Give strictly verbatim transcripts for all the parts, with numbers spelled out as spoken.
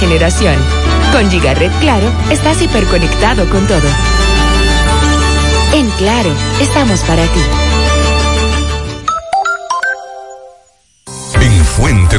generación. Con Gigaret Claro, estás hiperconectado con todo. En Claro, estamos para ti. Fuente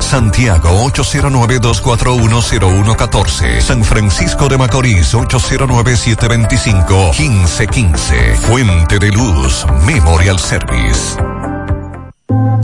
Santiago ocho cero nueve, dos cuatro uno, cero uno uno cuatro, San Francisco de Macorís ocho cero nueve, siete dos cinco, uno cinco uno cinco, Fuente de Luz Memorial Service.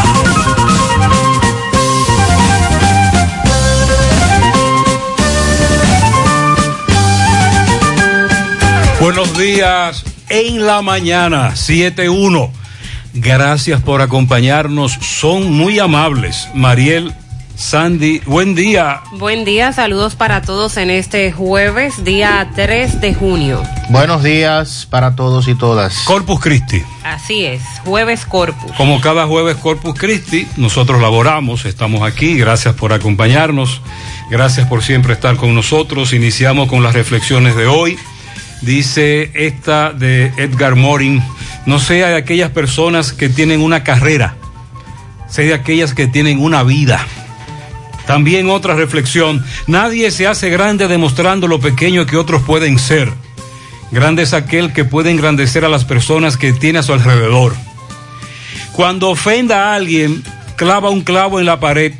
Buenos días en la mañana, siete uno. Gracias por acompañarnos, son muy amables. Mariel, Sandy, buen día. Buen día, saludos para todos en este jueves, día tres de junio. Buenos días para todos y todas. Corpus Christi. Así es, jueves Corpus. Como cada jueves Corpus Christi, nosotros laboramos, estamos aquí, gracias por acompañarnos, gracias por siempre estar con nosotros. Iniciamos con las reflexiones de hoy. Dice esta de Edgar Morin: no sea de aquellas personas que tienen una carrera, sea de aquellas que tienen una vida. También otra reflexión: nadie se hace grande demostrando lo pequeño que otros pueden ser. Grande es aquel que puede engrandecer a las personas que tiene a su alrededor. Cuando ofenda a alguien, clava un clavo en la pared.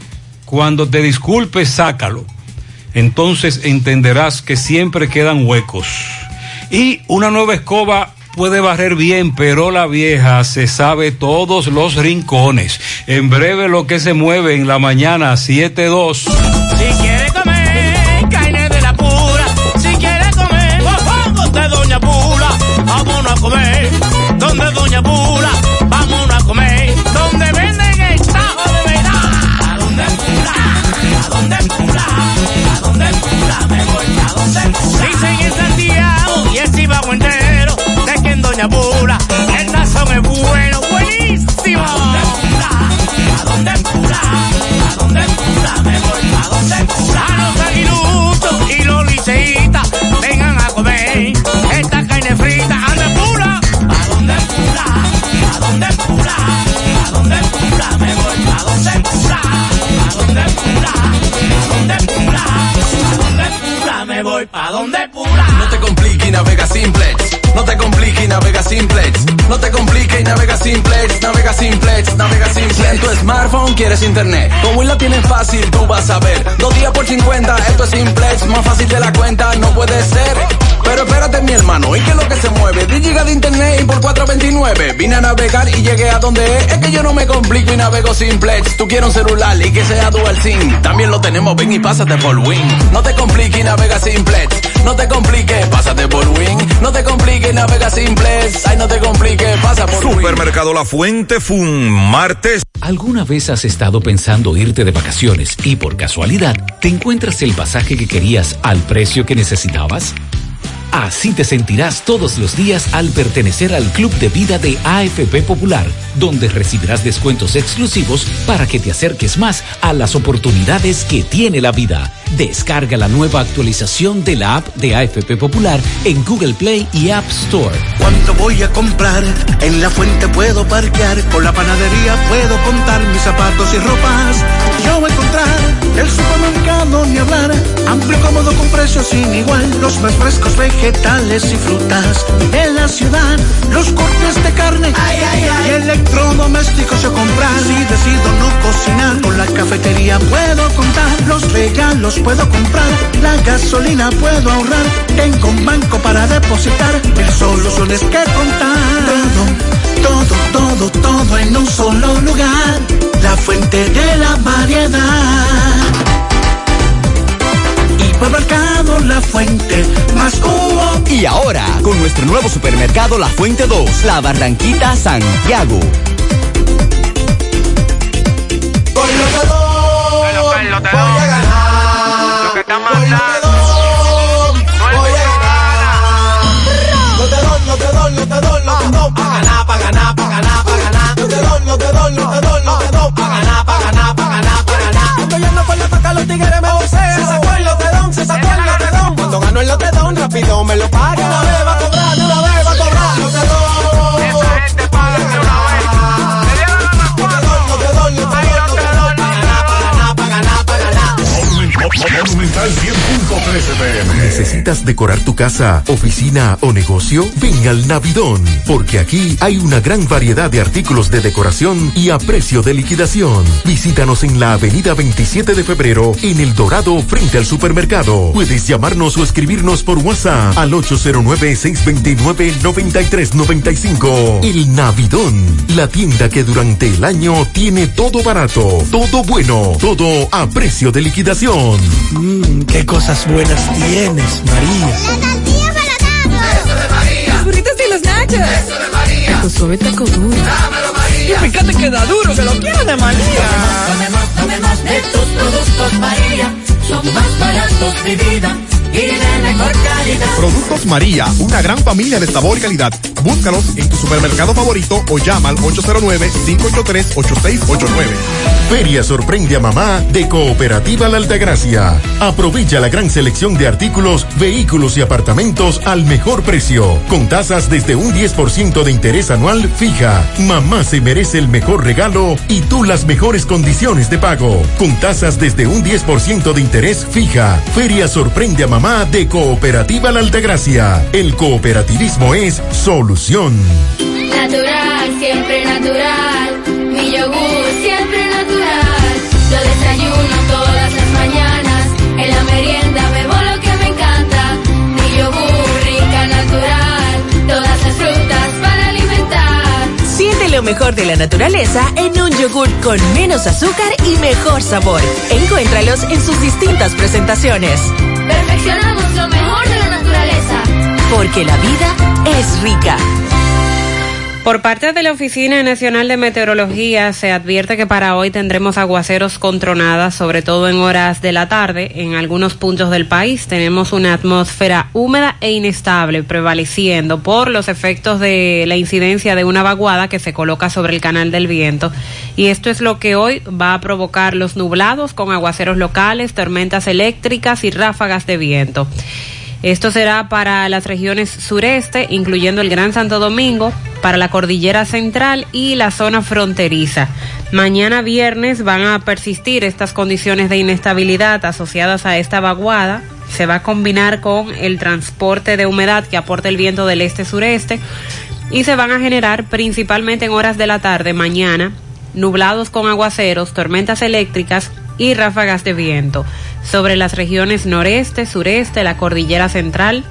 Cuando te disculpes, sácalo. Entonces entenderás que siempre quedan huecos. Y una nueva escoba puede barrer bien, pero la vieja se sabe todos los rincones. En breve lo que se mueve en la mañana, siete dos. Si quiere comer carne de la pura, si quiere comer guapango de Doña Pula, vámonos a comer donde Doña Pula, vámonos a comer donde venden el tajo de verdad. ¿A dónde Pula? ¿A dónde Pula? ¿A dónde Pula? Me voy a dónde Pula. Dicen en Santiago y el Cibao entero, de que en Doña Pula el tazón es bueno, buenísimo. Me voy pa' donde pura. No te compliques y navega simplex. No te compliques y navega simplex. No te compliques y navega simplex. Navega simplex, navega simplex. Si en tu smartphone quieres internet, con Win la tienes fácil, tú vas a ver. Dos días por cincuenta, esto es simplex. Más fácil de la cuenta, no puede ser. Pero espérate, mi hermano, ¿y qué es lo que se mueve? diez gigas de internet y por cuatro veintinueve. Vine a navegar y llegué a donde es. Es que yo no me complico y navego simplex. Tú quieres un celular y que sea dual sim. También lo tenemos, ven y pásate por Win. No te compliques y navega simplex. No te compliques, pásate por Win. No te compliques, navega simplex. Ay, no te compliques, pasa por Win. Supermercado La Fuente, Fun, martes. ¿Alguna vez has estado pensando irte de vacaciones y por casualidad te encuentras el pasaje que querías al precio que necesitabas? Así te sentirás todos los días al pertenecer al Club de Vida de A F P Popular, donde recibirás descuentos exclusivos para que te acerques más a las oportunidades que tiene la vida. Descarga la nueva actualización de la app de A F P Popular en Google Play y App Store. Cuando voy a comprar, en La Fuente puedo parquear, con la panadería puedo contar mis zapatos y ropas. Yo voy a encontrar el supermercado ni hablar, amplio, cómodo, con precios sin igual, los más frescos vegetales. Vegetales y frutas en la ciudad, los cortes de carne, ay, ay, ay, y electrodomésticos yo comprar. Si decido no cocinar, con la cafetería puedo contar, los regalos puedo comprar, la gasolina puedo ahorrar, tengo un banco para depositar, mil soluciones que contar. Todo, todo, todo, todo en un solo lugar, La Fuente de la variedad. Supermercado La Fuente, más cubo. Y ahora, con nuestro nuevo supermercado La Fuente dos, La Barranquita, Santiago. Con lo que doy, voy a ganar. Lo que está mandando. Voy a ganar. No te doy, no te doy, no te doy, no te doy. Pa' ganar, pa' ganar, pa' ganar, pa' ganar. No te doy, no te doy, no te doy, no te doy. Pa' ganar, pa' ganar, pa' ganar, pa' ganar. Estoy yendo por la toca, los tigres me vocean. Se sacó el lotedón, cuando ganó el lotedón, rápido me lo paga. Una vez va a cobrar, una vez va a cobrar. Lotedón, esta gente paga de una vez. Me dio la más cuatro. Lotedón, lotedón, lotedón. Para ganar, para ganar, para ganar. Monumental diez punto trece pm. ¿Necesitas decorar tu casa, oficina o negocio? Ven al Navidón, porque aquí hay una gran variedad de artículos de decoración y a precio de liquidación. Visítanos en la avenida veintisiete de febrero, en El Dorado, frente al supermercado. Puedes llamarnos o escribirnos por WhatsApp al ocho cero nueve, seis dos nueve, nueve tres nueve cinco. El Navidón, la tienda que durante el año tiene todo barato, todo bueno, todo a precio de liquidación. Mm, qué cosas buenas tiene. María. La tortilla para tacos. Eso de María. Los burritos y los nachos. Eso de María. Taco suave, taco duro. Dámelo, María. Y fíjate que da duro, que lo quiero de María. Dame más, dame más, de tus productos, María. Son más baratos, mi vida. Y de mejor calidad. Productos María, una gran familia de sabor y calidad. Búscalos en tu supermercado favorito o llama al ocho cero nueve, cinco ocho tres, ocho seis ocho nueve. Feria sorprende a mamá de Cooperativa La Altagracia. Aprovecha la gran selección de artículos, vehículos y apartamentos al mejor precio, con tasas desde un diez por ciento de interés anual fija. Mamá se merece el mejor regalo y tú las mejores condiciones de pago, con tasas desde un diez por ciento de interés fija. Feria sorprende a mamá de Cooperativa La Altagracia. El cooperativismo es solución. Natural, siempre natural. Mi yogur, siempre natural. Yo desayuno todas las mañanas. En la merienda bebo lo que me encanta. Mi yogur, rica, natural. Todas las frutas para alimentar. Siente lo mejor de la naturaleza en un yogur con menos azúcar y mejor sabor. Encuéntralos en sus distintas presentaciones. Perfeccionamos lo mejor de la naturaleza. Porque la vida es rica. Por parte de la Oficina Nacional de Meteorología se advierte que para hoy tendremos aguaceros con tronadas, sobre todo en horas de la tarde. En algunos puntos del país tenemos una atmósfera húmeda e inestable prevaleciendo por los efectos de la incidencia de una vaguada que se coloca sobre el canal del viento. Y esto es lo que hoy va a provocar los nublados con aguaceros locales, tormentas eléctricas y ráfagas de viento. Esto será para las regiones sureste, incluyendo el Gran Santo Domingo, para la cordillera central y la zona fronteriza. Mañana viernes van a persistir estas condiciones de inestabilidad asociadas a esta vaguada. Se va a combinar con el transporte de humedad que aporta el viento del este-sureste y se van a generar principalmente en horas de la tarde mañana nublados con aguaceros, tormentas eléctricas y ráfagas de viento sobre las regiones noreste, sureste, la cordillera central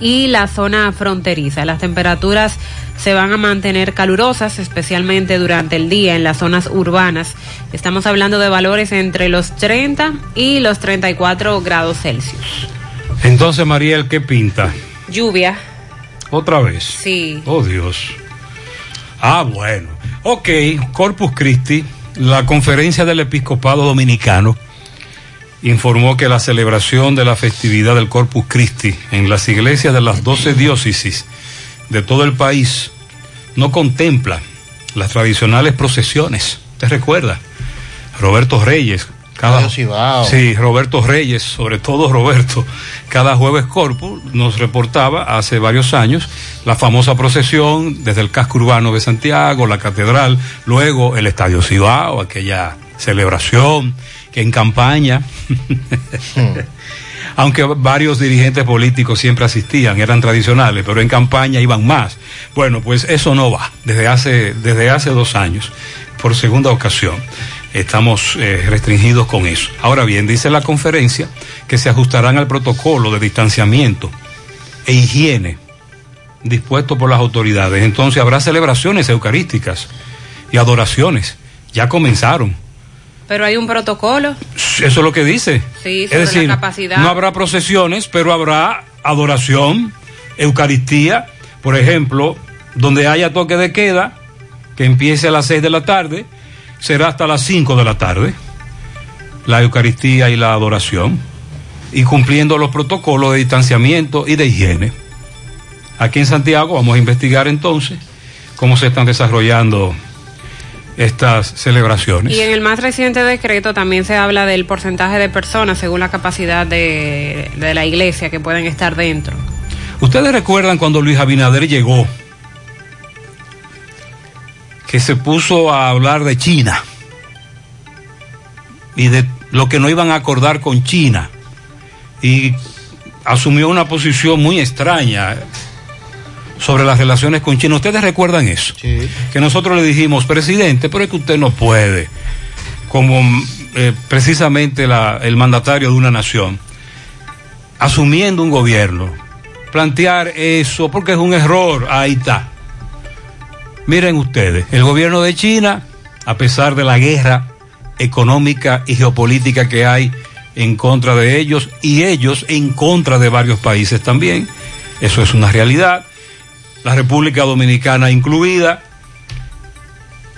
y la zona fronteriza. Las temperaturas se van a mantener calurosas, especialmente durante el día en las zonas urbanas. Estamos hablando de valores entre los treinta y los treinta y cuatro grados Celsius. Entonces, Mariel, ¿qué pinta? Lluvia. ¿Otra vez? Sí. Oh, Dios. Ah, bueno. Ok, Corpus Christi, la Conferencia del Episcopado Dominicano, informó que la celebración de la festividad del Corpus Christi en las iglesias de las doce diócesis de todo el país no contempla las tradicionales procesiones. ¿Te recuerdas? Roberto Reyes. Cada, sí, Roberto Reyes, sobre todo Roberto, cada jueves Corpus nos reportaba hace varios años la famosa procesión desde el casco urbano de Santiago, la catedral, luego el Estadio Cibao, aquella celebración que en campaña, mm. aunque varios dirigentes políticos siempre asistían, eran tradicionales, pero en campaña iban más. Bueno, pues eso no va, desde hace, desde hace dos años, por segunda ocasión, estamos eh, restringidos con eso. Ahora bien, dice la conferencia que se ajustarán al protocolo de distanciamiento e higiene dispuesto por las autoridades. Entonces habrá celebraciones eucarísticas y adoraciones, ya comenzaron. Pero hay un protocolo. Eso es lo que dice. Sí, sobre es decir, la capacidad. No habrá procesiones, pero habrá adoración, eucaristía, por ejemplo, donde haya toque de queda, que empiece a las seis de la tarde, será hasta las cinco de la tarde, la eucaristía y la adoración, y cumpliendo los protocolos de distanciamiento y de higiene. Aquí en Santiago vamos a investigar entonces cómo se están desarrollando estas celebraciones. Y en el más reciente decreto también se habla del porcentaje de personas según la capacidad de, de la iglesia que pueden estar dentro. ¿Ustedes recuerdan cuando Luis Abinader llegó, que se puso a hablar de China y de lo que no iban a acordar con China, y asumió una posición muy extraña sobre las relaciones con China? ¿Ustedes recuerdan eso? Sí. Que nosotros le dijimos, presidente, pero es que usted no puede, como eh, precisamente la, el mandatario de una nación, asumiendo un gobierno, plantear eso, porque es un error. Ahí está. Miren ustedes, el gobierno de China, a pesar de la guerra económica y geopolítica que hay en contra de ellos, y ellos en contra de varios países también, eso es una realidad, la República Dominicana incluida,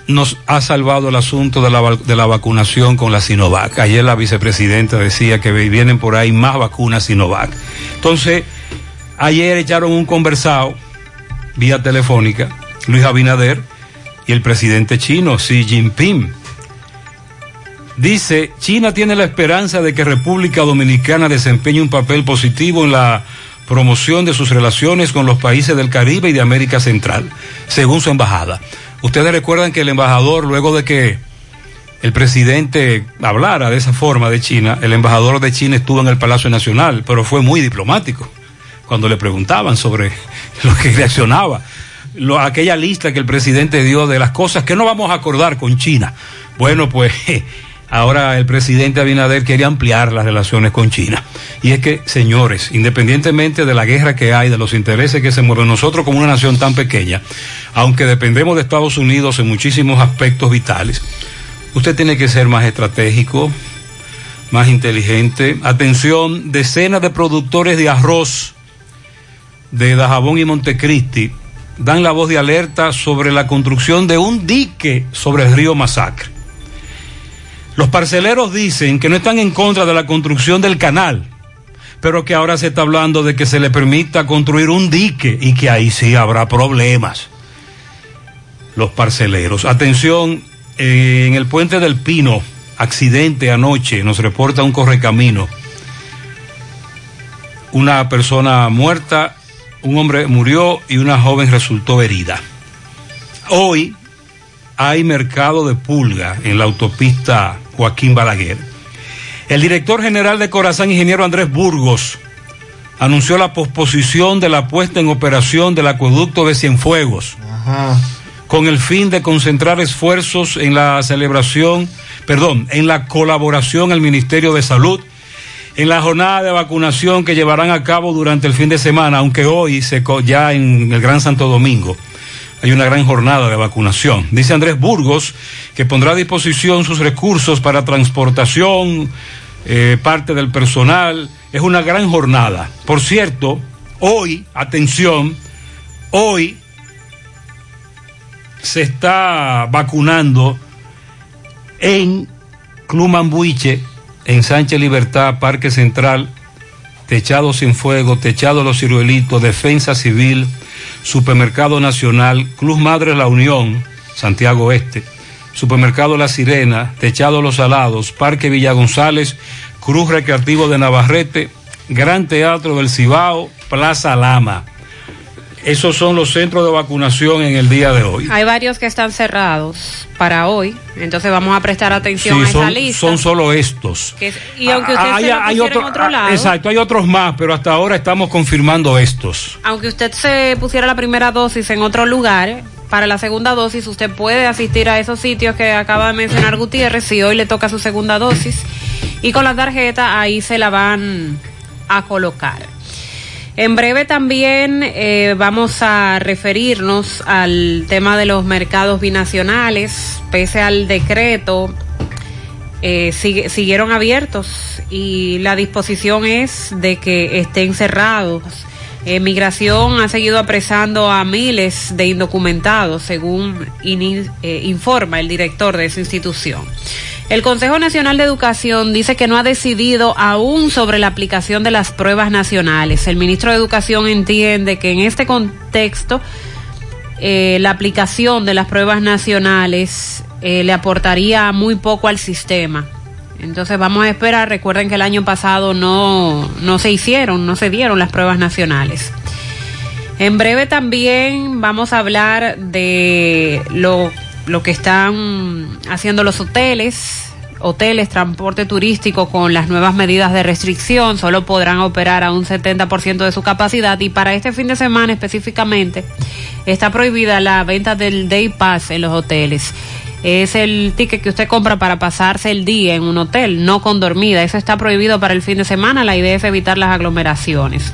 nos ha salvado el asunto de la, de la vacunación con la Sinovac. Ayer la vicepresidenta decía que vienen por ahí más vacunas Sinovac. Entonces, ayer echaron un conversado vía telefónica, Luis Abinader y el presidente chino, Xi Jinping. Dice, China tiene la esperanza de que República Dominicana desempeñe un papel positivo en la promoción de sus relaciones con los países del Caribe y de América Central, según su embajada. Ustedes recuerdan que el embajador, luego de que el presidente hablara de esa forma de China, el embajador de China estuvo en el Palacio Nacional, pero fue muy diplomático cuando le preguntaban sobre lo que reaccionaba, lo, aquella lista que el presidente dio de las cosas que no vamos a acordar con China. Bueno, pues ahora el presidente Abinader quiere ampliar las relaciones con China. Y es que, señores, independientemente de la guerra que hay, de los intereses que se mueven, nosotros como una nación tan pequeña, aunque dependemos de Estados Unidos en muchísimos aspectos vitales, usted tiene que ser más estratégico, más inteligente. Atención, decenas de productores de arroz de Dajabón y Montecristi dan la voz de alerta sobre la construcción de un dique sobre el río Masacre. Los parceleros dicen que no están en contra de la construcción del canal, pero que ahora se está hablando de que se le permita construir un dique y que ahí sí habrá problemas. Los parceleros. Atención, eh, en el puente del Pino, accidente anoche, nos reporta un correcamino. una persona muerta, un hombre murió y una joven resultó herida. Hoy hay mercado de pulga en la autopista Joaquín Balaguer. El director general de Corazán, ingeniero Andrés Burgos, anunció la posposición de la puesta en operación del acueducto de Cienfuegos. Ajá. Con el fin de concentrar esfuerzos en la celebración, perdón, en la colaboración al Ministerio de Salud, en la jornada de vacunación que llevarán a cabo durante el fin de semana, aunque hoy se co- ya en el Gran Santo Domingo hay una gran jornada de vacunación. Dice Andrés Burgos que pondrá a disposición sus recursos para transportación, eh, parte del personal. Es una gran jornada. Por cierto, hoy, atención, hoy se está vacunando en Clumambuiche, en Sánchez Libertad, Parque Central, Techado Cienfuegos, Techado Los Ciruelitos, Defensa Civil, Supermercado Nacional, Club Madres La Unión, Santiago Este, Supermercado La Sirena, Techado Los Alados, Parque Villa González, Cruz Recreativo de Navarrete, Gran Teatro del Cibao, Plaza Lama. Esos son los centros de vacunación en el día de hoy. Hay varios que están cerrados para hoy, entonces vamos a prestar atención sí, a son, esa lista. Son solo estos. Que, y aunque usted ah, se hay, lo hay otro, en otro lado. Exacto, hay otros más, pero hasta ahora estamos confirmando estos. Aunque usted se pusiera la primera dosis en otro lugar, para la segunda dosis usted puede asistir a esos sitios que acaba de mencionar Gutiérrez, si hoy le toca su segunda dosis, y con la tarjeta ahí se la van a colocar. En breve también eh, vamos a referirnos al tema de los mercados binacionales. Pese al decreto, eh, sig- siguieron abiertos y la disposición es de que estén cerrados. Eh, Migración ha seguido apresando a miles de indocumentados, según in- eh, informa el director de esa institución. El Consejo Nacional de Educación dice que no ha decidido aún sobre la aplicación de las pruebas nacionales. El ministro de Educación entiende que en este contexto eh, la aplicación de las pruebas nacionales eh, le aportaría muy poco al sistema. Entonces vamos a esperar. Recuerden que el año pasado no, no se hicieron, no se dieron las pruebas nacionales. En breve también vamos a hablar de lo lo que están haciendo los hoteles, hoteles, transporte turístico con las nuevas medidas de restricción. Solo podrán operar a un setenta por ciento de su capacidad y para este fin de semana específicamente está prohibida la venta del Day Pass en los hoteles. Es el ticket que usted compra para pasarse el día en un hotel, no con dormida. Eso está prohibido para el fin de semana. La idea es evitar las aglomeraciones.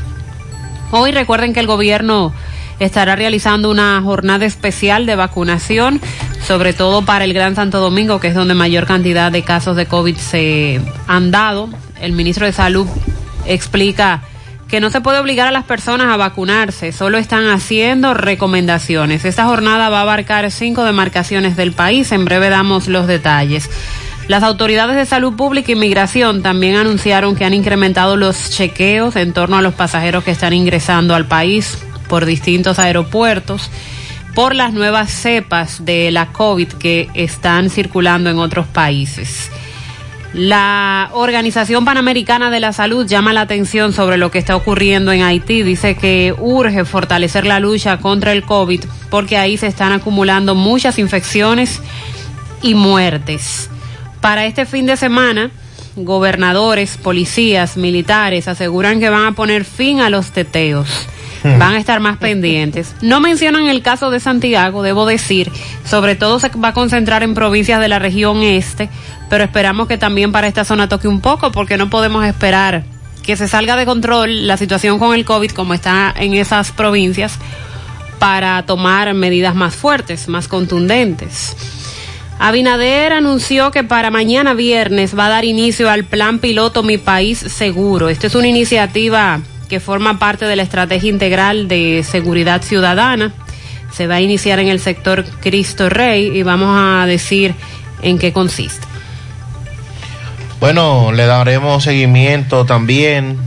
Hoy recuerden que el gobierno estará realizando una jornada especial de vacunación, sobre todo para el Gran Santo Domingo, que es donde mayor cantidad de casos de COVID se han dado. El ministro de Salud explica que no se puede obligar a las personas a vacunarse, solo están haciendo recomendaciones. Esta jornada va a abarcar cinco demarcaciones del país. En breve damos los detalles. Las autoridades de salud pública y migración también anunciaron que han incrementado los chequeos en torno a los pasajeros que están ingresando al país por distintos aeropuertos, por las nuevas cepas de la COVID que están circulando en otros países. La Organización Panamericana de la Salud llama la atención sobre lo que está ocurriendo en Haití. Dice que urge fortalecer la lucha contra el COVID porque ahí se están acumulando muchas infecciones y muertes. Para este fin de semana, gobernadores, policías, militares aseguran que van a poner fin a los teteos. Van a estar más pendientes. No mencionan el caso de Santiago, debo decir. Sobre todo se va a concentrar en provincias de la región este, pero esperamos que también para esta zona toque un poco, porque no podemos esperar que se salga de control la situación con el COVID como está en esas provincias para tomar medidas más fuertes, más contundentes. Abinader anunció que para mañana viernes va a dar inicio al plan piloto Mi País Seguro. Esta es una iniciativa que forma parte de la Estrategia Integral de Seguridad Ciudadana. Se va a iniciar en el sector Cristo Rey y vamos a decir en qué consiste. Bueno, le daremos seguimiento también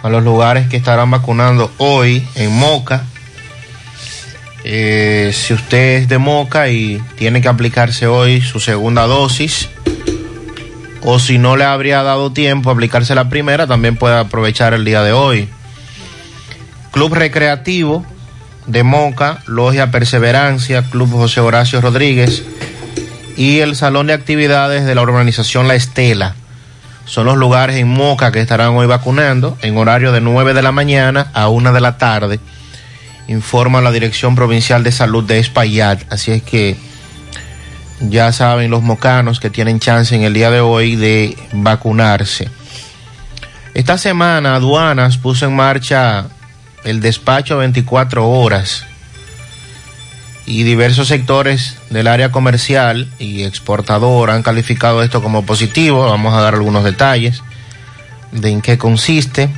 a los lugares que estarán vacunando hoy en Moca. Eh, si usted es de Moca y tiene que aplicarse hoy su segunda dosis, o si no le habría dado tiempo a aplicarse la primera, también puede aprovechar el día de hoy. Club Recreativo de Moca, Logia Perseverancia, Club José Horacio Rodríguez y el Salón de Actividades de la Urbanización La Estela son los lugares en Moca que estarán hoy vacunando en horario de nueve de la mañana a una de la tarde, informa la Dirección Provincial de Salud de Espaillat. Así es que ya saben los mocanos que tienen chance en el día de hoy de vacunarse. Esta semana Aduanas puso en marcha el despacho veinticuatro horas y diversos sectores del área comercial y exportador han calificado esto como positivo. Vamos a dar algunos detalles de en qué consiste.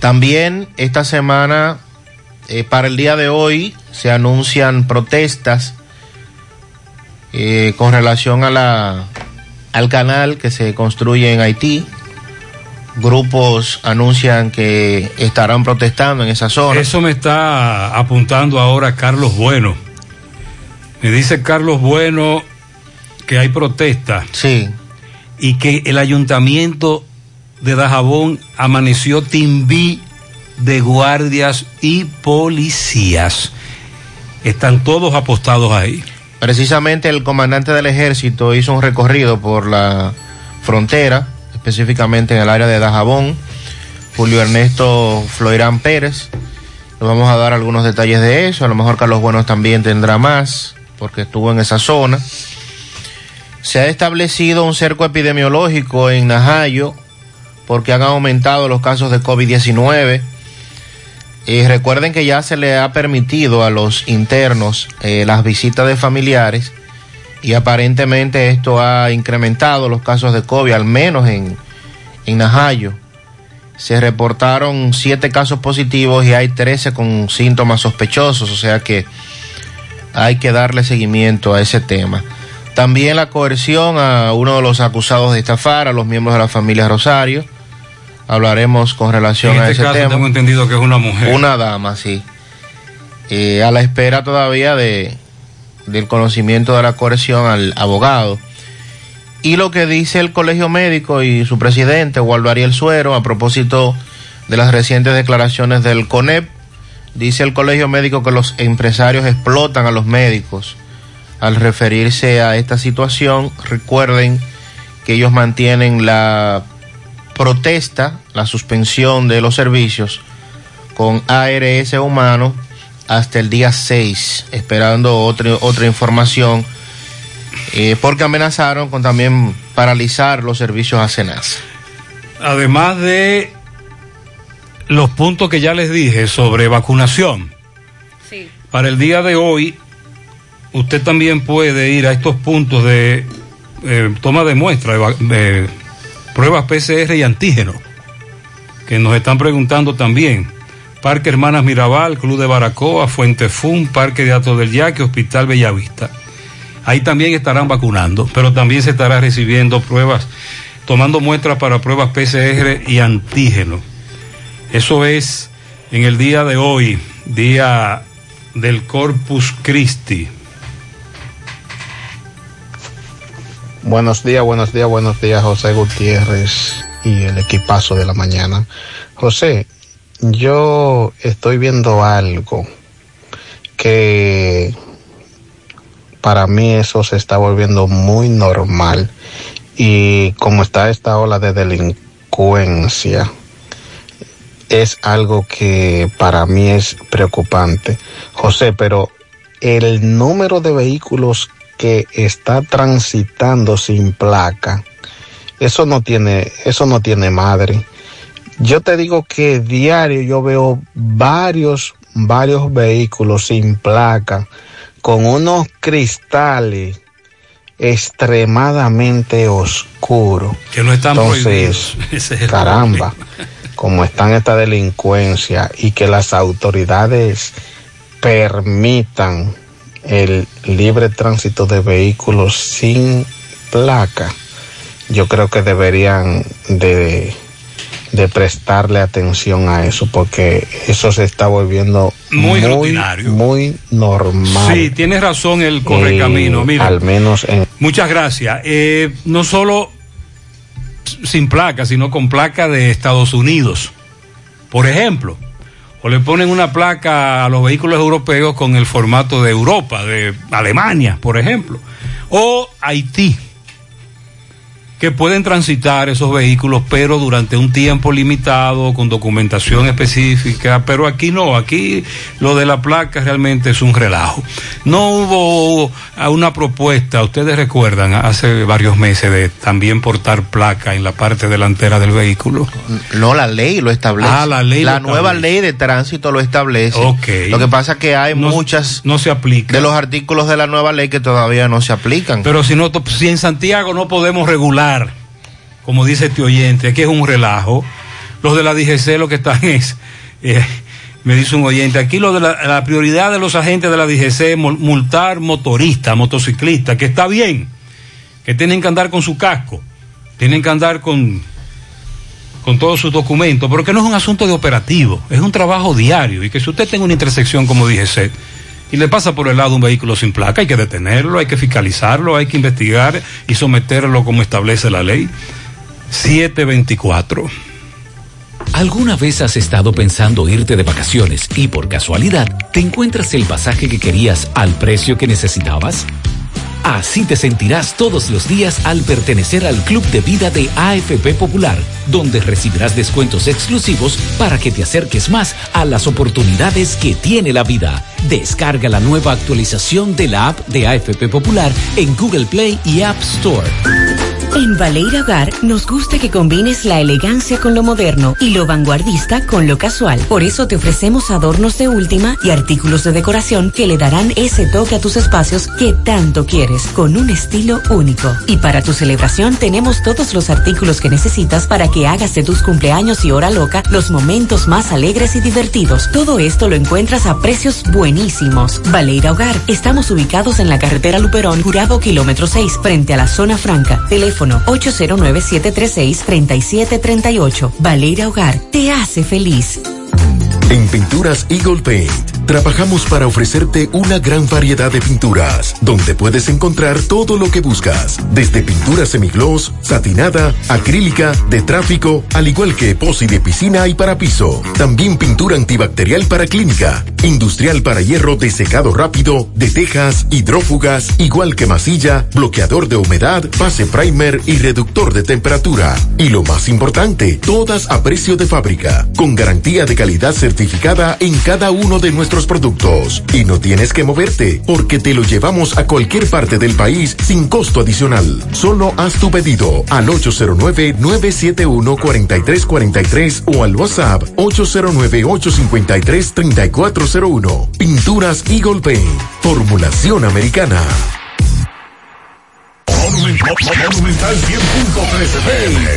También esta semana, eh, para el día de hoy, se anuncian protestas Eh, con relación a la, al canal que se construye en Haití. Grupos anuncian que estarán protestando en esa zona. Eso me está apuntando ahora Carlos Bueno. Me dice Carlos Bueno que hay protesta. Sí. Y que el ayuntamiento de Dajabón amaneció timbí de guardias y policías. Están todos apostados ahí. Precisamente el comandante del ejército hizo un recorrido por la frontera, específicamente en el área de Dajabón, Julio Ernesto Floirán Pérez. Le vamos a dar algunos detalles de eso. A lo mejor Carlos Buenos también tendrá más, porque estuvo en esa zona. Se ha establecido un cerco epidemiológico en Najayo, porque han aumentado los casos de COVID diecinueve. Eh, recuerden que ya se le ha permitido a los internos eh, las visitas de familiares y aparentemente esto ha incrementado los casos de COVID, al menos en, en Najayo. Se reportaron siete casos positivos y hay trece con síntomas sospechosos, o sea que hay que darle seguimiento a ese tema. También la coerción a uno de los acusados de estafar a los miembros de la familia Rosario. Hablaremos con relación a ese tema. En este caso tengo entendido que es una mujer. Una dama, sí. Eh, a la espera todavía de del conocimiento de la coerción al abogado. Y lo que dice el Colegio Médico y su presidente, Waldo Ariel Suero, a propósito de las recientes declaraciones del CONEP, dice el Colegio Médico que los empresarios explotan a los médicos. Al referirse a esta situación, recuerden que ellos mantienen la protesta, la suspensión de los servicios con A R S Humano hasta el día seis, esperando otra, otra información, eh, porque amenazaron con también paralizar los servicios a SENASA. Además de los puntos que ya les dije sobre vacunación, sí. Para el día de hoy, usted también puede ir a estos puntos de eh, toma de muestra, de eh, pruebas P C R y antígeno, que nos están preguntando también. Parque Hermanas Mirabal, Club de Baracoa, Fuente Fun, Parque de Atos del Yaque, Hospital Bellavista. Ahí también estarán vacunando, pero también se estará recibiendo pruebas, tomando muestras para pruebas P C R y antígeno. Eso es en el día de hoy, día del Corpus Christi. Buenos días, buenos días, buenos días, José Gutiérrez y el equipazo de la mañana. José, yo estoy viendo algo que para mí eso se está volviendo muy normal. Y como está esta ola de delincuencia, es algo que para mí es preocupante. José, pero el número de vehículos que está transitando sin placa, eso no tiene, eso no tiene madre. Yo te digo que diario yo veo varios, varios vehículos sin placa, con unos cristales extremadamente oscuros. Que no están prohibidos. Entonces, caramba, como está esta delincuencia y que las autoridades permitan el libre tránsito de vehículos sin placa, yo creo que deberían de de prestarle atención a eso, porque eso se está volviendo muy, muy rutinario, muy normal. Sí, tienes razón, el correcamino. Mira, al menos en... muchas gracias. Eh, no solo sin placa, sino con placa de Estados Unidos, por ejemplo, o le ponen una placa a los vehículos europeos con el formato de Europa, de Alemania, por ejemplo, o Haití, que pueden transitar esos vehículos, pero durante un tiempo limitado, con documentación específica. Pero aquí no, aquí lo de la placa realmente es un relajo. No hubo una propuesta, ustedes recuerdan, hace varios meses, de también portar placa en la parte delantera del vehículo. No, la ley lo establece. Ah, la ley. La nueva ley de tránsito lo establece. Okay. Lo que pasa es que hay no, muchas... No se aplica. De los artículos de la nueva ley que todavía no se aplican. Pero si, no, si en Santiago no podemos regular, como dice este oyente, que es un relajo. Los de la D G C lo que están es, eh, me dice un oyente, aquí lo de la, la prioridad de los agentes de la D G C es multar motoristas, motociclistas, que está bien, que tienen que andar con su casco, tienen que andar con, con todos sus documentos, pero que no es un asunto de operativo, es un trabajo diario, y que si usted tiene una intersección como D G C y le pasa por el lado un vehículo sin placa, hay que detenerlo, hay que fiscalizarlo, hay que investigar y someterlo como establece la ley. siete veinticuatro. ¿Alguna vez has estado pensando irte de vacaciones y por casualidad te encuentras el pasaje que querías al precio que necesitabas? Así te sentirás todos los días al pertenecer al Club de Vida de A F P Popular, donde recibirás descuentos exclusivos para que te acerques más a las oportunidades que tiene la vida. Descarga la nueva actualización de la app de A F P Popular en Google Play y App Store. En Valeira Hogar nos gusta que combines la elegancia con lo moderno y lo vanguardista con lo casual. Por eso te ofrecemos adornos de última y artículos de decoración que le darán ese toque a tus espacios que tanto quieres, con un estilo único. Y para tu celebración tenemos todos los artículos que necesitas para que hagas de tus cumpleaños y hora loca los momentos más alegres y divertidos. Todo esto lo encuentras a precios buenísimos. Valeira Hogar, estamos ubicados en la carretera Luperón, Gurabo, kilómetro seis, frente a la zona franca. Teléfono ocho cero nueve, siete tres seis, tres siete tres ocho. Valeira Hogar te hace feliz. En Pinturas Eagle Paint trabajamos para ofrecerte una gran variedad de pinturas, donde puedes encontrar todo lo que buscas, desde pintura semigloss, satinada, acrílica, de tráfico, al igual que epoxi de piscina y para piso. También pintura antibacterial para clínica, industrial para hierro de secado rápido, de tejas, hidrófugas, igual que masilla, bloqueador de humedad, base primer y reductor de temperatura. Y lo más importante, todas a precio de fábrica, con garantía de calidad certificada en cada uno de nuestros productos. Y no tienes que moverte, porque te lo llevamos a cualquier parte del país sin costo adicional. Solo haz tu pedido al ocho cero nueve, nueve siete uno, cuatro tres cuatro tres o al WhatsApp ocho cero nueve, ocho cinco tres, tres cuatro cero uno. Pinturas Eagle Paint, formulación americana.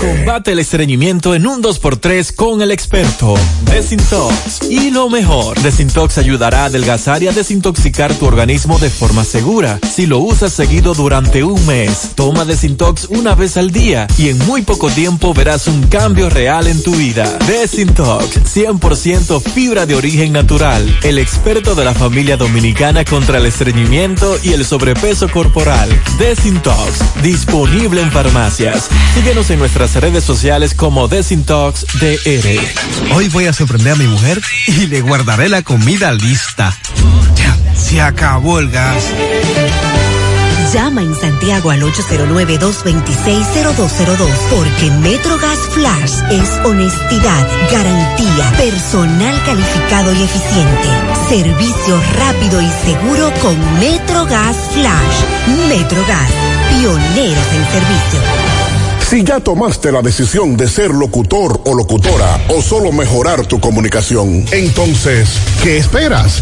Combate el estreñimiento en un dos por tres con el experto Desintox. Y lo mejor, Desintox ayudará a adelgazar y a desintoxicar tu organismo de forma segura. Si lo usas seguido durante un mes, toma Desintox una vez al día y en muy poco tiempo verás un cambio real en tu vida. Desintox, cien por ciento fibra de origen natural, el experto de la familia dominicana contra el estreñimiento y el sobrepeso corporal. Desintox, disponible en farmacias. Síguenos en nuestras redes sociales como Desintox D R. Hoy voy a sorprender a mi mujer y le guardaré la comida lista. Ya, se acabó el gas. Llama en Santiago al ocho cero nueve, dos dos seis, cero dos cero dos, porque Metrogas Flash es honestidad, garantía, personal calificado y eficiente, servicio rápido y seguro con Metrogas Flash. Metrogas, pioneros en servicio. Si ya tomaste la decisión de ser locutor o locutora o solo mejorar tu comunicación, entonces, ¿qué esperas?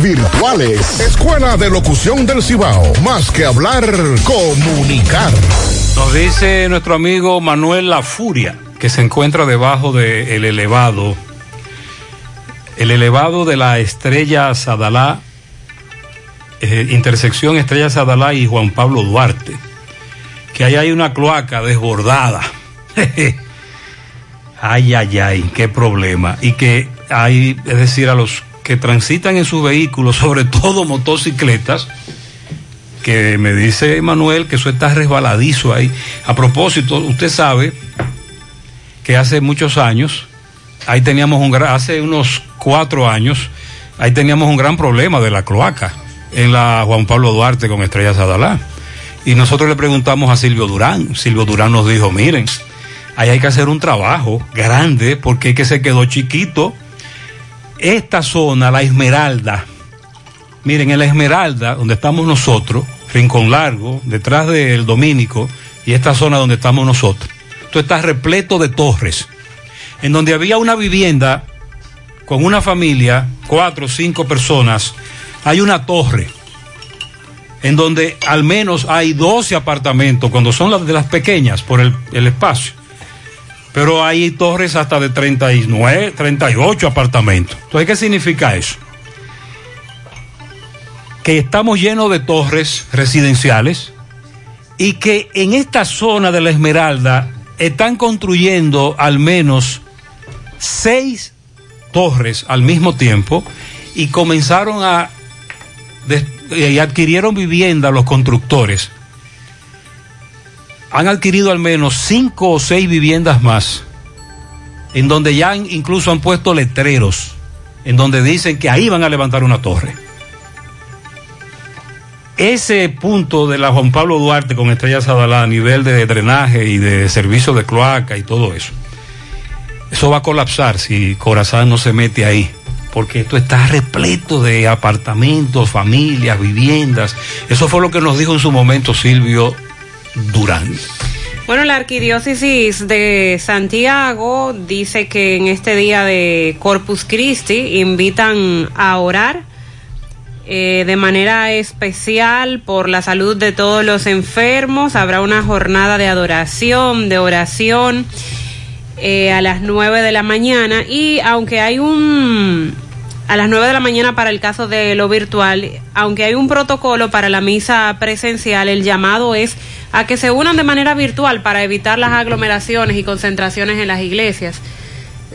virtuales. Escuela de Locución del Cibao, más que hablar, comunicar. Nos dice nuestro amigo Manuel La Furia, que se encuentra debajo del elevado, el elevado de la Estrella Sadalá, eh, intersección Estrella Sadalá y Juan Pablo Duarte, que ahí hay una cloaca desbordada. Ay, ay, ay, qué problema. Y que hay, es decir, a los que transitan en sus vehículos, sobre todo motocicletas, que me dice Manuel que eso está resbaladizo ahí. A propósito, usted sabe que hace muchos años, ahí teníamos un gran, hace unos cuatro años, ahí teníamos un gran problema de la cloaca en la Juan Pablo Duarte con Estrella Sadalá. Y nosotros le preguntamos a Silvio Durán. Silvio Durán nos dijo, miren, ahí hay que hacer un trabajo grande porque es que se quedó chiquito. Esta zona, la Esmeralda, miren, en la Esmeralda, donde estamos nosotros, Rincón Largo, detrás del Dominico, y esta zona donde estamos nosotros, esto está repleto de torres, en donde había una vivienda con una familia, cuatro o cinco personas, hay una torre, en donde al menos hay doce apartamentos, cuando son las de las pequeñas, por el, el espacio, pero hay torres hasta de treinta y nueve, treinta y ocho apartamentos. Entonces, ¿qué significa eso? Que estamos llenos de torres residenciales y que en esta zona de la Esmeralda están construyendo al menos seis torres al mismo tiempo y comenzaron a y adquirieron vivienda los constructores. Han adquirido al menos cinco o seis viviendas más, en donde ya han, incluso han puesto letreros, en donde dicen que ahí van a levantar una torre. Ese punto de la Juan Pablo Duarte con Estrella Sadalá a nivel de drenaje y de servicio de cloaca y todo eso, eso va a colapsar si Corazán no se mete ahí, porque esto está repleto de apartamentos, familias, viviendas. Eso fue lo que nos dijo en su momento Silvio Durán. Bueno, la Arquidiócesis de Santiago dice que en este día de Corpus Christi invitan a orar eh, de manera especial por la salud de todos los enfermos. Habrá una jornada de adoración, de oración eh, a las nueve de la mañana, y aunque hay un... a las nueve de la mañana para el caso de lo virtual, aunque hay un protocolo para la misa presencial, el llamado es a que se unan de manera virtual para evitar las aglomeraciones y concentraciones en las iglesias.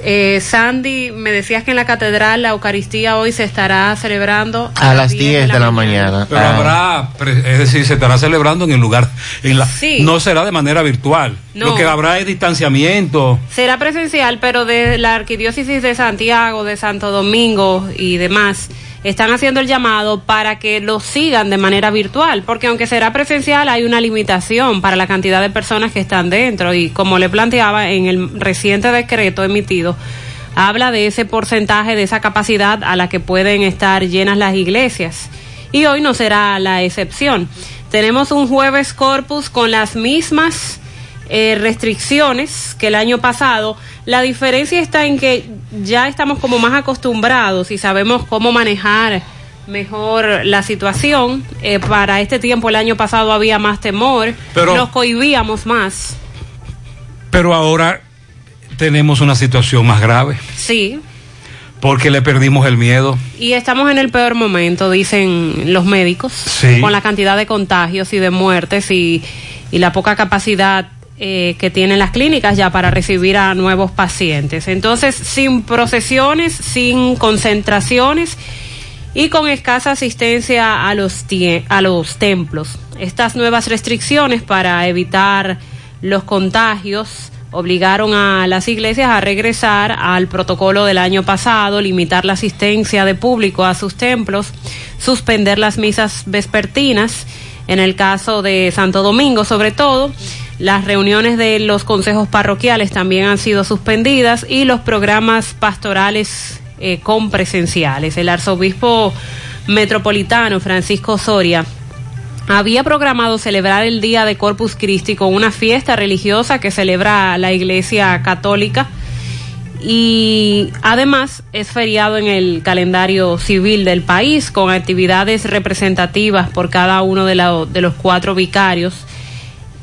Eh, Sandy, me decías que en la catedral la Eucaristía hoy se estará celebrando a, a las diez de la, la mañana. mañana. Pero ah. habrá, es decir, se estará celebrando en el lugar, en la, sí. No será de manera virtual, no. Lo que habrá es distanciamiento. Será presencial, pero de la Arquidiócesis de Santiago, de Santo Domingo y demás, están haciendo el llamado para que lo sigan de manera virtual, porque aunque será presencial hay una limitación para la cantidad de personas que están dentro, y como le planteaba, en el reciente decreto emitido habla de ese porcentaje, de esa capacidad a la que pueden estar llenas las iglesias, y hoy no será la excepción. Tenemos un jueves Corpus con las mismas eh, restricciones que el año pasado. La diferencia está en que ya estamos como más acostumbrados y sabemos cómo manejar mejor la situación. Eh, para este tiempo el año pasado había más temor, pero nos cohibíamos más. Pero ahora tenemos una situación más grave. Sí. Porque le perdimos el miedo. Y estamos en el peor momento, dicen los médicos, sí, con la cantidad de contagios y de muertes y, y la poca capacidad Eh, que tienen las clínicas ya para recibir a nuevos pacientes. Entonces, sin procesiones, sin concentraciones y con escasa asistencia a los, tie- a los templos. Estas nuevas restricciones para evitar los contagios obligaron a las iglesias a regresar al protocolo del año pasado, limitar la asistencia de público a sus templos, suspender las misas vespertinas, en el caso de Santo Domingo sobre todo. Las reuniones de los consejos parroquiales también han sido suspendidas y los programas pastorales eh, con presenciales. El arzobispo metropolitano Francisco Soria había programado celebrar el día de Corpus Christi con una fiesta religiosa que celebra la Iglesia Católica, y además es feriado en el calendario civil del país con actividades representativas por cada uno de, la, de los cuatro vicarios,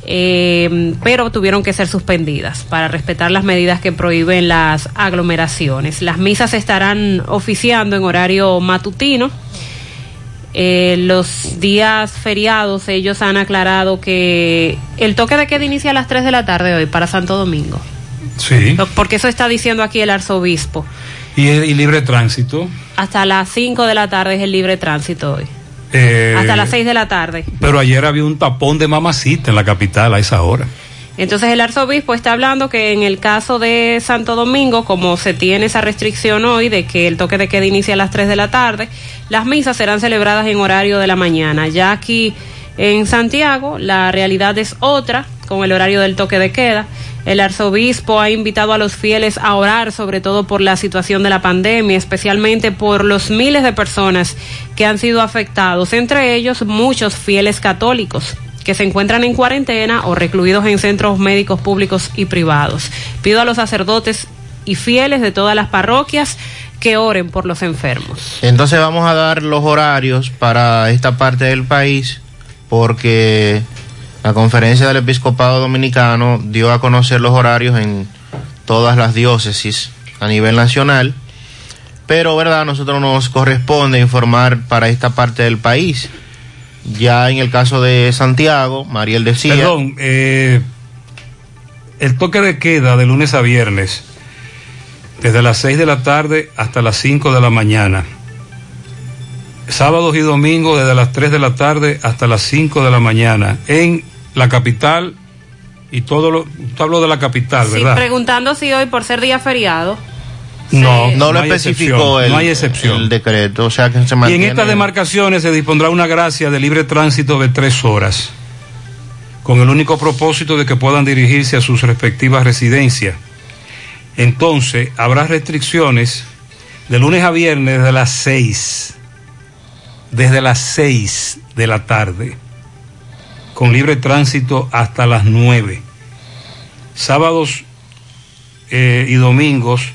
eh, pero tuvieron que ser suspendidas para respetar las medidas que prohíben las aglomeraciones. Las misas estarán oficiando en horario matutino. Eh, los días feriados, ellos han aclarado que el toque de queda inicia a las tres de la tarde hoy para Santo Domingo. Sí. Porque eso está diciendo aquí el arzobispo. ¿Y, el, y libre tránsito? Hasta las cinco de la tarde es el libre tránsito hoy. Eh, Hasta las seis de la tarde. Pero ayer había un tapón de mamacita en la capital a esa hora. Entonces el arzobispo está hablando que en el caso de Santo Domingo, como se tiene esa restricción hoy de que el toque de queda inicia a las tres de la tarde, las misas serán celebradas en horario de la mañana. Ya aquí en Santiago la realidad es otra con el horario del toque de queda. El arzobispo ha invitado a los fieles a orar, sobre todo por la situación de la pandemia, especialmente por los miles de personas que han sido afectados, entre ellos muchos fieles católicos que se encuentran en cuarentena o recluidos en centros médicos públicos y privados. Pido a los sacerdotes y fieles de todas las parroquias que oren por los enfermos. Entonces vamos a dar los horarios para esta parte del país, porque la Conferencia del Episcopado Dominicano dio a conocer los horarios en todas las diócesis a nivel nacional, pero verdad, a nosotros nos corresponde informar para esta parte del país. Ya en el caso de Santiago, Mariel decía... Perdón, eh, el toque de queda de lunes a viernes, desde las seis de la tarde hasta las cinco de la mañana. Sábados y domingos, desde las tres de la tarde hasta las cinco de la mañana. En la capital, y todo lo... Usted habló de la capital, sí, ¿verdad? Preguntando si hoy, por ser día feriado... No, sí. no, no lo especificó el, no hay excepción. El decreto, o sea que se mantiene. Y en estas demarcaciones se dispondrá una gracia de libre tránsito de tres horas, con el único propósito de que puedan dirigirse a sus respectivas residencias. Entonces, habrá restricciones de lunes a viernes desde las seis, desde las seis de la tarde, con libre tránsito hasta las nueve. Sábados eh, y domingos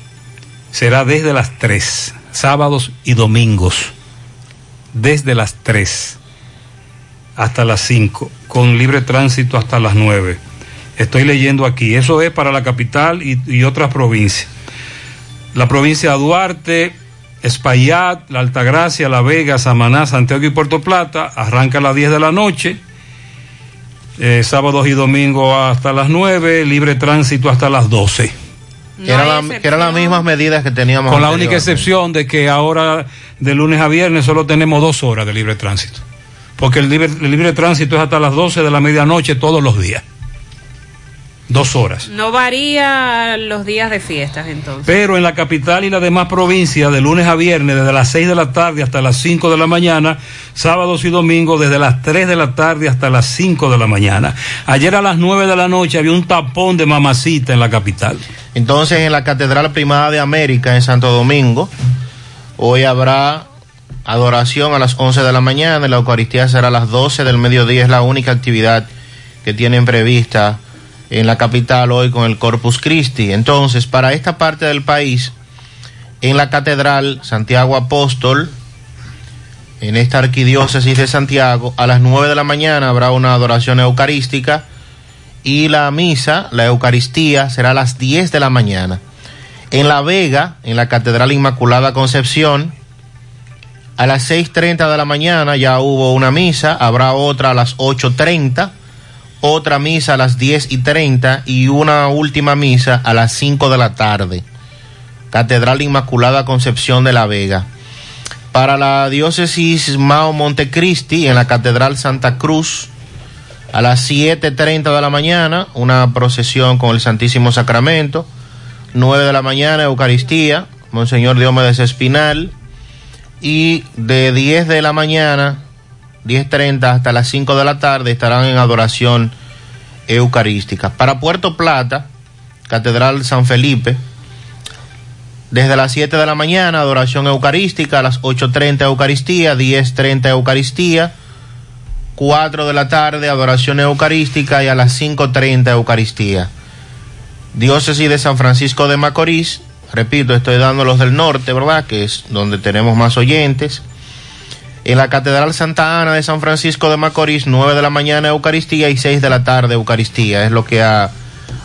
será desde las tres, sábados y domingos, desde las tres hasta las cinco, con libre tránsito hasta las nueve. Estoy leyendo aquí, eso es para la capital y, y otras provincias. La provincia de Duarte, Espaillat, La Altagracia, La Vega, Samaná, Santiago y Puerto Plata, arranca a las diez de la noche, eh, sábados y domingos hasta las nueve, libre tránsito hasta las doce. Que, no era la, que eran las mismas medidas que teníamos con anterior, la única excepción de que ahora de lunes a viernes solo tenemos dos horas de libre tránsito, porque el libre, el libre tránsito es hasta las doce de la medianoche todos los días, dos horas. No varía los días de fiestas entonces. Pero en la capital y las demás provincias de lunes a viernes desde las seis de la tarde hasta las cinco de la mañana, sábados y domingos desde las tres de la tarde hasta las cinco de la mañana. Ayer a las nueve de la noche había un tapón de mamacita en la capital. Entonces en la Catedral Primada de América en Santo Domingo, hoy habrá adoración a las once de la mañana, la Eucaristía será a las doce del mediodía, es la única actividad que tienen prevista en la capital hoy con el Corpus Christi. Entonces, para esta parte del país, en la Catedral Santiago Apóstol, en esta arquidiócesis de Santiago, a las nueve de la mañana habrá una adoración eucarística y la misa, la Eucaristía, será a las diez de la mañana. En La Vega, en la Catedral Inmaculada Concepción, a las seis y media de la mañana ya hubo una misa, habrá otra a las ocho y media. Otra misa a las diez y media y una última misa a las cinco de la tarde. Catedral Inmaculada Concepción de La Vega. Para la diócesis Mao Montecristi, en la Catedral Santa Cruz, a las siete y media de la mañana, una procesión con el Santísimo Sacramento. nueve de la mañana, Eucaristía, Monseñor Diomedes Espinal. Y de diez de la mañana, diez y media hasta las cinco de la tarde, estarán en adoración eucarística. Para Puerto Plata, Catedral San Felipe, desde las siete de la mañana, adoración eucarística, a las ocho y media Eucaristía, diez y media Eucaristía, cuatro de la tarde, adoración eucarística, y a las cinco y media Eucaristía. Diócesis de San Francisco de Macorís, repito, estoy dando los del norte, ¿verdad?, que es donde tenemos más oyentes. En la Catedral Santa Ana de San Francisco de Macorís, nueve de la mañana Eucaristía y seis de la tarde Eucaristía. Es lo que ha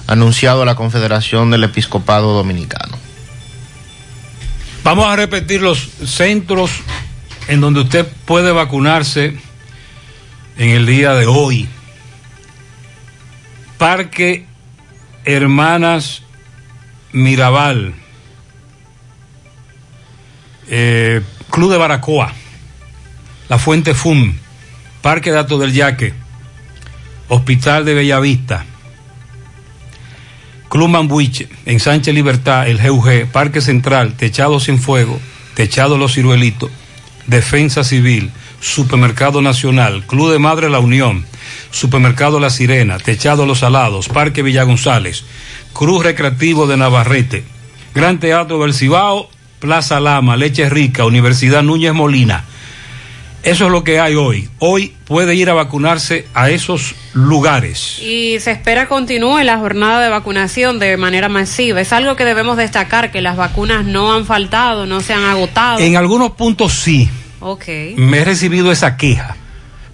anunciado la Confederación del Episcopado Dominicano. Vamos a repetir los centros en donde usted puede vacunarse en el día de hoy. Parque Hermanas Mirabal, eh, Club de Baracoa, La Fuente F U M, Parque Dato del Yaque, Hospital de Bellavista, Club Mambuiche, en Sánchez Libertad, el G U G, Parque Central, Techado Sin Fuego, Techado Los Ciruelitos, Defensa Civil, Supermercado Nacional, Club de Madre La Unión, Supermercado La Sirena, Techado Los Alados, Parque Villa González, Cruz Recreativo de Navarrete, Gran Teatro del Cibao, Plaza Lama, Leche Rica, Universidad Núñez Molina. Eso es lo que hay hoy. Hoy puede ir a vacunarse a esos lugares. Y se espera continúe la jornada de vacunación de manera masiva. Es algo que debemos destacar, que las vacunas no han faltado, no se han agotado. En algunos puntos sí. Okay. Me he recibido esa queja.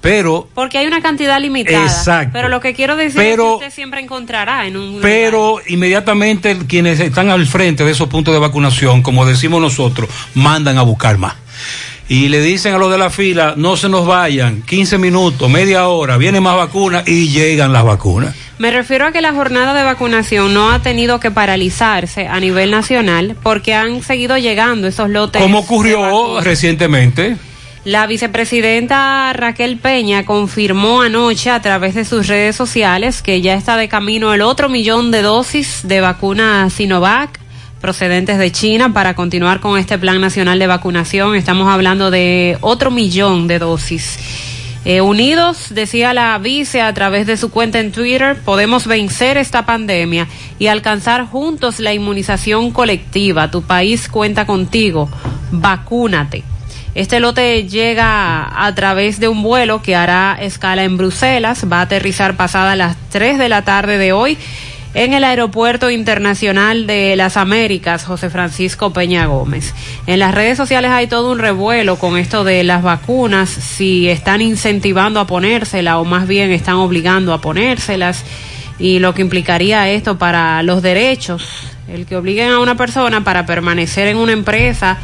Pero... porque hay una cantidad limitada. Exacto. Pero lo que quiero decir pero, es que usted siempre encontrará en un... pero lugar. Inmediatamente quienes están al frente de esos puntos de vacunación, como decimos nosotros, mandan a buscar más. Y le dicen a los de la fila, no se nos vayan, quince minutos, media hora, vienen más vacunas y llegan las vacunas. Me refiero a que la jornada de vacunación no ha tenido que paralizarse a nivel nacional porque han seguido llegando esos lotes. Como ocurrió recientemente. La vicepresidenta Raquel Peña confirmó anoche a través de sus redes sociales que ya está de camino el otro millón de dosis de vacuna Sinovac procedentes de China para continuar con este plan nacional de vacunación. Estamos hablando de otro millón de dosis. Eh, unidos, decía la vice a través de su cuenta en Twitter, podemos vencer esta pandemia y alcanzar juntos la inmunización colectiva. Tu país cuenta contigo. Vacúnate. Este lote llega a través de un vuelo que hará escala en Bruselas. Va a aterrizar pasada las tres de la tarde de hoy en el Aeropuerto Internacional de las Américas, José Francisco Peña Gómez. En las redes sociales hay todo un revuelo con esto de las vacunas, si están incentivando a ponérselas o más bien están obligando a ponérselas, y lo que implicaría esto para los derechos, el que obliguen a una persona para permanecer en una empresa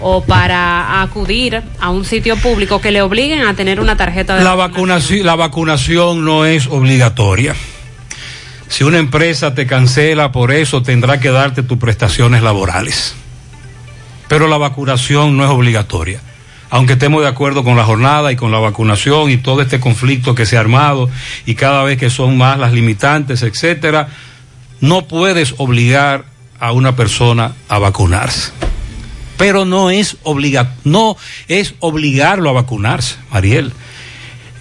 o para acudir a un sitio público, que le obliguen a tener una tarjeta de la vacunación. La vacunación no es obligatoria. Si una empresa te cancela por eso, tendrá que darte tus prestaciones laborales. Pero la vacunación no es obligatoria. Aunque estemos de acuerdo con la jornada y con la vacunación y todo este conflicto que se ha armado y cada vez que son más las limitantes, etcétera, no puedes obligar a una persona a vacunarse. Pero no es obliga- no es obligarlo a vacunarse, Mariel.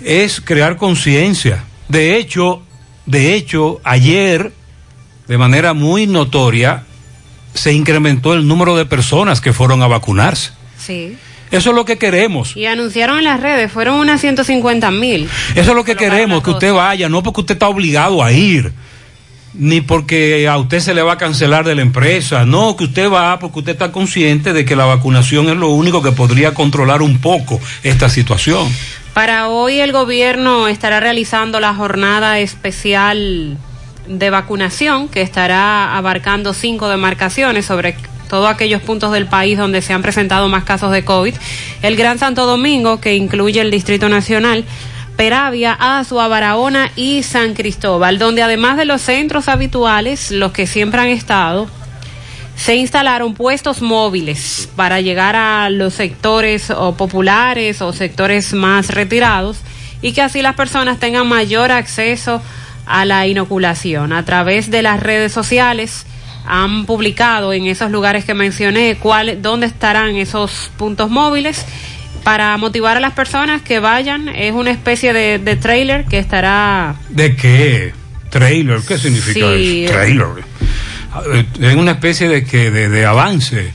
Es crear conciencia. De hecho... De hecho, ayer, de manera muy notoria, se incrementó el número de personas que fueron a vacunarse. Sí. Eso es lo que queremos. Y anunciaron en las redes, fueron unas ciento cincuenta mil. Eso es lo que queremos, que usted vaya, no porque usted está obligado a ir, ni porque a usted se le va a cancelar de la empresa. No, que usted va porque usted está consciente de que la vacunación es lo único que podría controlar un poco esta situación. Para hoy el gobierno estará realizando la jornada especial de vacunación que estará abarcando cinco demarcaciones, sobre todo aquellos puntos del país donde se han presentado más casos de COVID. El Gran Santo Domingo, que incluye el Distrito Nacional, Peravia, Azua, Barahona y San Cristóbal, donde además de los centros habituales, los que siempre han estado, se instalaron puestos móviles para llegar a los sectores o populares o sectores más retirados y que así las personas tengan mayor acceso a la inoculación. A través de las redes sociales han publicado en esos lugares que mencioné cuál, dónde estarán esos puntos móviles para motivar a las personas que vayan. Es una especie de, de trailer que estará... ¿De qué? ¿Trailer? ¿Qué significa sí, eso? Trailer. Es una especie de, que, de, de avance,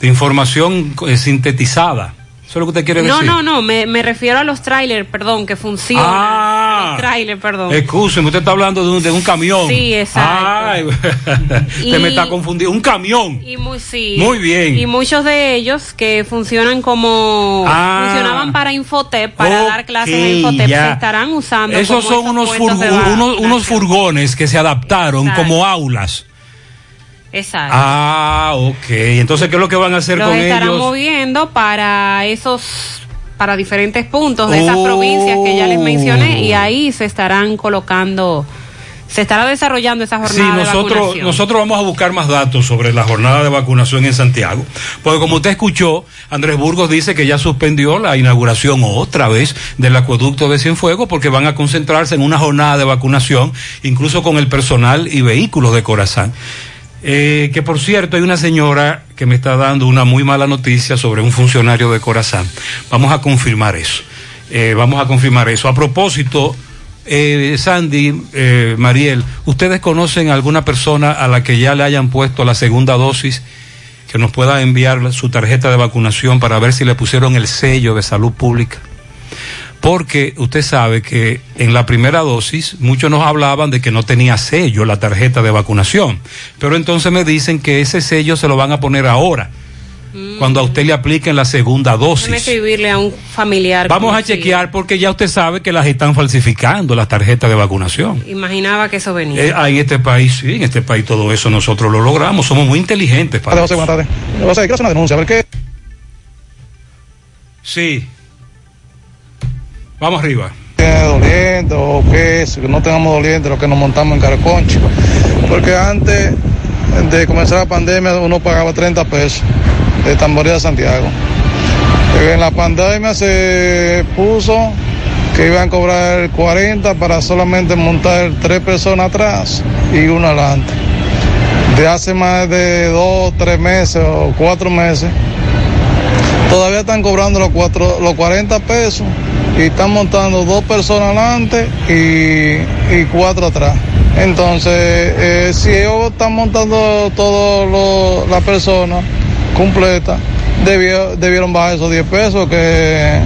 de información sintetizada. ¿Eso es lo que usted quiere no, decir? No, no, no, me, me refiero a los trailers, perdón, que funcionan. Ah, los trailers, perdón. Excúseme, usted está hablando de un, de un camión. Sí, exacto. Ay, usted me está confundiendo. Un camión. Y muy, sí. Muy bien. Y muchos de ellos que funcionan como... Ah, funcionaban para Infotep, para okay, dar clases en Infotep, ya. Se estarán usando. Esos son esos unos, furgo- unos, unos furgones que se adaptaron, exacto, como aulas. Exacto. Ah, ok. Entonces, ¿qué es lo que van a hacer los con ellos? Los estarán moviendo para esos, para diferentes puntos de esas oh. provincias que ya les mencioné, y ahí se estarán colocando, se estará desarrollando esa jornada sí, nosotros, de vacunación. Nosotros vamos a buscar más datos sobre la jornada de vacunación en Santiago, porque como usted escuchó, Andrés Burgos dice que ya suspendió la inauguración otra vez del acueducto de Cienfuegos, porque van a concentrarse en una jornada de vacunación, incluso con el personal y vehículos de Corazán. Eh, que por cierto, hay una señora que me está dando una muy mala noticia sobre un funcionario de Corazán. Vamos a confirmar eso. Eh, vamos a confirmar eso. A propósito, eh, Sandy, eh, Mariel, ¿ustedes conocen alguna persona a la que ya le hayan puesto la segunda dosis que nos pueda enviar su tarjeta de vacunación para ver si le pusieron el sello de salud pública? Porque usted sabe que en la primera dosis muchos nos hablaban de que no tenía sello la tarjeta de vacunación, pero entonces me dicen que ese sello se lo van a poner ahora, mm. cuando a usted le apliquen la segunda dosis. Déjeme escribirle a un familiar. Vamos a chequear, porque ya usted sabe que las están falsificando, las tarjetas de vacunación. Imaginaba que eso venía. Eh, ah, en este país, sí, en este país todo eso nosotros lo logramos, somos muy inteligentes. Para José, buenas tardes. José, quiero hacer una denuncia, a ver qué... Sí. Vamos arriba. Doliendo o que no tengamos doliente lo que nos montamos en Caraconcho, porque antes de comenzar la pandemia uno pagaba treinta pesos de Tamboril a Santiago. En la pandemia se puso que iban a cobrar cuarenta para solamente montar tres personas atrás y una adelante. De hace más de dos, tres meses o cuatro meses todavía están cobrando los, cuatro, los cuarenta pesos. Y están montando dos personas adelante y, y cuatro atrás. Entonces, eh, si ellos están montando todas las personas completas, debió, debieron bajar esos diez pesos que,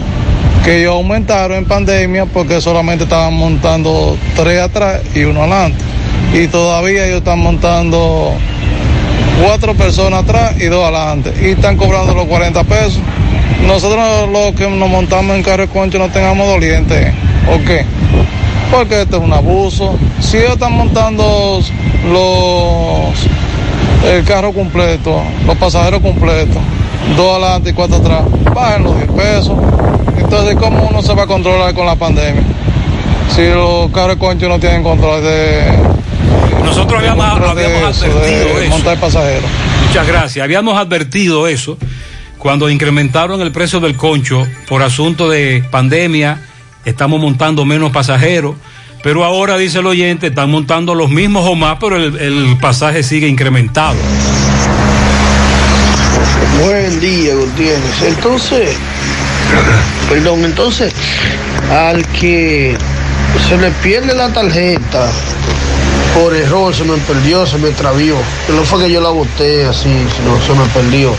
que ellos aumentaron en pandemia, porque solamente estaban montando tres atrás y uno adelante. Y todavía ellos están montando cuatro personas atrás y dos adelante. Y están cobrando los cuarenta pesos. Nosotros los que nos montamos en carro de concho no tengamos doliente, ¿por qué? Porque este es un abuso. Si ellos están montando los el carro completo, los pasajeros completos, dos adelante y cuatro atrás, bajen los diez pesos. Entonces, ¿cómo uno se va a controlar con la pandemia si los carros de concho no tienen control de... Nosotros habíamos, control habíamos de eso, advertido de eso. Montar pasajeros. Muchas gracias. Habíamos advertido eso. Cuando incrementaron el precio del concho por asunto de pandemia, estamos montando menos pasajeros, pero ahora, dice el oyente, están montando los mismos o más, pero el, el pasaje sigue incrementado. Buen día, Gutiérrez. Entonces, perdón, entonces, al que se le pierde la tarjeta, por error, se me perdió, se me extravió. No fue que yo la boté así, sino se me perdió.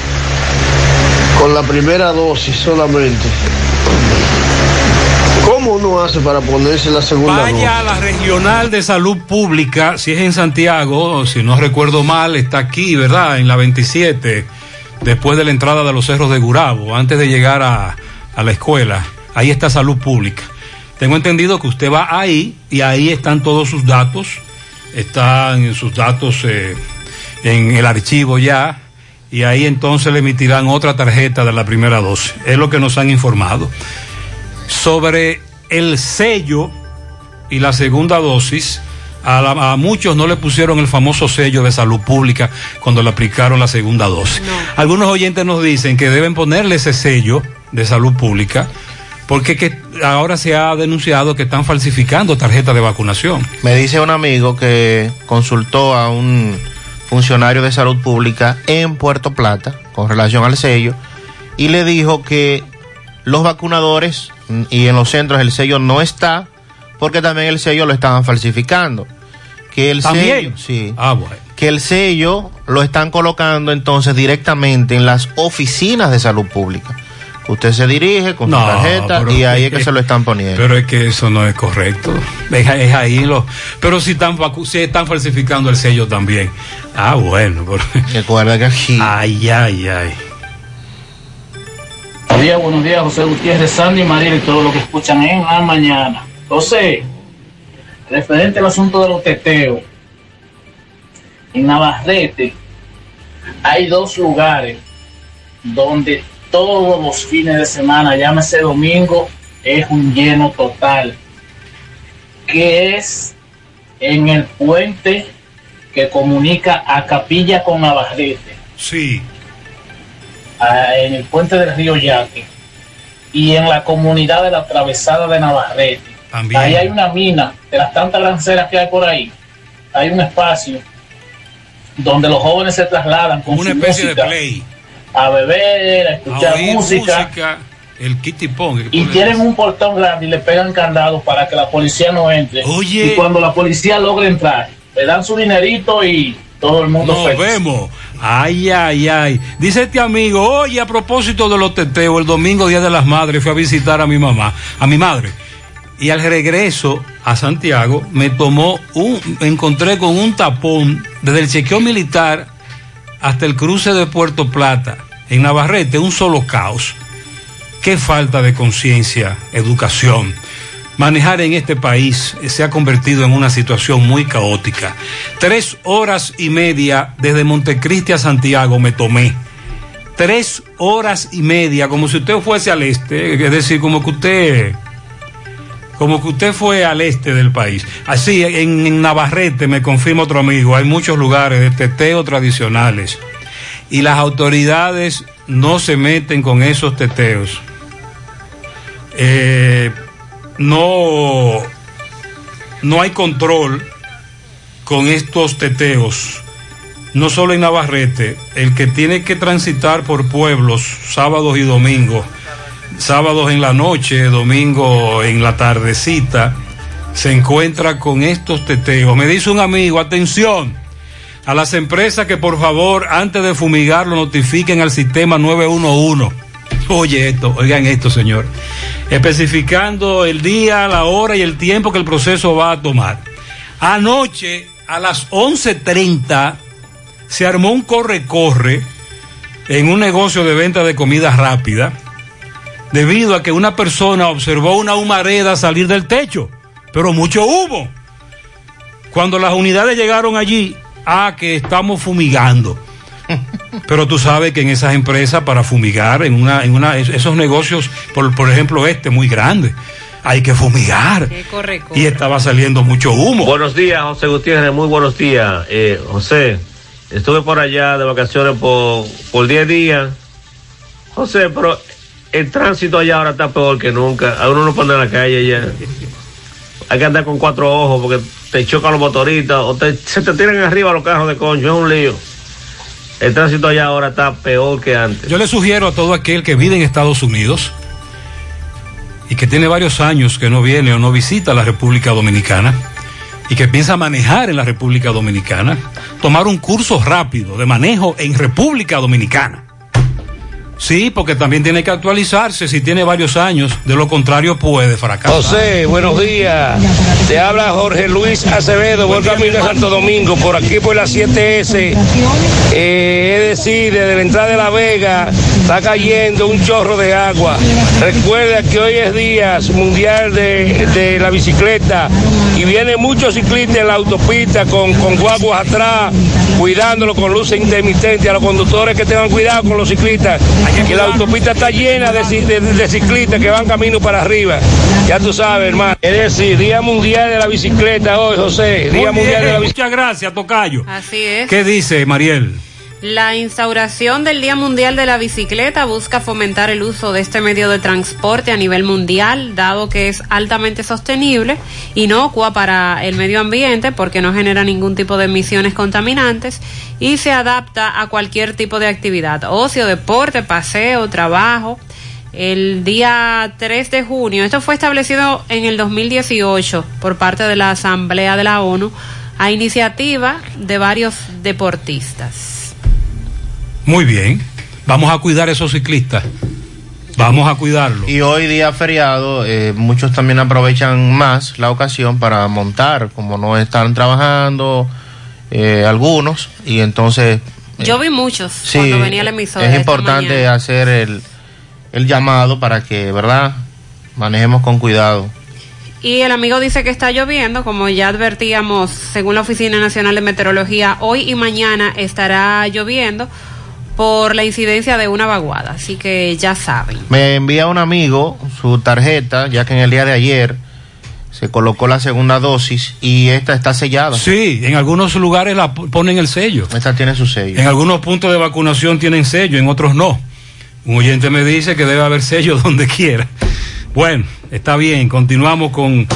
Con la primera dosis solamente. ¿Cómo uno hace para ponerse la segunda dosis? Vaya a la Regional de Salud Pública, si es en Santiago, si no recuerdo mal, está aquí, ¿verdad? En la veintisiete, después de la entrada de los Cerros de Gurabo, antes de llegar a, a la escuela. Ahí está Salud Pública. Tengo entendido que usted va ahí y ahí están todos sus datos. Están sus datos eh, en el archivo ya. Y ahí entonces le emitirán otra tarjeta de la primera dosis. Es lo que nos han informado. Sobre el sello y la segunda dosis, a, la, a muchos no le pusieron el famoso sello de salud pública cuando le aplicaron la segunda dosis. No. Algunos oyentes nos dicen que deben ponerle ese sello de salud pública porque que ahora se ha denunciado que están falsificando tarjetas de vacunación. Me dice un amigo que consultó a un funcionario de salud pública en Puerto Plata con relación al sello y le dijo que los vacunadores y en los centros el sello no está porque también el sello lo estaban falsificando. Que el ¿También? sello, sí. Ah, bueno. Que el sello lo están colocando entonces directamente en las oficinas de salud pública. Usted se dirige con no, su tarjeta y ahí es que, que se lo están poniendo. Pero es que eso no es correcto. Es, es ahí lo. Pero si están, si están falsificando el sello también. Ah, bueno. Pero... Recuerda que aquí. Ay, ay, ay. Buenos días, buenos días, José Gutiérrez, Sandy, María y todo lo que escuchan en la mañana. José, referente al asunto de los teteos, en Navarrete hay dos lugares donde todos los fines de semana, llámese domingo, es un lleno total, que es en el puente que comunica a Capilla con Navarrete. Sí. En el puente del río Yaque y en la comunidad de la Travesada de Navarrete. También. Ahí hay una mina, de las tantas lanceras que hay por ahí, hay un espacio donde los jóvenes se trasladan con una su especie música, de play, a beber, a escuchar a música, música, el kitipón, y tienen eso. Un portón grande y le pegan candado para que la policía no entre. Oye. Y cuando la policía logra entrar, le dan su dinerito y todo el mundo feliz. Nos vemos. Ay, ay, ay. Dice este amigo, oye, a propósito de los teteos, el domingo, Día de las Madres, fui a visitar a mi mamá, a mi madre. Y al regreso a Santiago, me tomó un, me encontré con un tapón desde el chequeo militar hasta el cruce de Puerto Plata, en Navarrete, un solo caos. Qué falta de conciencia, educación. Manejar en este país se ha convertido en una situación muy caótica. Tres horas y media desde Montecristi a Santiago me tomé. Tres horas y media, como si usted fuese al este, es decir, como que usted, como que usted fue al este del país. Así, en, en Navarrete, me confirma otro amigo, hay muchos lugares de teteo tradicionales y las autoridades no se meten con esos teteos. Eh... No, no hay control con estos teteos. No solo en Navarrete, el que tiene que transitar por pueblos sábados y domingos, sábados en la noche, domingo en la tardecita, se encuentra con estos teteos. Me dice un amigo, atención a las empresas que por favor antes de fumigar lo notifiquen al sistema nueve uno uno. Oye esto, oigan esto, señor, especificando el día, la hora y el tiempo que el proceso va a tomar. Anoche a las once treinta se armó un corre-corre en un negocio de venta de comida rápida debido a que una persona observó una humareda salir del techo, pero mucho humo. Cuando las unidades llegaron allí, ah, que estamos fumigando. Pero tú sabes que en esas empresas para fumigar, en una, en una, esos negocios, por, por ejemplo este muy grande, hay que fumigar. Sí, corre, corre. Y estaba saliendo mucho humo. Buenos días, José Gutiérrez, muy buenos días. Eh, José, estuve por allá de vacaciones por, por diez días. José, pero el tránsito allá ahora está peor que nunca. A uno no pone en la calle ya. Hay que andar con cuatro ojos porque te chocan los motoristas o te, se te tiran arriba los carros de concho, es un lío. El tránsito allá ahora está peor que antes. Yo le sugiero a todo aquel que vive en Estados Unidos y que tiene varios años que no viene o no visita la República Dominicana y que piensa manejar en la República Dominicana, tomar un curso rápido de manejo en República Dominicana. Sí, porque también tiene que actualizarse si tiene varios años, de lo contrario puede fracasar. José, buenos días. Te habla Jorge Luis Acevedo, buen camino de Santo Domingo, por aquí por la siete ese. Eh, es decir, desde la entrada de La Vega está cayendo un chorro de agua. Recuerda que hoy es Día Mundial de, de la Bicicleta y vienen muchos ciclistas en la autopista con, con guaguas atrás, cuidándolo con luces intermitentes. A los conductores que tengan cuidado con los ciclistas. Que la autopista está llena de, de, de ciclistas que van camino para arriba. Ya tú sabes, hermano. Es decir, Día Mundial de la Bicicleta hoy, José. Día Mundial de la Bicicleta. Muchas gracias, tocayo. Así es. ¿Qué dice, Mariel? La instauración del Día Mundial de la Bicicleta busca fomentar el uso de este medio de transporte a nivel mundial, dado que es altamente sostenible, inocua para el medio ambiente porque no genera ningún tipo de emisiones contaminantes y se adapta a cualquier tipo de actividad, ocio, deporte, paseo, trabajo. El día tres de junio, esto fue establecido en el dos mil dieciocho por parte de la Asamblea de la ONU a iniciativa de varios deportistas. Muy bien, vamos a cuidar a esos ciclistas, vamos a cuidarlos. Y hoy día feriado, eh, muchos también aprovechan más la ocasión para montar, como no están trabajando eh, algunos, y entonces... Eh, Yo vi muchos sí, cuando venía el emisor. Es importante hacer el, el llamado para que, ¿verdad?, manejemos con cuidado. Y el amigo dice que está lloviendo, como ya advertíamos, según la Oficina Nacional de Meteorología, hoy y mañana estará lloviendo por la incidencia de una vaguada, así que ya saben. Me envía un amigo su tarjeta, ya que en el día de ayer se colocó la segunda dosis y esta está sellada. Sí, en algunos lugares la ponen el sello. Esta tiene su sello. En algunos puntos de vacunación tienen sello, en otros no. Un oyente me dice que debe haber sello donde quiera. Bueno, está bien, continuamos con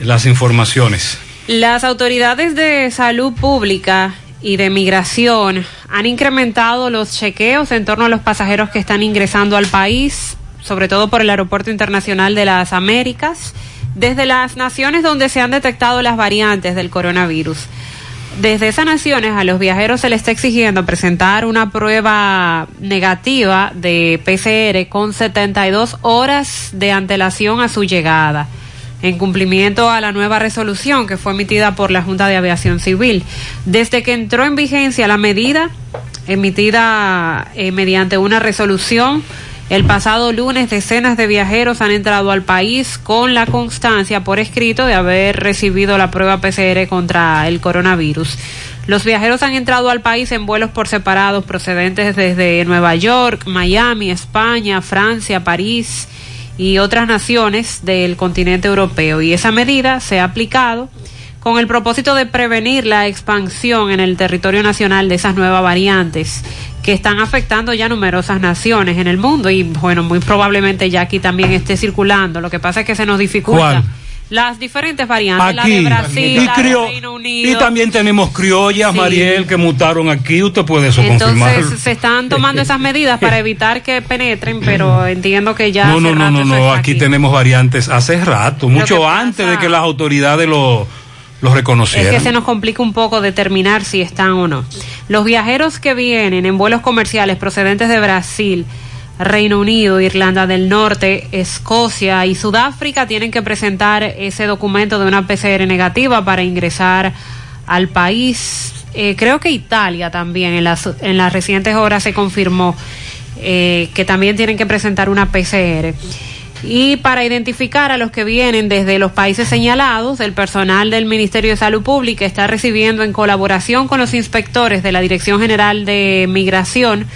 las informaciones. Las autoridades de salud pública y de migración han incrementado los chequeos en torno a los pasajeros que están ingresando al país, sobre todo por el Aeropuerto Internacional de las Américas, desde las naciones donde se han detectado las variantes del coronavirus. Desde esas naciones a los viajeros se les está exigiendo presentar una prueba negativa de P C R con setenta y dos horas de antelación a su llegada, en cumplimiento a la nueva resolución que fue emitida por la Junta de Aviación Civil. Desde que entró en vigencia la medida, emitida eh, mediante una resolución, el pasado lunes decenas de viajeros han entrado al país con la constancia por escrito de haber recibido la prueba P C R contra el coronavirus. Los viajeros han entrado al país en vuelos por separados procedentes desde Nueva York, Miami, España, Francia, París y otras naciones del continente europeo, y esa medida se ha aplicado con el propósito de prevenir la expansión en el territorio nacional de esas nuevas variantes que están afectando ya numerosas naciones en el mundo, y bueno, muy probablemente ya aquí también esté circulando. Lo que pasa es que se nos dificulta. ¿Cuál? Las diferentes variantes, aquí, la de Brasil, y la crio, de Reino Unido. Y también tenemos criollas, sí. Mariel, que mutaron aquí, usted puede eso confirmar. Entonces se están tomando esas medidas para evitar que penetren, pero entiendo que ya... No, hace no, rato no, no, no, aquí. aquí tenemos variantes hace rato, mucho antes de que las autoridades lo... los reconocieron. Es que se nos complica un poco determinar si están o no. Los viajeros que vienen en vuelos comerciales procedentes de Brasil, Reino Unido, Irlanda del Norte, Escocia y Sudáfrica tienen que presentar ese documento de una P C R negativa para ingresar al país. Eh, creo que Italia también en las, en las recientes horas se confirmó eh, que también tienen que presentar una P C R. Y para identificar a los que vienen desde los países señalados, el personal del Ministerio de Salud Pública está recibiendo, en colaboración con los inspectores de la Dirección General de Migración,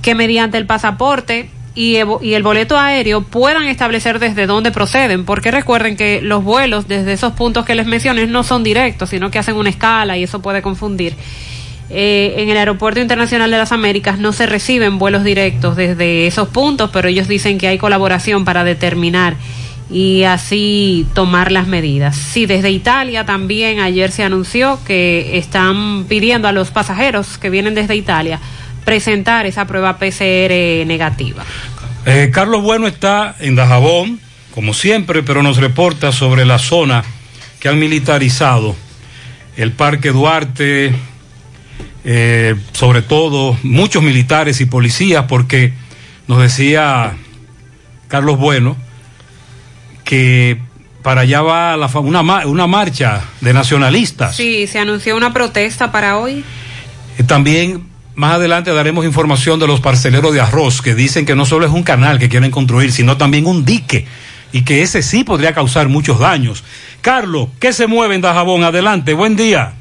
que mediante el pasaporte y el boleto aéreo puedan establecer desde dónde proceden, porque recuerden que los vuelos desde esos puntos que les mencioné no son directos, sino que hacen una escala y eso puede confundir. Eh, en el Aeropuerto Internacional de las Américas no se reciben vuelos directos desde esos puntos, pero ellos dicen que hay colaboración para determinar y así tomar las medidas. Sí, desde Italia también ayer se anunció que están pidiendo a los pasajeros que vienen desde Italia presentar esa prueba P C R negativa. Eh, Carlos Bueno está en Dajabón, como siempre, pero nos reporta sobre la zona que han militarizado, el Parque Duarte... Eh, sobre todo muchos militares y policías, porque nos decía Carlos Bueno que para allá va la, una, una marcha de nacionalistas. Sí, se anunció una protesta para hoy. Eh, también más adelante daremos información de los parceleros de arroz, que dicen que no solo es un canal que quieren construir, sino también un dique, y que ese sí podría causar muchos daños. Carlos, ¿qué se mueve en Dajabón? Adelante, buen día.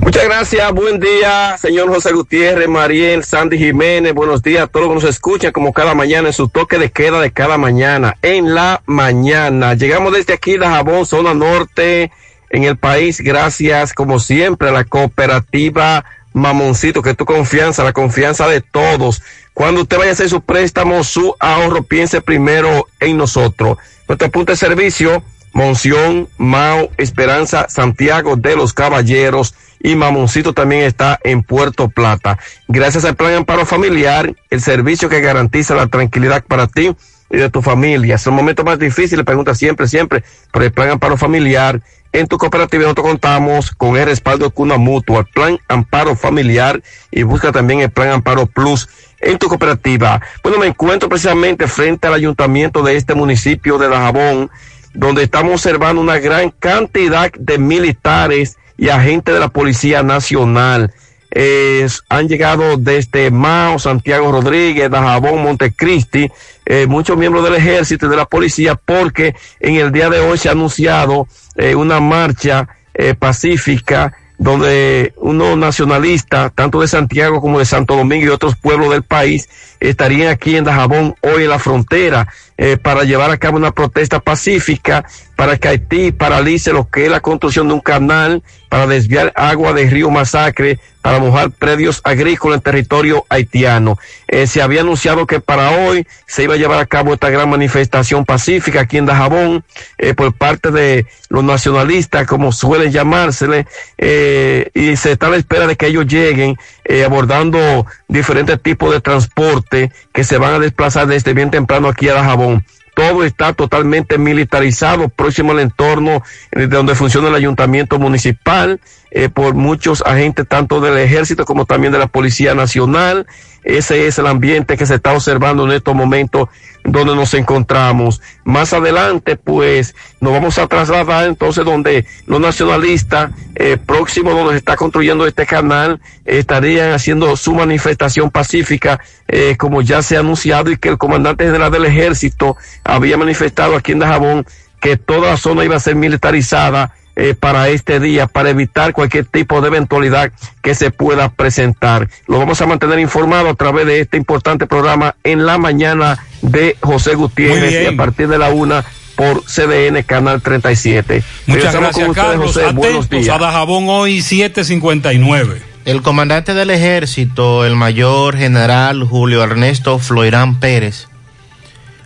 Muchas gracias, buen día, señor José Gutiérrez, Mariel, Sandy Jiménez, buenos días a todos los que nos escuchan como cada mañana en su toque de queda de cada mañana, en la mañana. Llegamos desde aquí, Dajabón, zona norte, en el país, gracias como siempre a la cooperativa Mamoncito, que es tu confianza, la confianza de todos. Cuando usted vaya a hacer su préstamo, su ahorro, piense primero en nosotros. Nuestro punto de servicio, Monción, Mao, Esperanza, Santiago de los Caballeros, y Mamoncito también está en Puerto Plata. Gracias al Plan Amparo Familiar, el servicio que garantiza la tranquilidad para ti y de tu familia. Son momentos más difíciles, pregunta siempre, siempre, por el Plan Amparo Familiar. En tu cooperativa nosotros contamos con el respaldo de Cuna Mutua, el Plan Amparo Familiar, y busca también el Plan Amparo Plus en tu cooperativa. Bueno, me encuentro precisamente frente al ayuntamiento de este municipio de Dajabón, donde estamos observando una gran cantidad de militares y agentes de la Policía Nacional. Eh, han llegado desde Mao, Santiago Rodríguez, Dajabón, Montecristi, eh, muchos miembros del ejército y de la policía, porque en el día de hoy se ha anunciado eh, una marcha eh, pacífica donde unos nacionalistas, tanto de Santiago como de Santo Domingo y otros pueblos del país, estarían aquí en Dajabón hoy en la frontera eh, para llevar a cabo una protesta pacífica para que Haití paralice lo que es la construcción de un canal para desviar agua del río Masacre, para mojar predios agrícolas en territorio haitiano. Eh, se había anunciado que para hoy se iba a llevar a cabo esta gran manifestación pacífica aquí en Dajabón, eh, por parte de los nacionalistas, como suelen llamársele, eh, y se está a la espera de que ellos lleguen, eh, abordando diferentes tipos de transporte que se van a desplazar desde bien temprano aquí a Dajabón. Todo está totalmente militarizado, próximo al entorno de donde funciona el ayuntamiento municipal, eh, por muchos agentes tanto del ejército como también de la Policía Nacional. Ese es el ambiente que se está observando en estos momentos donde nos encontramos. Más adelante, pues, nos vamos a trasladar entonces donde los nacionalistas, eh, próximos donde se está construyendo este canal, eh, estarían haciendo su manifestación pacífica, eh, como ya se ha anunciado, y que el comandante general del ejército había manifestado aquí en Dajabón que toda la zona iba a ser militarizada eh, para este día, para evitar cualquier tipo de eventualidad que se pueda presentar. Lo vamos a mantener informado a través de este importante programa En la Mañana de José Gutiérrez, y a partir de la una por C D N Canal treinta y siete. Muchas gracias, ustedes, Carlos. José, buenos días. A Dajabón hoy siete cincuenta y nueve. El comandante del ejército, el mayor general Julio Ernesto Floirán Pérez,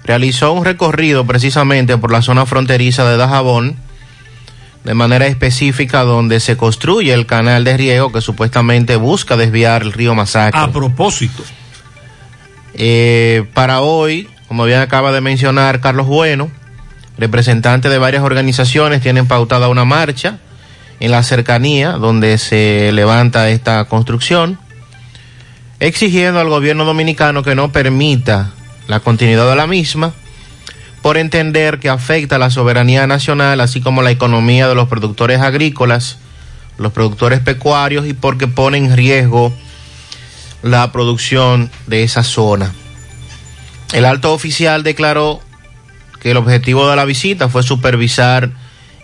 realizó un recorrido precisamente por la zona fronteriza de Dajabón, de manera específica donde se construye el canal de riego que supuestamente busca desviar el río Masacre. A propósito, eh, para hoy, como bien acaba de mencionar Carlos Bueno, representantes de varias organizaciones tienen pautada una marcha en la cercanía donde se levanta esta construcción, exigiendo al gobierno dominicano que no permita la continuidad de la misma, por entender que afecta a la soberanía nacional, así como la economía de los productores agrícolas, los productores pecuarios, y porque pone en riesgo la producción de esa zona. El alto oficial declaró que el objetivo de la visita fue supervisar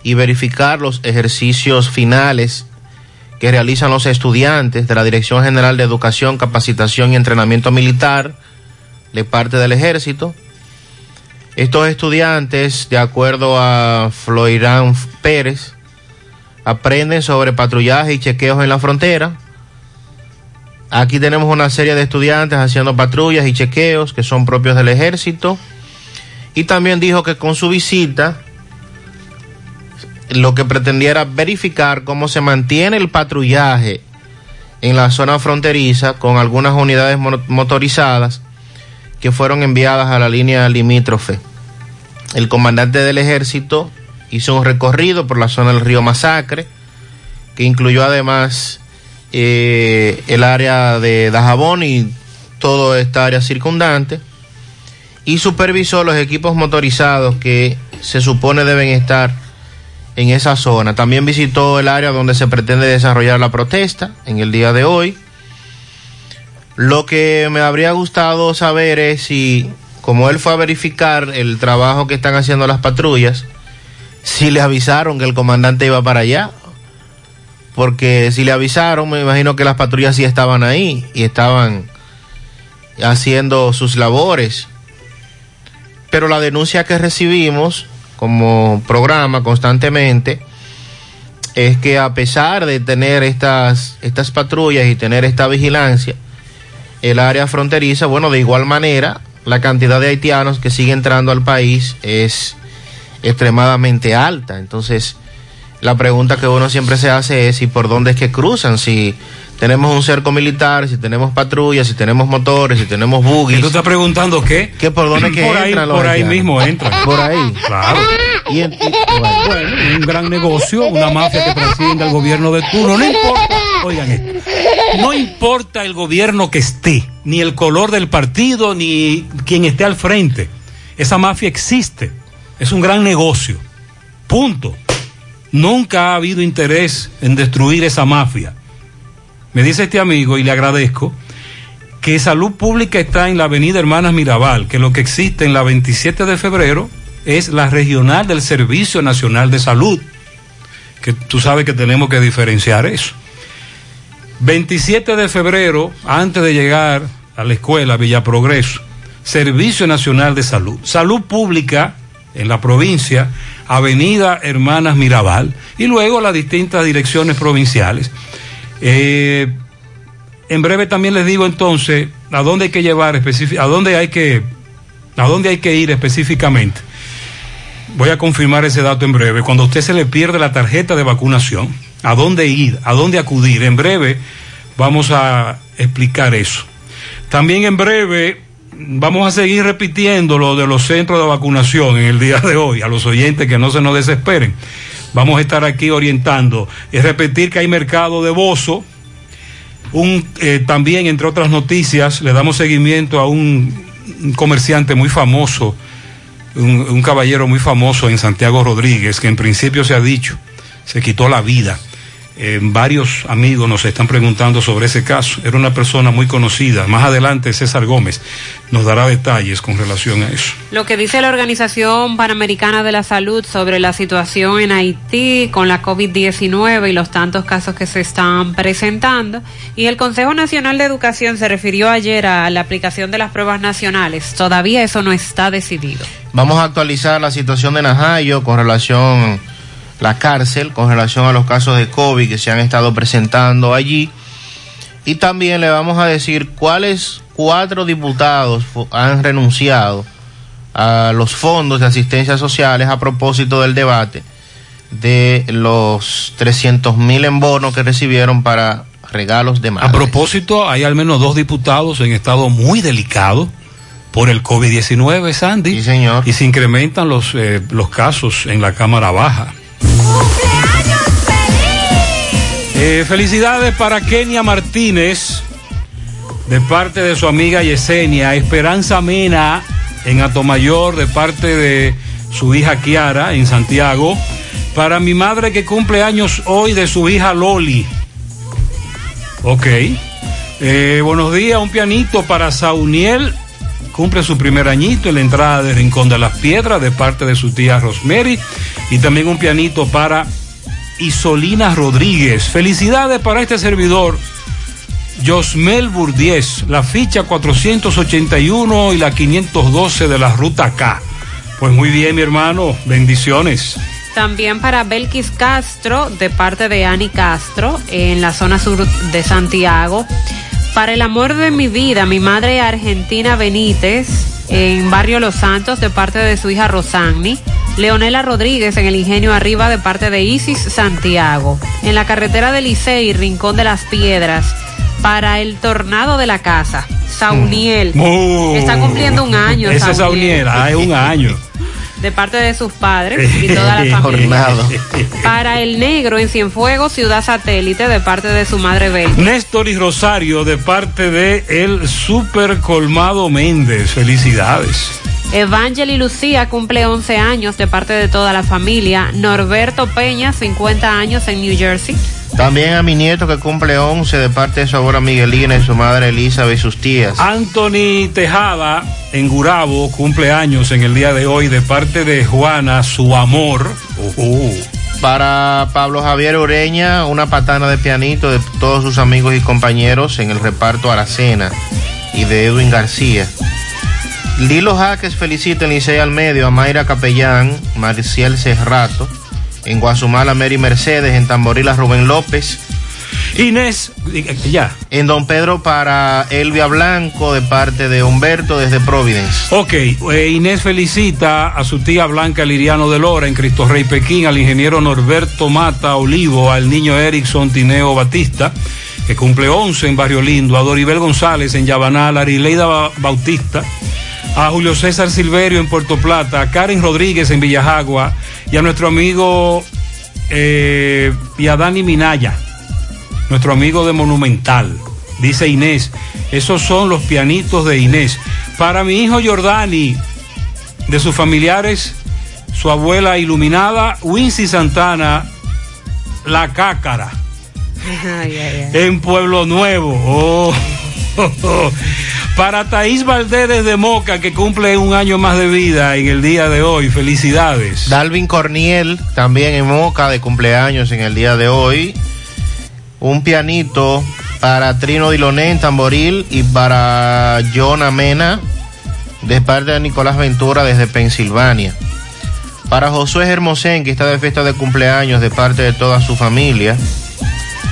y verificar los ejercicios finales que realizan los estudiantes de la Dirección General de Educación, Capacitación y Entrenamiento Militar, de parte del ejército. Estos estudiantes, de acuerdo a Floirán Pérez, aprenden sobre patrullaje y chequeos en la frontera. Aquí tenemos una serie de estudiantes haciendo patrullas y chequeos que son propios del ejército. Y también dijo que con su visita lo que pretendía era verificar cómo se mantiene el patrullaje en la zona fronteriza con algunas unidades motorizadas que fueron enviadas a la línea limítrofe. El comandante del ejército hizo un recorrido por la zona del río Masacre, que incluyó además eh, el área de Dajabón y toda esta área circundante, y supervisó los equipos motorizados que se supone deben estar en esa zona. También visitó el área donde se pretende desarrollar la protesta en el día de hoy. Lo que me habría gustado saber es si, como él fue a verificar el trabajo que están haciendo las patrullas, si le avisaron que el comandante iba para allá. Porque si le avisaron, me imagino que las patrullas sí estaban ahí y estaban haciendo sus labores. Pero la denuncia que recibimos como programa constantemente es que a pesar de tener estas, estas patrullas y tener esta vigilancia, el área fronteriza, bueno, de igual manera, la cantidad de haitianos que sigue entrando al país es extremadamente alta. Entonces, la pregunta que uno siempre se hace es, ¿y por dónde es que cruzan? Si tenemos un cerco militar, si tenemos patrullas, si tenemos motores, si tenemos buggies. ¿Y tú estás preguntando qué? ¿Qué por dónde es que por entran ahí, los Por haitianos? Ahí mismo entran. Por ahí. Claro. Y en, bueno, bueno, un gran negocio, una mafia que prescinda el gobierno de turno, no importa, oigan esto, no importa el gobierno que esté, ni el color del partido, ni quien esté al frente, esa mafia existe, es un gran negocio, punto. Nunca ha habido interés en destruir esa mafia. Me dice este amigo, y le agradezco, que Salud Pública está en la avenida Hermanas Mirabal, que lo que existe en la veintisiete de febrero es la regional del Servicio Nacional de Salud, que tú sabes que tenemos que diferenciar eso. veintisiete de febrero, antes de llegar a la escuela Villaprogreso, Servicio Nacional de Salud, Salud Pública en la provincia, avenida Hermanas Mirabal, y luego las distintas direcciones provinciales. Eh, en breve también les digo entonces a dónde hay que llevar específic- a dónde hay que a dónde hay que ir específicamente. Voy a confirmar ese dato en breve. Cuando a usted se le pierde la tarjeta de vacunación, ¿a dónde ir? ¿A dónde acudir? En breve vamos a explicar eso. También en breve vamos a seguir repitiendo lo de los centros de vacunación en el día de hoy. A los oyentes que no se nos desesperen, vamos a estar aquí orientando. Es repetir que hay mercado de bozo. Un, eh, también, entre otras noticias, le damos seguimiento a un, un comerciante muy famoso. Un, un caballero muy famoso en Santiago Rodríguez, que en principio se ha dicho, se quitó la vida. Eh, varios amigos nos están preguntando sobre ese caso. Era una persona muy conocida. Más adelante César Gómez nos dará detalles con relación a eso. Lo que dice la Organización Panamericana de la Salud sobre la situación en Haití con la covid diecinueve y los tantos casos que se están presentando. Y el Consejo Nacional de Educación se refirió ayer a la aplicación de las pruebas nacionales. Todavía eso no está decidido. Vamos a actualizar la situación de Najayo con relación a la cárcel, con relación a los casos de COVID que se han estado presentando allí. Y también le vamos a decir cuáles cuatro diputados han renunciado a los fondos de asistencia sociales a propósito del debate de los trescientos mil en bonos que recibieron para regalos de madres. A propósito, hay al menos dos diputados en estado muy delicado por el covid diecinueve, Sandy. Sí, señor. Y se incrementan los, eh, los casos en la Cámara Baja. ¡Cumpleaños feliz! Eh, felicidades para Kenia Martínez, de parte de su amiga Yesenia. Esperanza Mena, en Atomayor, de parte de su hija Kiara, en Santiago. Para mi madre, que cumple años hoy, de su hija Loli. Ok. Eh, buenos días, un pianito para Sauniel. Cumple su primer añito en la entrada de Rincón de las Piedras, de parte de su tía Rosemary. Y también un pianito para Isolina Rodríguez. Felicidades para este servidor, Josmel Burdiez, la ficha cuatrocientos ochenta y uno y la quinientos doce de la ruta K. Pues muy bien, mi hermano, bendiciones. También para Belkis Castro, de parte de Ani Castro, en la zona sur de Santiago. Para el amor de mi vida, mi madre Argentina Benítez, en Barrio Los Santos, de parte de su hija Rosanni. Leonela Rodríguez, en el Ingenio Arriba, de parte de Isis Santiago. En la carretera de Licey, Rincón de las Piedras, para el tornado de la casa, Sauniel. Oh, está cumpliendo un año. Ese es Sauniel, ah, es un año. De parte de sus padres y toda la familia. Para el negro en Cienfuegos, Ciudad Satélite, de parte de su madre Belén. Néstor y Rosario, de parte de el Super Colmado Méndez. Felicidades. Evangeli Lucía cumple once años, de parte de toda la familia. Norberto Peña, cincuenta años, en New Jersey. También a mi nieto, que cumple once, de parte de su abuela Miguelina y su madre Elizabeth y sus tías. Anthony Tejada, en Gurabo, cumple años en el día de hoy, de parte de Juana, su amor. Oh, oh. Para Pablo Javier Ureña, una patana de pianito de todos sus amigos y compañeros en el reparto Aracena, y de Edwin García. Lilo Jaques felicita en Licey al Medio a Mayra Capellán, Marcial Cerrato, en Guasumala Mary Mercedes, en Tamborila Rubén López. Inés, ya. En Don Pedro para Elvia Blanco de parte de Humberto desde Providence. Ok, eh, Inés felicita a su tía Blanca Liriano de Lora en Cristo Rey Pekín, al ingeniero Norberto Mata Olivo, al niño Erickson Tineo Batista, que cumple once en Barrio Lindo, a Doribel González en Yabanal, a Arileida Bautista, a Julio César Silverio en Puerto Plata, a Karen Rodríguez en Villajagua y a nuestro amigo eh, Piadani Minaya, nuestro amigo de Monumental. Dice Inés, esos son los pianitos de Inés. Para mi hijo Jordani, de sus familiares, su abuela iluminada, Wincy Santana, la Cácara. Ay, ay, ay. En Pueblo Nuevo. Oh, oh, oh. Para Taís Valdés de Moca, que cumple un año más de vida en el día de hoy, felicidades. Dalvin Corniel, también en Moca, de cumpleaños en el día de hoy. Un pianito para Trino Diloné en Tamboril y para Jonah Mena de parte de Nicolás Ventura desde Pensilvania. Para Josué Hermosén, que está de fiesta de cumpleaños de parte de toda su familia.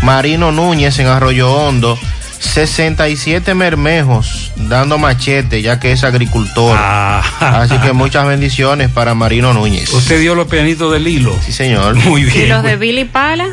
Marino Núñez en Arroyo Hondo, sesenta y siete mermejos dando machete, ya que es agricultor. Ah. Así que muchas bendiciones para Marino Núñez. ¿Usted dio los pianitos de Lilo? Sí, señor. Muy bien. ¿Y los de Billy Pala?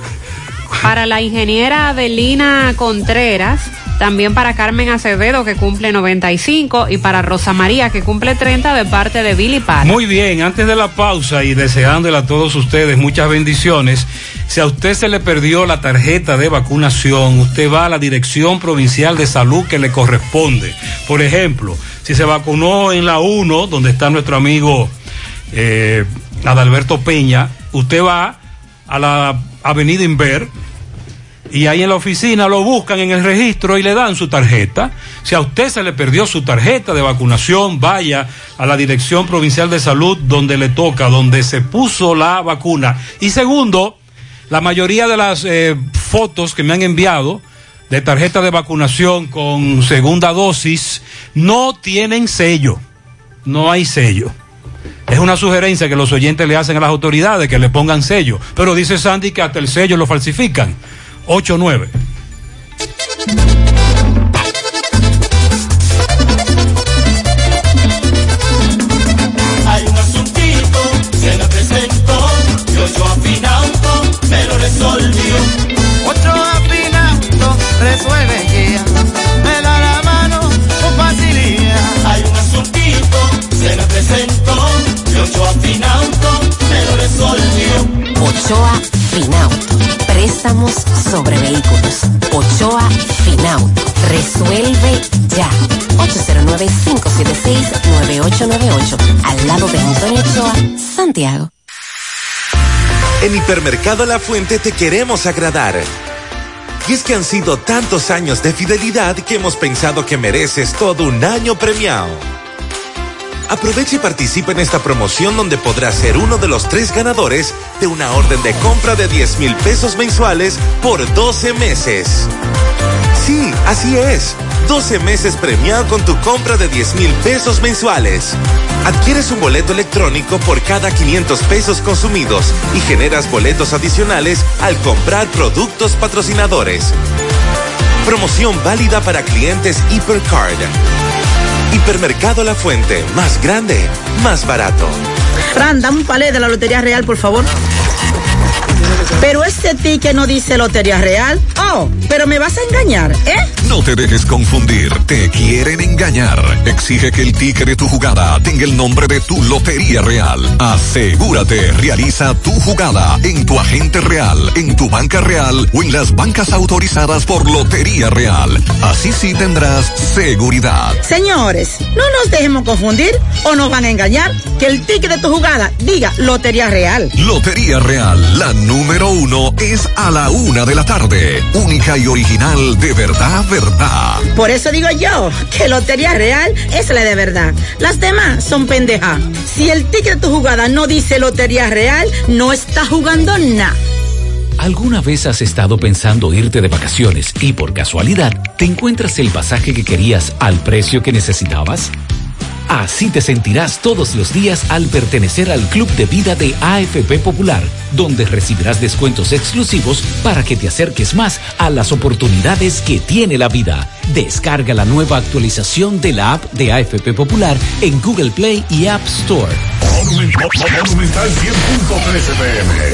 Para la ingeniera Adelina Contreras, también para Carmen Acevedo, que cumple noventa y cinco, y para Rosa María, que cumple treinta, de parte de Billy Paz. Muy bien, antes de la pausa y deseándole a todos ustedes muchas bendiciones. Si a usted se le perdió la tarjeta de vacunación, usted va a la Dirección Provincial de Salud que le corresponde. Por ejemplo, si se vacunó en la uno, donde está nuestro amigo eh, Adalberto Peña, usted va a la Avenida Inver, y ahí en la oficina lo buscan en el registro y le dan su tarjeta. Si a usted se le perdió su tarjeta de vacunación, vaya a la Dirección Provincial de Salud donde le toca, donde se puso la vacuna. Y segundo, la mayoría de las eh, fotos que me han enviado de tarjeta de vacunación con segunda dosis no tienen sello, no hay sello. Es una sugerencia que los oyentes le hacen a las autoridades, que le pongan sello. Pero dice Sandy que hasta el sello lo falsifican. ocho nueve. Hay un asuntito, se me presentó, yo yo afinauto, me lo resolvió. Otro afinauto, resuelve ya, me da la mano con facilidad. Hay un asuntito, se me presentó, Ochoa Finauto me lo resolvió. Ochoa Finauto, préstamos sobre vehículos. Ochoa Finauto, resuelve ya. ocho cero nueve, cinco siete seis, nueve ocho nueve ocho, al lado de Antonio Ochoa, Santiago. En Hipermercado La Fuente te queremos agradar. Y es que han sido tantos años de fidelidad que hemos pensado que mereces todo un año premiado. Aprovecha y participa en esta promoción donde podrás ser uno de los tres ganadores de una orden de compra de diez mil pesos mensuales por doce meses. Sí, así es. doce meses premiado con tu compra de diez mil pesos mensuales. Adquieres un boleto electrónico por cada quinientos pesos consumidos y generas boletos adicionales al comprar productos patrocinadores. Promoción válida para clientes Hipercard. Hipermercado La Fuente, más grande, más barato. Fran, dame un palé de la Lotería Real, por favor. Pero este ticket no dice Lotería Real. Oh, pero me vas a engañar, ¿eh? No te dejes confundir, te quieren engañar. Exige que el ticket de tu jugada tenga el nombre de tu Lotería Real. Asegúrate, realiza tu jugada en tu agente real, en tu banca real o en las bancas autorizadas por Lotería Real. Así sí tendrás seguridad. Señores, no nos dejemos confundir o nos van a engañar. Que el ticket de tu jugada diga Lotería Real. Lotería Real, la número uno es a la una de la tarde. Única y original, de verdad, verdad. Por eso digo yo que Lotería Real es la de verdad. Las demás son pendejas. Si el ticket de tu jugada no dice Lotería Real, no estás jugando nada. ¿Alguna vez has estado pensando irte de vacaciones y por casualidad te encuentras el pasaje que querías al precio que necesitabas? Así te sentirás todos los días al pertenecer al Club de Vida de A F P Popular, donde recibirás descuentos exclusivos para que te acerques más a las oportunidades que tiene la vida. Descarga la nueva actualización de la app de A F P Popular en Google Play y App Store.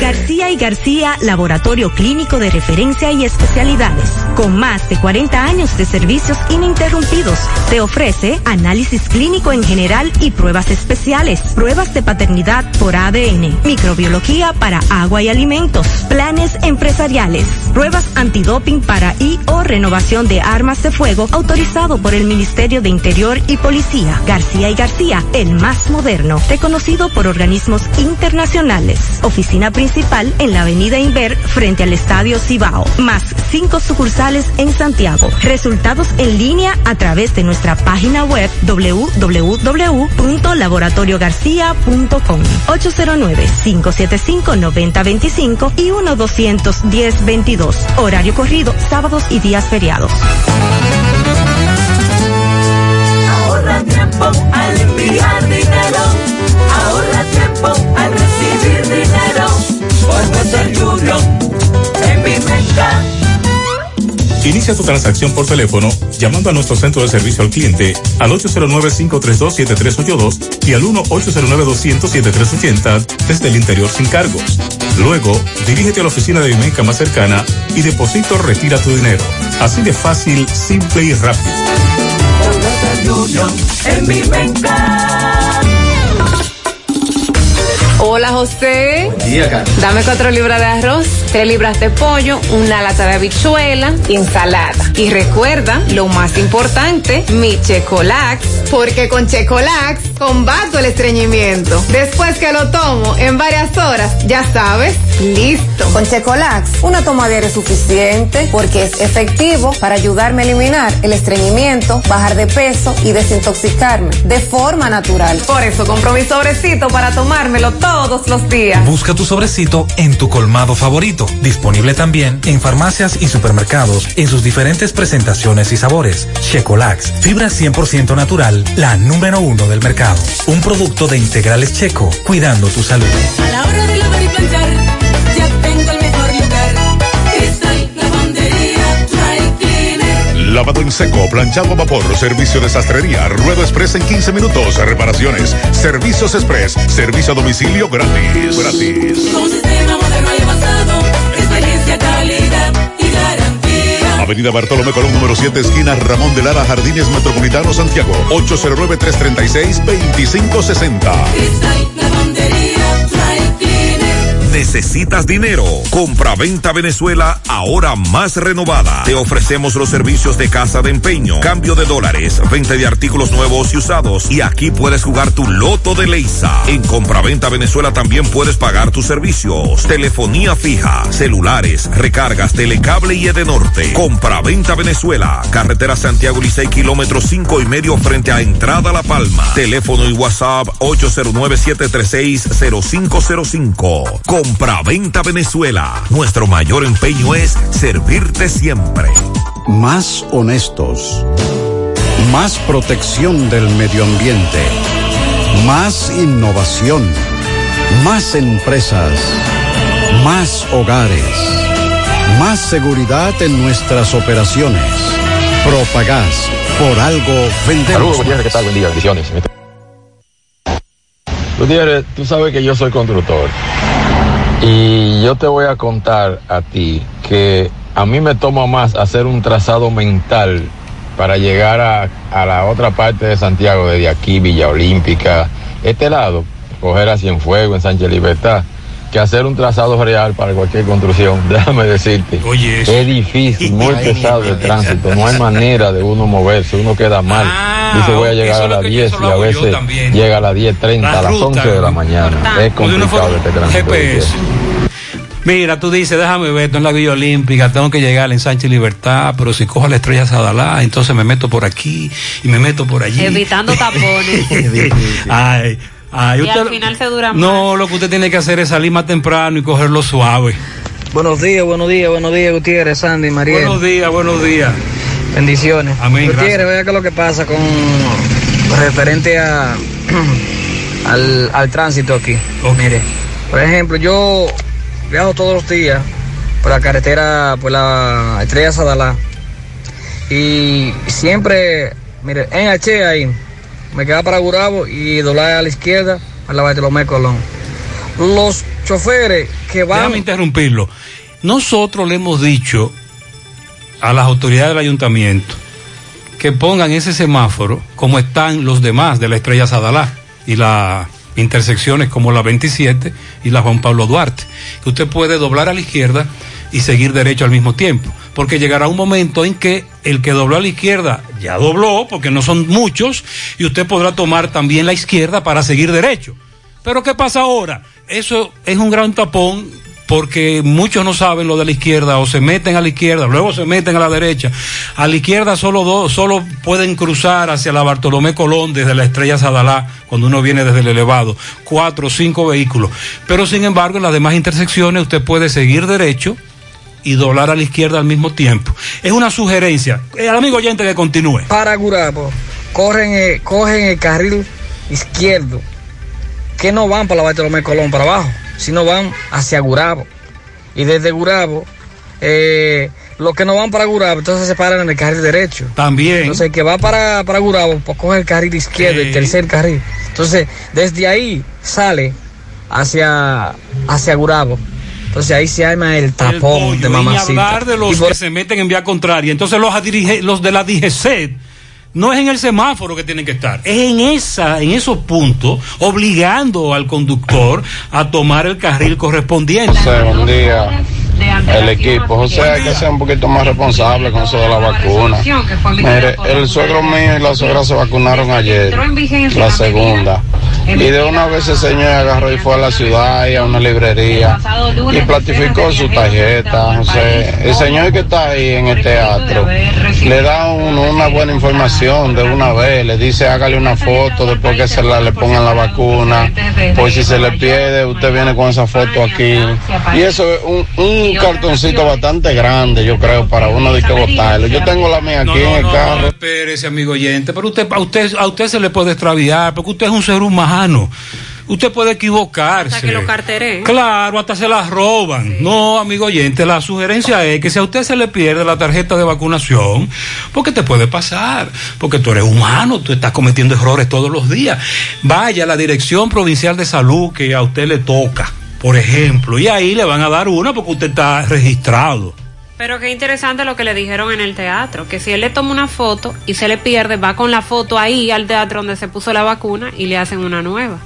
García y García, laboratorio clínico de referencia y especialidades. Con más de cuarenta años de servicios ininterrumpidos, te ofrece análisis clínico en general y pruebas especiales, pruebas de paternidad por A D N, microbiología para agua y alimentos, planes empresariales, pruebas antidoping para y o renovación de armas de fuego, autorizado por el Ministerio de Interior y Policía. García y García, el más moderno, reconocido por organismos internacionales. Oficina principal en la avenida Inver, frente al Estadio Cibao, más cinco sucursales en Santiago. Resultados en línea a través de nuestra página web doble u doble u doble u punto laboratorio garcía punto com, ocho cero nueve, cinco siete cinco, nueve cero dos cinco y uno dos uno cero uno cero dos dos, horario corrido, sábados y días feriados. Ahorra tiempo al enviar dinero, ahorra tiempo al recibir dinero, por ser Junior en mi meta. Inicia tu transacción por teléfono llamando a nuestro centro de servicio al cliente al ocho cero nueve, cinco tres dos, siete tres ocho dos y al uno ocho cero nueve, dos cero cero, siete tres ocho cero desde el interior sin cargos. Luego, dirígete a la oficina de Bimenca más cercana y deposita o retira tu dinero. Así de fácil, simple y rápido. Hola, José. Buen día, Carlos. Dame cuatro libras de arroz, tres libras de pollo, una lata de habichuela, ensalada. Y recuerda, lo más importante, mi Checolax, porque con Checolax combato el estreñimiento. Después que lo tomo en varias horas, ya sabes, listo. Con Checolax, una toma diaria es suficiente porque es efectivo para ayudarme a eliminar el estreñimiento, bajar de peso y desintoxicarme de forma natural. Por eso compro mi sobrecito para tomármelo todos los días. Busca tu sobrecito en tu colmado favorito. Disponible también en farmacias y supermercados en sus diferentes presentaciones y sabores. Checolax, fibra cien por ciento natural, la número uno del mercado. Un producto de Integrales Checo, cuidando tu salud. A la hora de lavar y planchar, ya tengo el mejor lugar. Cristal, lavandería, dry cleaner. Lavado en seco, planchado a vapor, servicio de sastrería, ruedo express en quince minutos, reparaciones, servicios express, servicio a domicilio gratis. Gratis. Con sistema moderno y avanzado, experiencia, calidad y garantía. Avenida Bartolomé Colón, número siete, esquina Ramón de Lara, Jardines Metropolitano, Santiago, ocho cero nueve, tres tres seis, dos cinco seis cero. Necesitas dinero. Compraventa Venezuela, ahora más renovada. Te ofrecemos los servicios de casa de empeño, cambio de dólares, venta de artículos nuevos y usados. Y aquí puedes jugar tu loto de Leisa. En Compraventa Venezuela también puedes pagar tus servicios: telefonía fija, celulares, recargas, telecable y Edenorte. Compraventa Venezuela, carretera Santiago Licey, kilómetro cinco y medio frente a Entrada La Palma. Teléfono y WhatsApp ocho cero nueve, siete tres seis, cero cinco cero cinco. Compraventa Venezuela. Nuestro mayor empeño es servirte siempre. Más honestos. Más protección del medio ambiente. Más innovación. Más empresas. Más hogares. Más seguridad en nuestras operaciones. Propagás. Por algo vendemos. Saludos, Gutiérrez, ¿qué tal? Buen día, bendiciones. Gutiérrez, tú sabes que yo soy constructor. Y yo te voy a contar a ti que a mí me toma más hacer un trazado mental para llegar a, a la otra parte de Santiago, desde aquí, Villa Olímpica, este lado, coger a Cienfuegos, en Sánchez Libertad, que hacer un trazado real para cualquier construcción. Déjame decirte, oye, es difícil, muy pesado el tránsito, no hay manera de uno moverse, uno queda mal. Ah, dice voy a llegar a las diez y a veces llega a las diez treinta, a las once de la mañana. Es complicado este tránsito. Mira, tú dices, déjame ver, estoy en la Villa Olímpica, tengo que llegar al ensanche Libertad, pero si cojo la Estrella Sadalá, entonces me meto por aquí y me meto por allí. Evitando tapones. Ay, ay, y usted, al final se dura más. No, lo que usted tiene que hacer es salir más temprano y cogerlo suave. Buenos días, buenos días, buenos días, Gutiérrez, Sandy, María. Buenos días, buenos días. Bendiciones. Amén, Gutiérrez, gracias. Vea que lo que pasa con referente a al, al tránsito aquí. Okay. Mire, por ejemplo, yo viajo todos los días por la carretera, por la Estrella Sadalá, y siempre, mire, en H ahí, me queda para Gurabo y doblar a la izquierda a la Bartolomé Colón. Los choferes que van... Déjame interrumpirlo. Nosotros le hemos dicho a las autoridades del ayuntamiento que pongan ese semáforo como están los demás de la Estrella Sadalá y las intersecciones como la veintisiete y la Juan Pablo Duarte, que usted puede doblar a la izquierda y seguir derecho al mismo tiempo, porque llegará un momento en que el que dobló a la izquierda ya dobló, porque no son muchos, y usted podrá tomar también la izquierda para seguir derecho. Pero ¿qué pasa ahora? Eso es un gran tapón, porque muchos no saben lo de la izquierda, o se meten a la izquierda, luego se meten a la derecha. A la izquierda solo dos, solo pueden cruzar hacia la Bartolomé Colón desde la Estrella Sadalá, cuando uno viene desde el elevado, cuatro o cinco vehículos. Pero sin embargo, en las demás intersecciones usted puede seguir derecho y doblar a la izquierda al mismo tiempo. Es una sugerencia. El amigo oyente que continúe. Para Gurabo, corren el, cogen el carril izquierdo, que no van para la Bartolomé Colón para abajo, sino van hacia Gurabo. Y desde Gurabo, eh, los que no van para Gurabo, entonces se paran en el carril derecho. También. Entonces el que va para, para Gurabo, pues coge el carril izquierdo, sí, el tercer carril. Entonces, desde ahí sale hacia, hacia Gurabo. Entonces ahí se arma el tapón, el pollo, de mamacita. Y hablar de los por... que se meten en vía contraria. Entonces los, adirige, los de la D G C... No es en el semáforo que tienen que estar, es en esa, en esos puntos, obligando al conductor a tomar el carril correspondiente. José, buen día. El equipo, José, hay que ser un poquito más responsable con eso de la vacuna. Mire, el suegro mío y la suegra se vacunaron ayer, la segunda. Y de una vez ese señor agarró y fue a la ciudad y a una librería y platificó su tarjeta. O sea, el señor que está ahí en el teatro le da un, una buena información de una vez, le dice hágale una foto después que se la, le pongan la vacuna, pues si se le pierde usted viene con esa foto aquí. Y eso es un, un cartoncito bastante grande, yo creo, para uno de que botarlo. Yo tengo la mía aquí no, no, en el carro. No, no, espérese, amigo oyente, pero usted, a, usted, a usted se le puede extraviar, porque usted es un ser humano. Usted puede equivocarse. Hasta que lo carteré. Claro, hasta se las roban. Sí. No, amigo oyente, la sugerencia es que si a usted se le pierde la tarjeta de vacunación, porque te puede pasar, porque tú eres humano, tú estás cometiendo errores todos los días. Vaya a la Dirección Provincial de Salud que a usted le toca, por ejemplo, y ahí le van a dar una porque usted está registrado. Pero qué interesante lo que le dijeron en el teatro, que si él le toma una foto y se le pierde, va con la foto ahí al teatro donde se puso la vacuna y le hacen una nueva.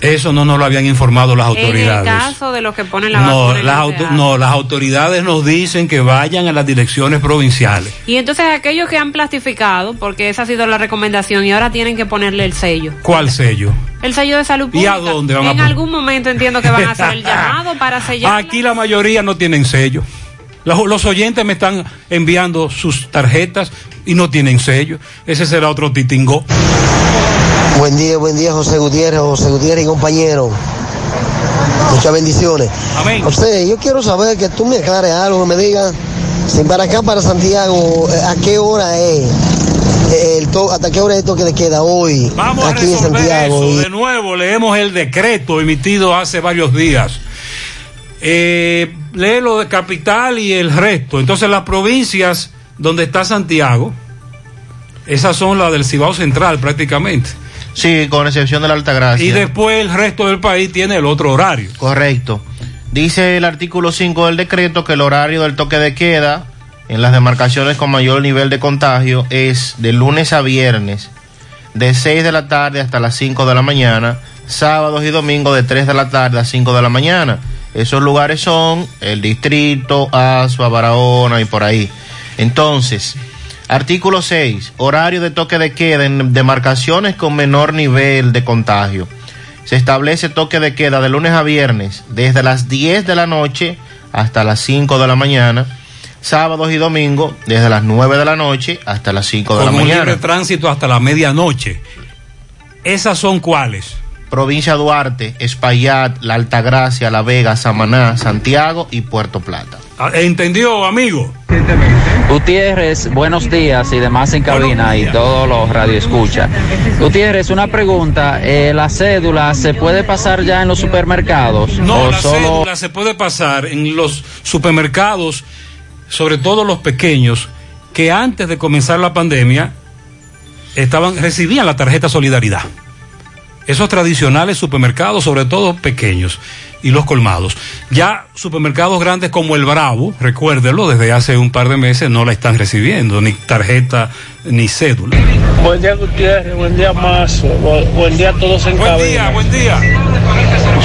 Eso no nos lo habían informado las autoridades. En el caso de los que ponen la no, vacuna en las el auto- teatro. No, las autoridades nos dicen que vayan a las direcciones provinciales. Y entonces aquellos que han plastificado, porque esa ha sido la recomendación, y ahora tienen que ponerle el sello. ¿Cuál sello? El sello de salud pública. ¿Y a dónde van a poner? En algún momento entiendo que van a hacer el llamado para sellar. Aquí la mayoría no tienen sello. Los oyentes me están enviando sus tarjetas y no tienen sello. Ese será otro titingo. Buen día, buen día, José Gutiérrez, José Gutiérrez y compañero. Muchas bendiciones. Amén. José, yo quiero saber que tú me aclares algo, que me digas, si para acá, para Santiago, ¿a qué hora es? El to- ¿Hasta qué hora es el toque de queda hoy? Vamos aquí a resolver en Santiago. Eso. De nuevo, leemos el decreto emitido hace varios días. Eh... Lee lo de capital y el resto. Entonces las provincias donde está Santiago, esas son las del Cibao Central prácticamente. Sí, con excepción de la Altagracia. Y después el resto del país tiene el otro horario. Correcto. Dice el artículo cinco del decreto que el horario del toque de queda en las demarcaciones con mayor nivel de contagio es de lunes a viernes, de seis de la tarde hasta las cinco de la mañana, sábados y domingos de tres de la tarde a cinco de la mañana. Esos lugares son el Distrito, Azua, Barahona y por ahí. Entonces, artículo seis, horario de toque de queda en demarcaciones con menor nivel de contagio. Se establece toque de queda de lunes a viernes desde las diez de la noche hasta las cinco de la mañana. Sábados y domingos desde las nueve de la noche hasta las cinco de la mañana. Con libre tránsito hasta la medianoche. ¿Esas son cuáles? Provincia Duarte, Espaillat, La Altagracia, La Vega, Samaná, Santiago y Puerto Plata. ¿Entendió, amigo? Gutiérrez, buenos días y demás en cabina y todos los radioescuchas. Gutiérrez, una pregunta, eh, ¿la cédula se puede pasar ya en los supermercados? No, la solo... cédula se puede pasar en los supermercados, sobre todo los pequeños, que antes de comenzar la pandemia estaban recibían la tarjeta Solidaridad. Esos tradicionales supermercados, sobre todo pequeños, y los colmados. Ya supermercados grandes como El Bravo, recuérdelo, desde hace un par de meses no la están recibiendo, ni tarjeta, ni cédula. Buen día, Gutiérrez, buen día, Mazo, buen día a todos en cabina. Buen día, buen día.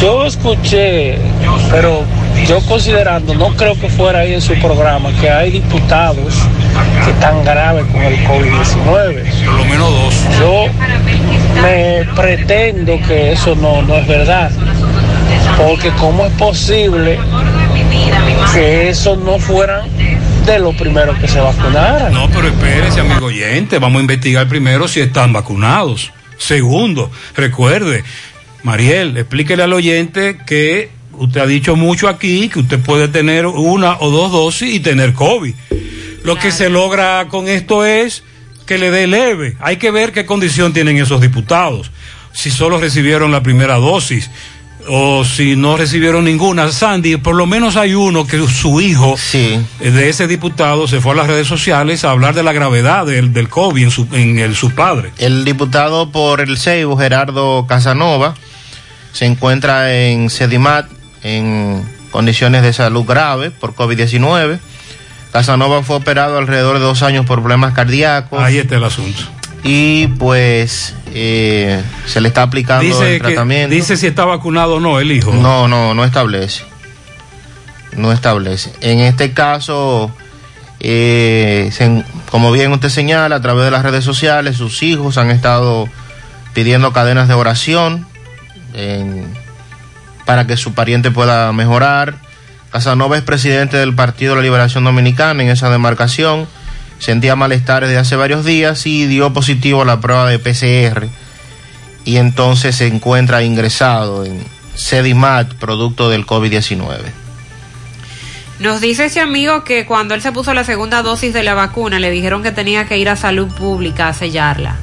Yo escuché, pero yo considerando, no creo que fuera ahí en su programa, que hay diputados que están graves con el COVID diecinueve. Por lo menos dos. Yo me pretendo que eso no, no es verdad. Porque cómo es posible que esos no fueran de los primeros que se vacunaran. No, pero espérese, amigo oyente, vamos a investigar primero si están vacunados. Segundo, recuerde, Mariel, explíquele al oyente que usted ha dicho mucho aquí, que usted puede tener una o dos dosis y tener COVID. Lo que se logra con esto es que le dé leve. Hay que ver qué condición tienen esos diputados, si solo recibieron la primera dosis o si no recibieron ninguna. Sandy, por lo menos hay uno que su hijo, sí, de ese diputado se fue a las redes sociales a hablar de la gravedad del, del COVID en, su, en el, su padre. El diputado por el Seibo, Gerardo Casanova, se encuentra en Sedimat en condiciones de salud grave por COVID diecinueve. Casanova fue operado alrededor de dos años por problemas cardíacos. Ahí está el asunto. Y pues eh, se le está aplicando dice el tratamiento. Que, dice si está vacunado o no el hijo. No, no, no establece. No establece. En este caso, eh, se, como bien usted señala, a través de las redes sociales, sus hijos han estado pidiendo cadenas de oración en, para que su pariente pueda mejorar. Casanova es presidente del Partido de la Liberación Dominicana en esa demarcación. Sentía malestar desde hace varios días y dio positivo a la prueba de P C R. Y entonces se encuentra ingresado en Sedimat, producto del COVID diecinueve. Nos dice ese amigo que cuando él se puso la segunda dosis de la vacuna, le dijeron que tenía que ir a salud pública a sellarla.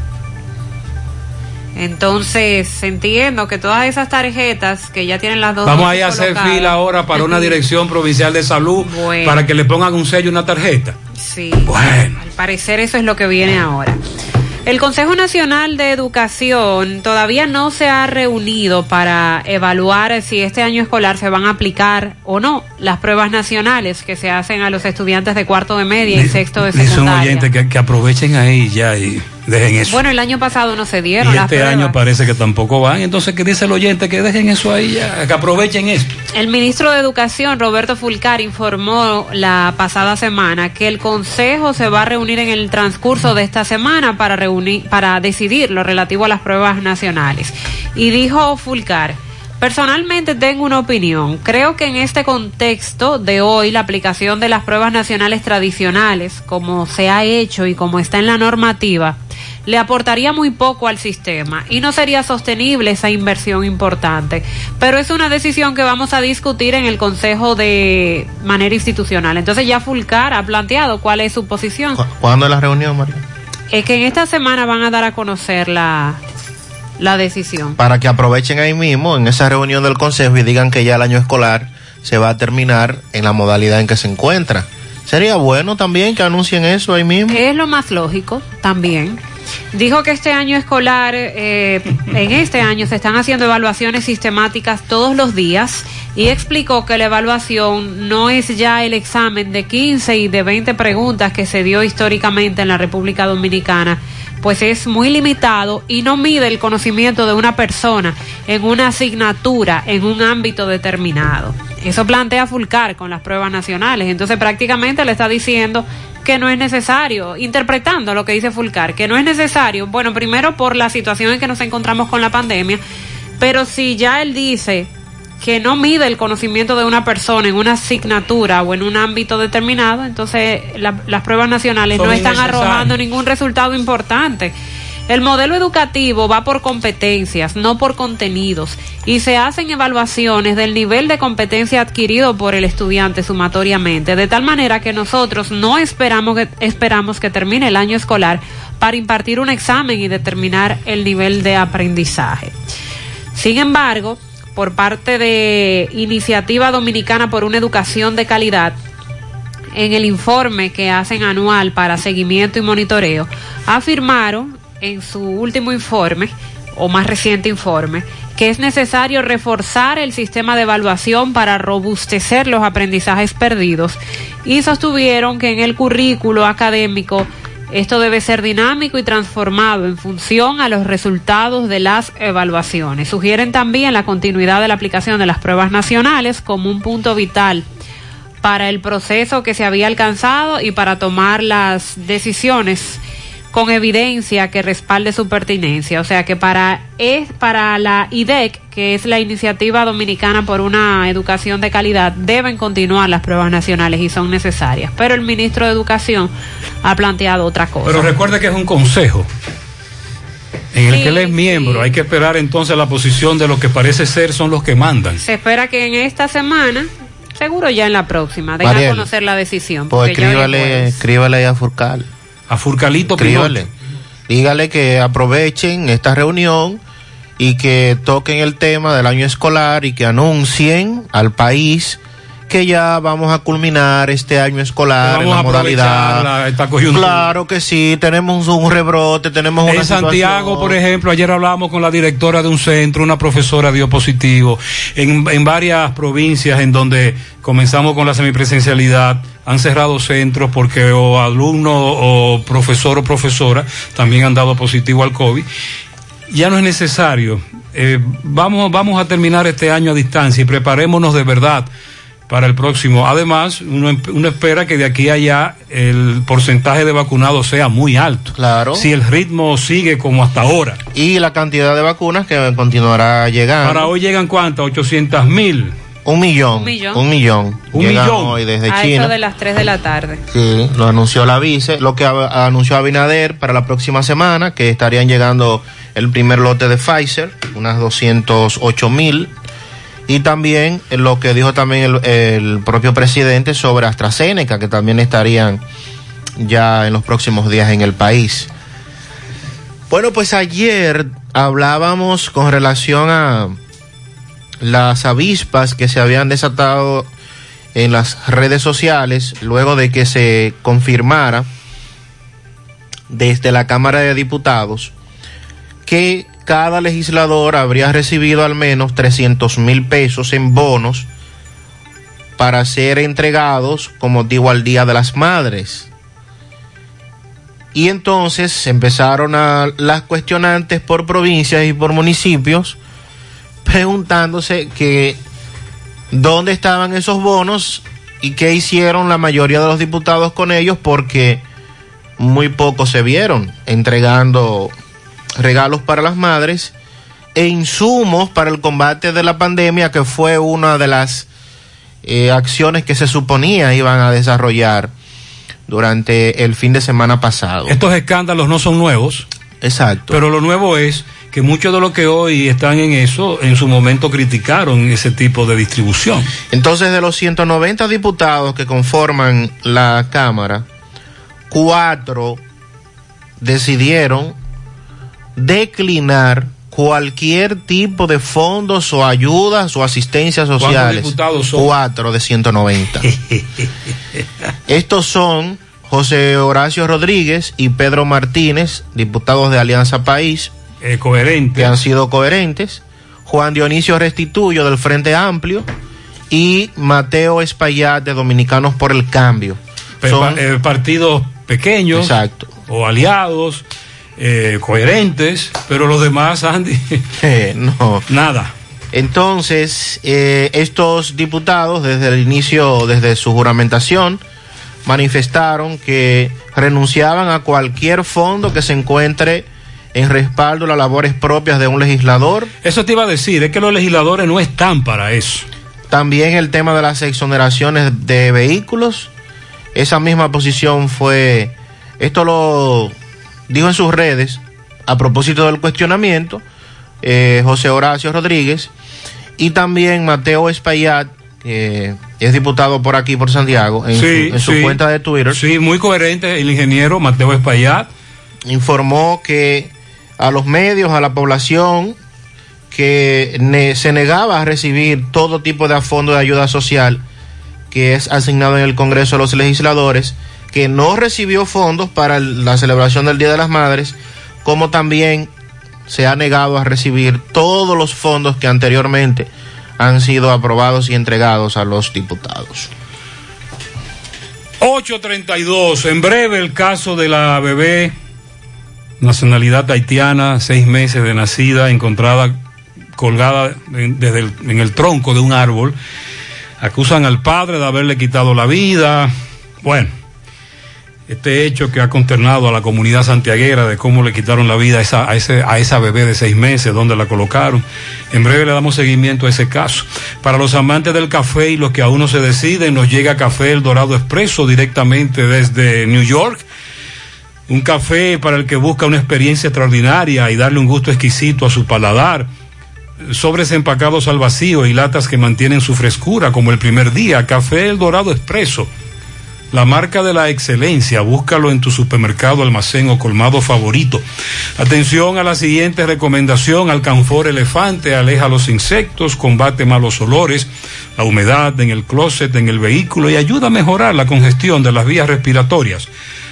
Entonces, entiendo que todas esas tarjetas que ya tienen las dos... Vamos ahí a hacer fila ahora para una dirección provincial de salud, bueno, para que le pongan un sello y una tarjeta. Sí, bueno. Al parecer eso es lo que viene ahora. El Consejo Nacional de Educación todavía no se ha reunido para evaluar si este año escolar se van a aplicar o no las pruebas nacionales que se hacen a los estudiantes de cuarto de media y sexto de secundaria. Son oyentes que, que aprovechen ahí ya y dejen eso. Bueno, el año pasado no se dieron las pruebas. Y este año parece que tampoco van. Entonces, ¿qué dice el oyente? Que dejen eso ahí ya, que aprovechen esto. El ministro de Educación, Roberto Fulcar, informó la pasada semana que el Consejo se va a reunir en el transcurso de esta semana para reunir, para decidir lo relativo a las pruebas nacionales. Y dijo Fulcar: personalmente tengo una opinión. Creo que en este contexto de hoy la aplicación de las pruebas nacionales tradicionales, como se ha hecho y como está en la normativa, le aportaría muy poco al sistema y no sería sostenible esa inversión importante. Pero es una decisión que vamos a discutir en el Consejo de manera institucional. Entonces ya Fulcar ha planteado cuál es su posición. ¿Cuándo es la reunión, María? Es que en esta semana van a dar a conocer la, la decisión. Para que aprovechen ahí mismo, en esa reunión del Consejo, y digan que ya el año escolar se va a terminar en la modalidad en que se encuentra. Sería bueno también que anuncien eso ahí mismo. Es lo más lógico también. Dijo que este año escolar, eh, en este año se están haciendo evaluaciones sistemáticas todos los días, y explicó que la evaluación no es ya el examen de quince y de veinte preguntas que se dio históricamente en la República Dominicana, pues es muy limitado y no mide el conocimiento de una persona en una asignatura, en un ámbito determinado. Eso plantea Fulcar con las pruebas nacionales. Entonces prácticamente le está diciendo que no es necesario, interpretando lo que dice Fulcar, que no es necesario, bueno, primero por la situación en que nos encontramos con la pandemia, pero si ya él dice que no mide el conocimiento de una persona en una asignatura o en un ámbito determinado, entonces la, las pruebas nacionales son no están arrojando ningún resultado importante. El modelo educativo va por competencias, no por contenidos, y se hacen evaluaciones del nivel de competencia adquirido por el estudiante sumatoriamente, de tal manera que nosotros no esperamos que, esperamos que termine el año escolar para impartir un examen y determinar el nivel de aprendizaje. Sin embargo, por parte de Iniciativa Dominicana por una Educación de Calidad, en el informe que hacen anual para seguimiento y monitoreo, afirmaron en su último informe, o más reciente informe, que es necesario reforzar el sistema de evaluación para robustecer los aprendizajes perdidos, y sostuvieron que en el currículo académico esto debe ser dinámico y transformado en función a los resultados de las evaluaciones. Sugieren también la continuidad de la aplicación de las pruebas nacionales como un punto vital para el proceso que se había alcanzado y para tomar las decisiones con evidencia que respalde su pertinencia. O sea que para, es, para la I D E C, que es la Iniciativa Dominicana por una Educación de Calidad, deben continuar las pruebas nacionales y son necesarias. Pero el ministro de Educación ha planteado otra cosa. Pero recuerde que es un consejo en el sí, que él es miembro. Sí. Hay que esperar entonces la posición de lo que parece ser son los que mandan. Se espera que en esta semana, seguro ya en la próxima, den a conocer la decisión. Pues escríbale, escríbale a Furcal. A Furcalito Pinole. Dígale que aprovechen esta reunión y que toquen el tema del año escolar y que anuncien al país que ya vamos a culminar este año escolar en la modalidad. La, esta claro que sí, tenemos un rebrote, tenemos una situación. En Santiago, por ejemplo, ayer hablábamos con la directora de un centro, una profesora dio positivo. En, en varias provincias en donde comenzamos con la semipresencialidad, han cerrado centros porque o alumno o profesor o profesora también han dado positivo al COVID. Ya no es necesario. Eh, vamos, vamos a terminar este año a distancia y preparémonos de verdad para el próximo. Además, uno, uno espera que de aquí a allá el porcentaje de vacunados sea muy alto. Claro. Si el ritmo sigue como hasta ahora. Y la cantidad de vacunas que continuará llegando. Para hoy llegan ¿cuántas? ochocientos mil. Un millón, un millón, un millón, un millón. Hoy desde a China. Eso de las tres de la tarde. Sí, lo anunció la vice, lo que anunció Abinader para la próxima semana, que estarían llegando el primer lote de Pfizer, unas doscientos ocho mil, y también lo que dijo también el, el propio presidente sobre AstraZeneca, que también estarían ya en los próximos días en el país. Bueno, pues ayer hablábamos con relación a las avispas que se habían desatado en las redes sociales luego de que se confirmara desde la Cámara de Diputados que cada legislador habría recibido al menos trescientos mil pesos en bonos para ser entregados con motivo al Día de las Madres. Y entonces empezaron a las cuestionantes por provincias y por municipios preguntándose que dónde estaban esos bonos y qué hicieron la mayoría de los diputados con ellos, porque muy pocos se vieron entregando regalos para las madres e insumos para el combate de la pandemia, que fue una de las eh, acciones que se suponía iban a desarrollar durante el fin de semana pasado. Estos escándalos no son nuevos. Exacto. Pero lo nuevo es que muchos de los que hoy están en eso, en su momento criticaron ese tipo de distribución. Entonces, de los ciento noventa diputados que conforman la Cámara, cuatro decidieron declinar cualquier tipo de fondos o ayudas o asistencias sociales. ¿Cuántos diputados son? Cuatro de ciento noventa. Estos son José Horacio Rodríguez y Pedro Martínez, diputados de Alianza País. Eh, coherentes. Que han sido coherentes. Juan Dionisio Restituyo, del Frente Amplio, y Mateo Espaillat, de Dominicanos por el Cambio. Pe- Son eh, partidos pequeños. Exacto. O aliados, eh, coherentes, pero los demás, Andy, eh, no. Nada. Entonces, eh, estos diputados, desde el inicio, desde su juramentación, manifestaron que renunciaban a cualquier fondo que se encuentre en respaldo a las labores propias de un legislador. Eso te iba a decir, es que los legisladores no están para eso. También el tema de las exoneraciones de vehículos, esa misma posición fue, esto lo dijo en sus redes a propósito del cuestionamiento, eh, José Horacio Rodríguez, y también Mateo Espaillat, que es diputado por aquí, por Santiago, en, sí, su, en su sí, cuenta de Twitter. Sí, muy coherente el ingeniero Mateo Espaillat. Informó que a los medios, a la población, que ne, se negaba a recibir todo tipo de fondo de ayuda social que es asignado en el Congreso a los legisladores, que no recibió fondos para la celebración del Día de las Madres, como también se ha negado a recibir todos los fondos que anteriormente han sido aprobados y entregados a los diputados. ocho treinta y dos, en breve el caso de la bebé, nacionalidad haitiana, seis meses de nacida, encontrada colgada en, desde el, en el tronco de un árbol. Acusan al padre de haberle quitado la vida. Bueno, este hecho que ha consternado a la comunidad santiaguera de cómo le quitaron la vida a esa, a ese, a esa bebé de seis meses, dónde la colocaron. En breve le damos seguimiento a ese caso. Para los amantes del café y los que aún no se deciden, nos llega Café El Dorado Expreso directamente desde New York. Un café para el que busca una experiencia extraordinaria y darle un gusto exquisito a su paladar. Sobres empacados al vacío y latas que mantienen su frescura como el primer día. Café El Dorado Expreso, la marca de la excelencia. Búscalo en tu supermercado, almacén o colmado favorito. Atención a la siguiente recomendación: alcanfor elefante, aleja los insectos, combate malos olores, la humedad en el closet, en el vehículo, y ayuda a mejorar la congestión de las vías respiratorias.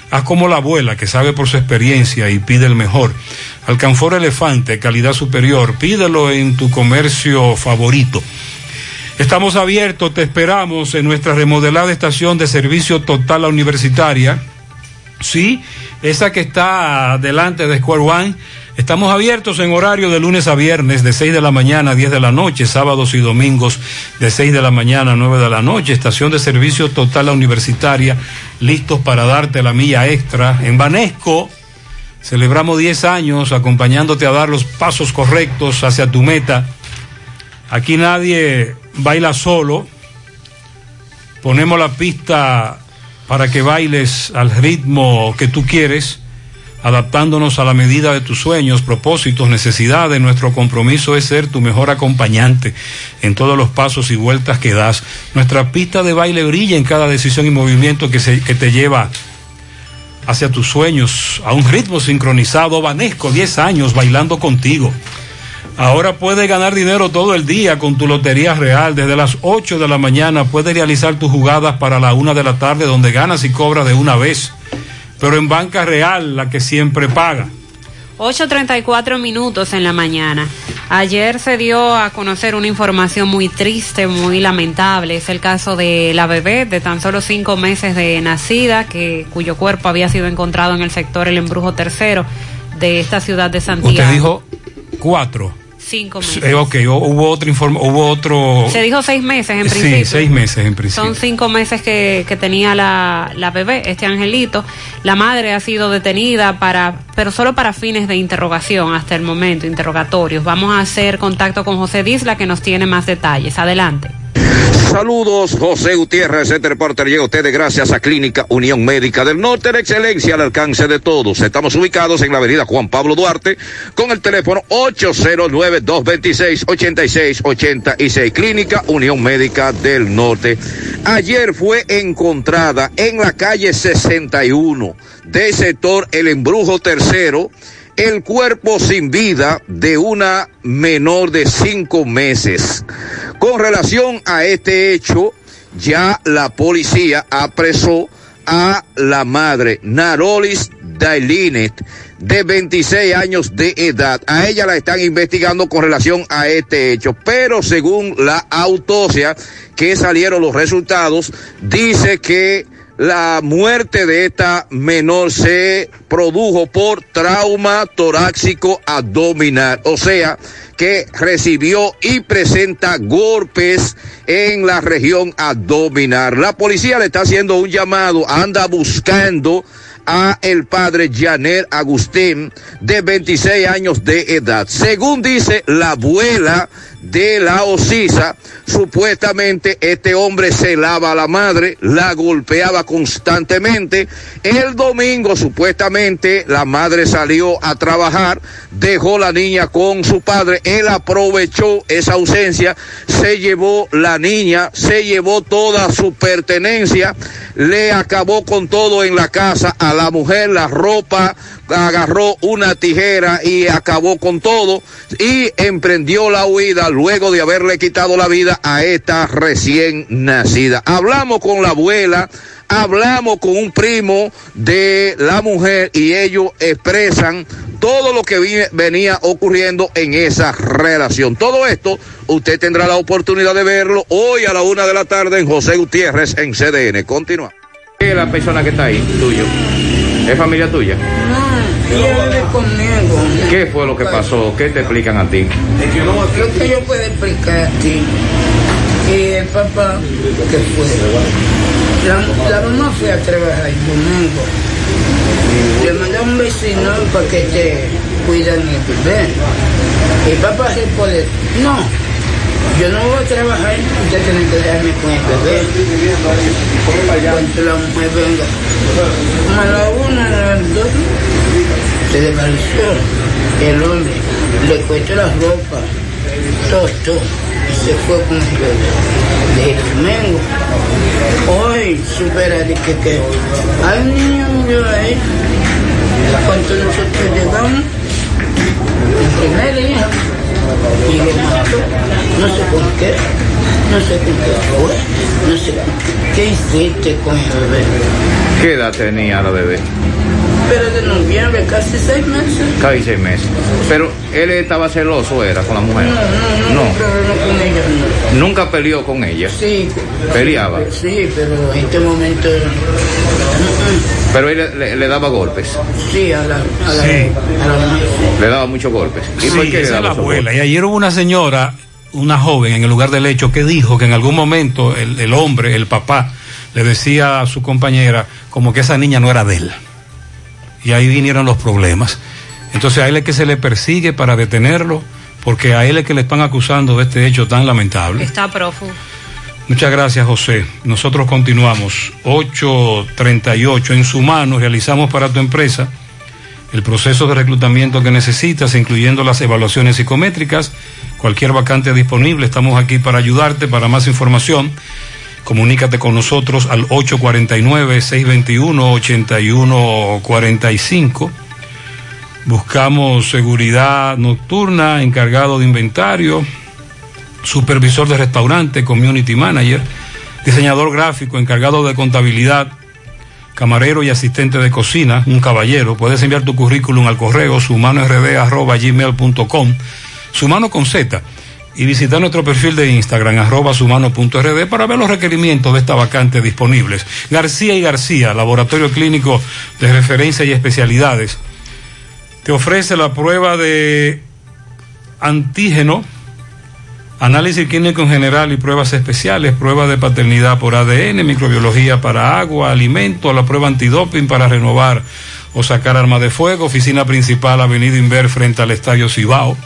Haz como la abuela, que sabe por su experiencia y pide el mejor. Alcanfor elefante, calidad superior. Pídelo en tu comercio favorito. Estamos abiertos, te esperamos en nuestra remodelada estación de servicio total a universitaria. Sí, esa que está delante de Square One. Estamos abiertos en horario de lunes a viernes de seis de la mañana a diez de la noche, sábados y domingos de seis de la mañana a nueve de la noche. Estación de servicio total a universitaria, listos para darte la milla extra. En Banesco celebramos diez años acompañándote a dar los pasos correctos hacia tu meta. Aquí nadie baila solo. Ponemos la pista para que bailes al ritmo que tú quieres, adaptándonos a la medida de tus sueños, propósitos, necesidades. Nuestro compromiso es ser tu mejor acompañante en todos los pasos y vueltas que das. Nuestra pista de baile brilla en cada decisión y movimiento que, se, que te lleva hacia tus sueños, a un ritmo sincronizado. Banesco, diez años bailando contigo. Ahora puedes ganar dinero todo el día con tu Lotería Real. Desde las ocho de la mañana puedes realizar tus jugadas para la una de la tarde, donde ganas y cobras de una vez, pero en Banca Real, la que siempre paga. ocho treinta y cuatro minutos en la mañana. Ayer se dio a conocer una información muy triste, muy lamentable. Es el caso de la bebé de tan solo cinco meses de nacida, que, cuyo cuerpo había sido encontrado en el sector El Embrujo Tercero de esta ciudad de Santiago. Usted dijo cuatro. Cinco meses. Eh, ok, hubo otro informe, hubo otro... Se dijo seis meses en principio. Sí, seis meses en principio. Son cinco meses que, que tenía la, la bebé, este angelito. La madre ha sido detenida, para, pero solo para fines de interrogación hasta el momento, interrogatorios. Vamos a hacer contacto con José Disla, que nos tiene más detalles. Adelante. Saludos, José Gutiérrez, este reporter llega a ustedes gracias a Clínica Unión Médica del Norte, la excelencia al alcance de todos. Estamos ubicados en la avenida Juan Pablo Duarte, con el teléfono ocho cero nueve, dos dos seis, ocho seis ocho seis. Clínica Unión Médica del Norte. Ayer fue encontrada en la calle sesenta y uno del sector El Embrujo Tercero el cuerpo sin vida de una menor de cinco meses. Con relación a este hecho, ya la policía apresó a la madre, Narolis Dailinet, de veintiséis años de edad. A ella la están investigando con relación a este hecho, pero según la autopsia que salieron los resultados, dice que la muerte de esta menor se produjo por trauma torácico abdominal, o sea, que recibió y presenta golpes en la región abdominal. La policía le está haciendo un llamado, anda buscando a el padre Janer Agustín, de veintiséis años de edad. Según dice la abuela de la OSISA, supuestamente este hombre se lava a la madre, la golpeaba constantemente. El domingo supuestamente la madre salió a trabajar, dejó la niña con su padre, él aprovechó esa ausencia, se llevó la niña, se llevó toda su pertenencia, le acabó con todo en la casa a la mujer, la ropa, agarró una tijera y acabó con todo y emprendió la huida luego de haberle quitado la vida a esta recién nacida. Hablamos con la abuela, hablamos con un primo de la mujer y ellos expresan todo lo que venía ocurriendo en esa relación. Todo esto usted tendrá la oportunidad de verlo hoy a la una de la tarde en José Gutiérrez en C D N. Continúa. ¿Qué es la persona que está ahí, tuyo? ¿Es familia tuya? No, ella vive conmigo. ¿Qué fue lo que pasó? ¿Qué te explican a ti? Lo que yo puedo explicar a ti, que el papá, que fue, la, la mamá fue a trabajar el domingo. Le mandó a un vecino para que te cuidan el bebé. El papá responde, no, yo no voy a trabajar, usted tiene que dejarme con el bebé. Cuando la mujer venga, como a la una, a las dos, se desvaneció el hombre, le cortó las ropas, todo, todo, y se fue con el bebé. El domingo, hoy supera de que, que hay un niño murió ahí, cuando nosotros llegamos, la primera hija, y le mató, no sé por qué, no sé por qué fue, no sé qué hiciste con el bebé. ¿Qué edad tenía la bebé? Pero de noviembre, casi seis meses. Casi seis meses. Pero él estaba celoso, ¿era con la mujer? No, no, no, no. Pero no con ella, no. ¿Nunca peleó con ella? Sí. ¿Peleaba? Sí, pero en este momento... Pero él le, le, le daba golpes. Sí, a la, a la, sí. A la, le daba muchos golpes. ¿Y sí, por qué le daba la abuela? Golpes? Y ayer hubo una señora, una joven en el lugar del hecho, que dijo que en algún momento el, el hombre, el papá, le decía a su compañera como que esa niña no era de él. Y ahí vinieron los problemas. Entonces a él es que se le persigue para detenerlo, porque a él es que le están acusando de este hecho tan lamentable. Está prófugo. Muchas gracias, José. Nosotros continuamos. ocho treinta y ocho. En su mano realizamos para tu empresa el proceso de reclutamiento que necesitas, incluyendo las evaluaciones psicométricas. Cualquier vacante disponible, estamos aquí para ayudarte. Para más información, comunícate con nosotros al ocho cuarenta y nueve, seiscientos veintiuno, ochenta y uno cuarenta y cinco. Buscamos seguridad nocturna, encargado de inventario, supervisor de restaurante, community manager, diseñador gráfico, encargado de contabilidad, camarero y asistente de cocina, un caballero. Puedes enviar tu currículum al correo sumano r d arroba gmail punto com, sumano con Z, y visitar nuestro perfil de Instagram, arroba sumano punto r d, para ver los requerimientos de esta vacante disponibles. García y García, laboratorio clínico de referencia y especialidades, te ofrece la prueba de antígeno, análisis clínico en general y pruebas especiales, prueba de paternidad por A D N, microbiología para agua, alimento, la prueba antidoping para renovar o sacar armas de fuego. Oficina principal, avenida Inver, frente al Estadio Cibao,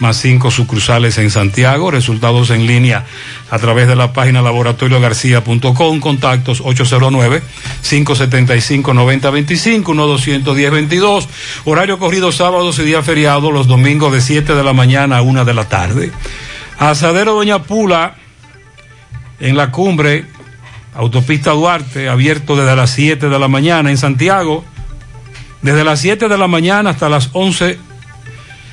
más cinco sucursales en Santiago. Resultados en línea a través de la página laboratorio garcía punto com. Contactos ocho cero nueve, cinco siete cinco, nueve cero dos cinco, uno dos uno cero dos dos. Horario corrido sábados y día feriado, los domingos de siete de la mañana a una de la tarde. Asadero Doña Pula, en La Cumbre, autopista Duarte, abierto desde las siete de la mañana en Santiago, desde las siete de la mañana hasta las once,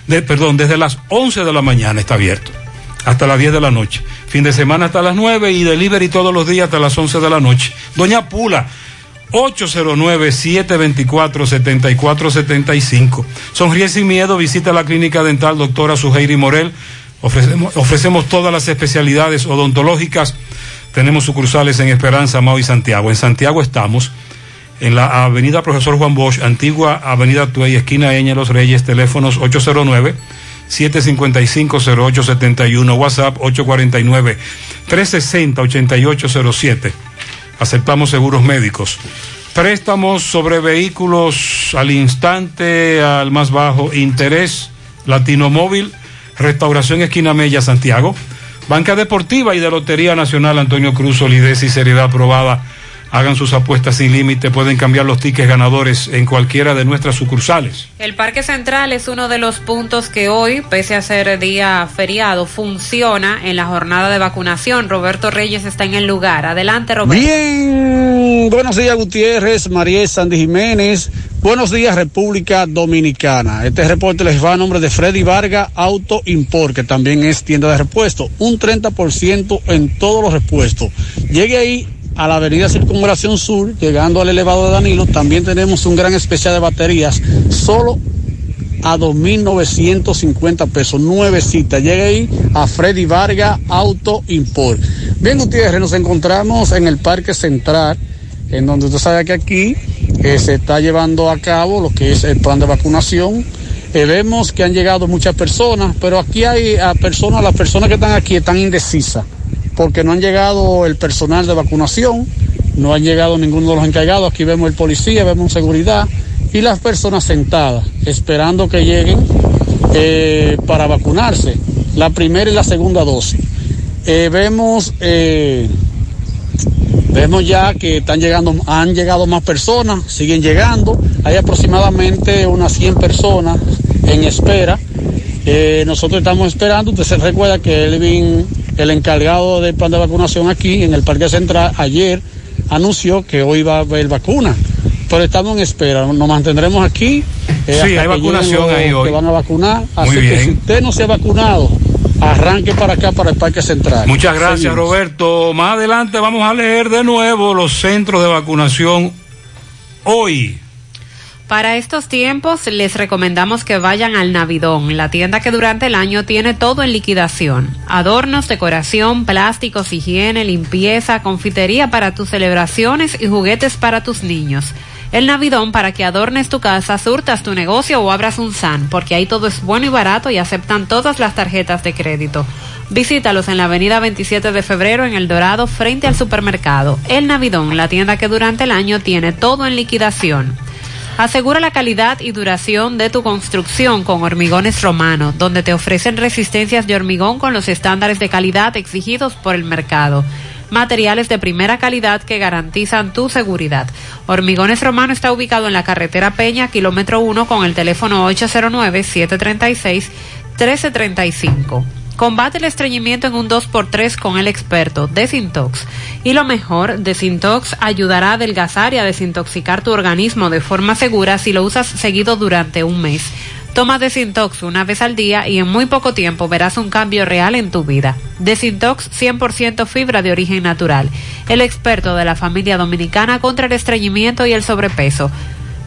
de, perdón, desde las once de la mañana está abierto, hasta las diez de la noche, fin de semana hasta las nueve y delivery todos los días hasta las once de la noche. Doña Pula, ocho cero nueve, siete dos cuatro, siete cuatro siete cinco. Sonríe sin miedo, visita la clínica dental doctora Suheiri Morel. Ofrecemos, ofrecemos todas las especialidades odontológicas. Tenemos sucursales en Esperanza, Mao y Santiago. En Santiago estamos en la avenida Profesor Juan Bosch, antigua avenida Tuey, esquina Eña Los Reyes, teléfonos ocho cero nueve, siete cinco cinco, cero ocho siete uno, WhatsApp ocho cuarenta y nueve, trescientos sesenta, ochenta y ocho cero siete. Aceptamos seguros médicos. Préstamos sobre vehículos al instante, al más bajo interés. Latino Móvil, Restauración esquina Mella, Santiago. Banca Deportiva y de Lotería Nacional Antonio Cruz, solidez y seriedad probada. Hagan sus apuestas sin límite, pueden cambiar los tickets ganadores en cualquiera de nuestras sucursales. El Parque Central es uno de los puntos que hoy, pese a ser día feriado, funciona en la jornada de vacunación. Roberto Reyes está en el lugar. Adelante, Roberto. Bien, buenos días, Gutiérrez, María Sandy Jiménez. Buenos días, República Dominicana. Este reporte les va a nombre de Freddy Vargas Auto Import, que también es tienda de repuesto. Un treinta por ciento en todos los repuestos. Llegue ahí a la avenida Circunvalación Sur, llegando al elevado de Danilo. También tenemos un gran especial de baterías, solo a dos mil novecientos cincuenta pesos, nueve citas. Llega ahí a Freddy Vargas Auto Import. Bien, Gutiérrez, nos encontramos en el Parque Central, en donde usted sabe que aquí eh, se está llevando a cabo lo que es el plan de vacunación. Eh, vemos que han llegado muchas personas, pero aquí hay a personas, las personas que están aquí están indecisas, porque no han llegado el personal de vacunación, no han llegado ninguno de los encargados. Aquí vemos el policía, vemos seguridad y las personas sentadas, esperando que lleguen eh, para vacunarse, la primera y la segunda dosis. Eh, vemos eh, vemos ya que están llegando, han llegado más personas, siguen llegando, hay aproximadamente unas cien personas en espera. Eh, nosotros estamos esperando. Usted se recuerda que Elvin, el encargado del plan de vacunación aquí en el Parque Central, ayer anunció que hoy va a haber vacuna, pero estamos en espera. Nos mantendremos aquí. Eh, sí, hay vacunación ahí hoy. Que van a vacunar. Así que si usted no se ha vacunado, arranque para acá, para el Parque Central. Muchas gracias, Seguimos. Roberto. Más adelante vamos a leer de nuevo los centros de vacunación hoy. Para estos tiempos les recomendamos que vayan al Navidón, la tienda que durante el año tiene todo en liquidación. Adornos, decoración, plásticos, higiene, limpieza, confitería para tus celebraciones y juguetes para tus niños. El Navidón, para que adornes tu casa, surtas tu negocio o abras un SAN, porque ahí todo es bueno y barato y aceptan todas las tarjetas de crédito. Visítalos en la avenida veintisiete de febrero en El Dorado, frente al supermercado. El Navidón, la tienda que durante el año tiene todo en liquidación. Asegura la calidad y duración de tu construcción con Hormigones Romano, donde te ofrecen resistencias de hormigón con los estándares de calidad exigidos por el mercado. Materiales de primera calidad que garantizan tu seguridad. Hormigones Romano está ubicado en la carretera Peña, kilómetro uno, con el teléfono ocho cero nueve, siete tres seis, uno tres tres cinco. Combate el estreñimiento en un dos por tres con el experto Desintox. Y lo mejor, Desintox ayudará a adelgazar y a desintoxicar tu organismo de forma segura si lo usas seguido durante un mes. Toma Desintox una vez al día y en muy poco tiempo verás un cambio real en tu vida. Desintox cien por ciento fibra de origen natural. El experto de la familia dominicana contra el estreñimiento y el sobrepeso.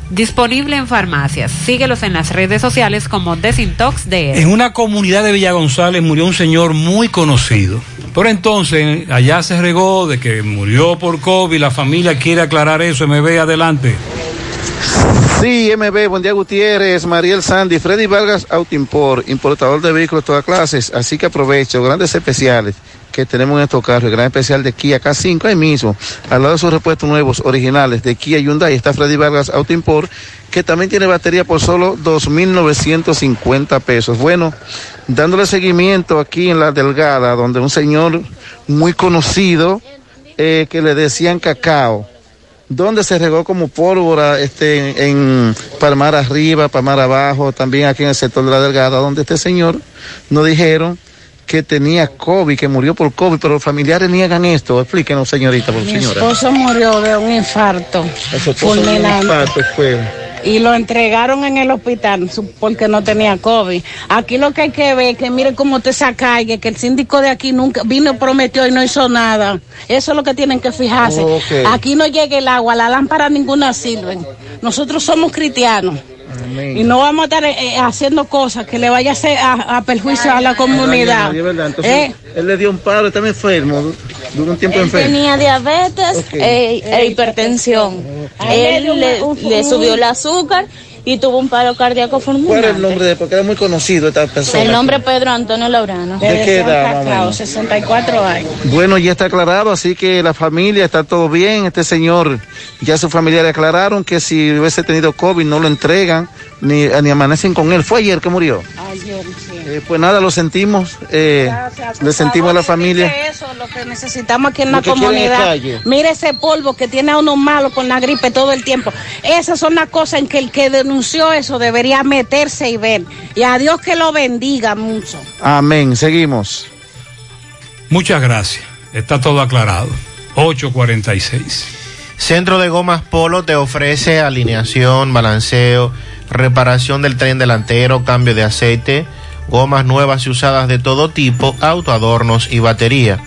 Disponible en farmacias. Síguelos en las redes sociales como Desintox de. En una comunidad de Villa González murió un señor muy conocido. Por entonces, allá se regó de que murió por COVID. La familia quiere aclarar eso. M B, adelante. Sí, M B, buen día, Gutiérrez, Mariel Sandy. Freddy Vargas Autimport, importador de vehículos de todas clases. Así que aprovecho, grandes especiales que tenemos en estos carros, el gran especial de Kia K cinco, ahí mismo, al lado de sus repuestos nuevos, originales, de Kia Hyundai, está Freddy Vargas Auto Import, que también tiene batería por solo dos mil novecientos cincuenta pesos. Bueno, dándole seguimiento aquí en La Delgada, donde un señor muy conocido, eh, que le decían Cacao, donde se regó como pólvora este, en Palmar Arriba, Palmar Abajo, también aquí en el sector de La Delgada, donde este señor, nos dijeron que tenía COVID, que murió por COVID, pero los familiares niegan esto. Explíquenos, señorita, por señora. Mi esposo murió de un infarto fulminante. Un infarto fue. Y lo entregaron en el hospital porque no tenía COVID. Aquí lo que hay que ver es que mire cómo te saca, que el síndico de aquí nunca vino, prometió y no hizo nada. Eso es lo que tienen que fijarse. Oh, okay. Aquí no llega el agua, la lámpara ninguna sirve. Nosotros somos cristianos. Amén. Y no vamos a estar eh, haciendo cosas que le vaya a hacer a, a perjuicio a la comunidad. Ay, no, no, entonces, ¿Eh? Él le dio un paro, estaba enfermo, duró un tiempo él enfermo. Tenía diabetes, okay. e, e hipertensión. Okay. Él, él le, un, le subió el azúcar y tuvo un paro cardíaco fulminante. ¿Cuál es el nombre de él? Porque era muy conocido esta persona. El nombre es Pedro Antonio Laurano. ¿De qué edad, mamá? sesenta y cuatro años. Bueno, ya está aclarado, así que la familia está todo bien. Este señor, ya sus familiares aclararon que si hubiese tenido COVID no lo entregan, ni, ni amanecen con él. Fue ayer que murió. Ayer, sí. Eh, pues nada, lo sentimos, eh, gracias, le sentimos favor, a la familia. Eso es lo que necesitamos aquí en lo la comunidad. Mire ese polvo que tiene a uno malo con la gripe todo el tiempo. Esas son las cosas en que el que denunció eso debería meterse y ver. Y a Dios que lo bendiga mucho. Amén, seguimos. Muchas gracias, está todo aclarado. ocho cuarenta y seis. Centro de Gomas Polo te ofrece alineación, balanceo, reparación del tren delantero, cambio de aceite, gomas nuevas y usadas de todo tipo, autoadornos y batería.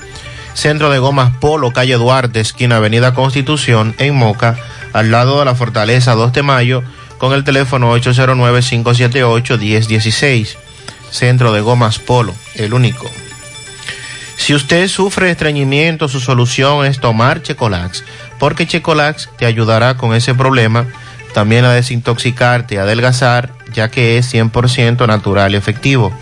Centro de Gomas Polo, calle Duarte, esquina Avenida Constitución, en Moca, al lado de la Fortaleza dos de mayo, con el teléfono ocho cero nueve, cinco siete ocho, uno cero uno seis. Centro de Gomas Polo, el único. Si usted sufre estreñimiento, su solución es tomar Checolax, porque Checolax te ayudará con ese problema, también a desintoxicarte, a adelgazar, ya que es cien por ciento natural y efectivo.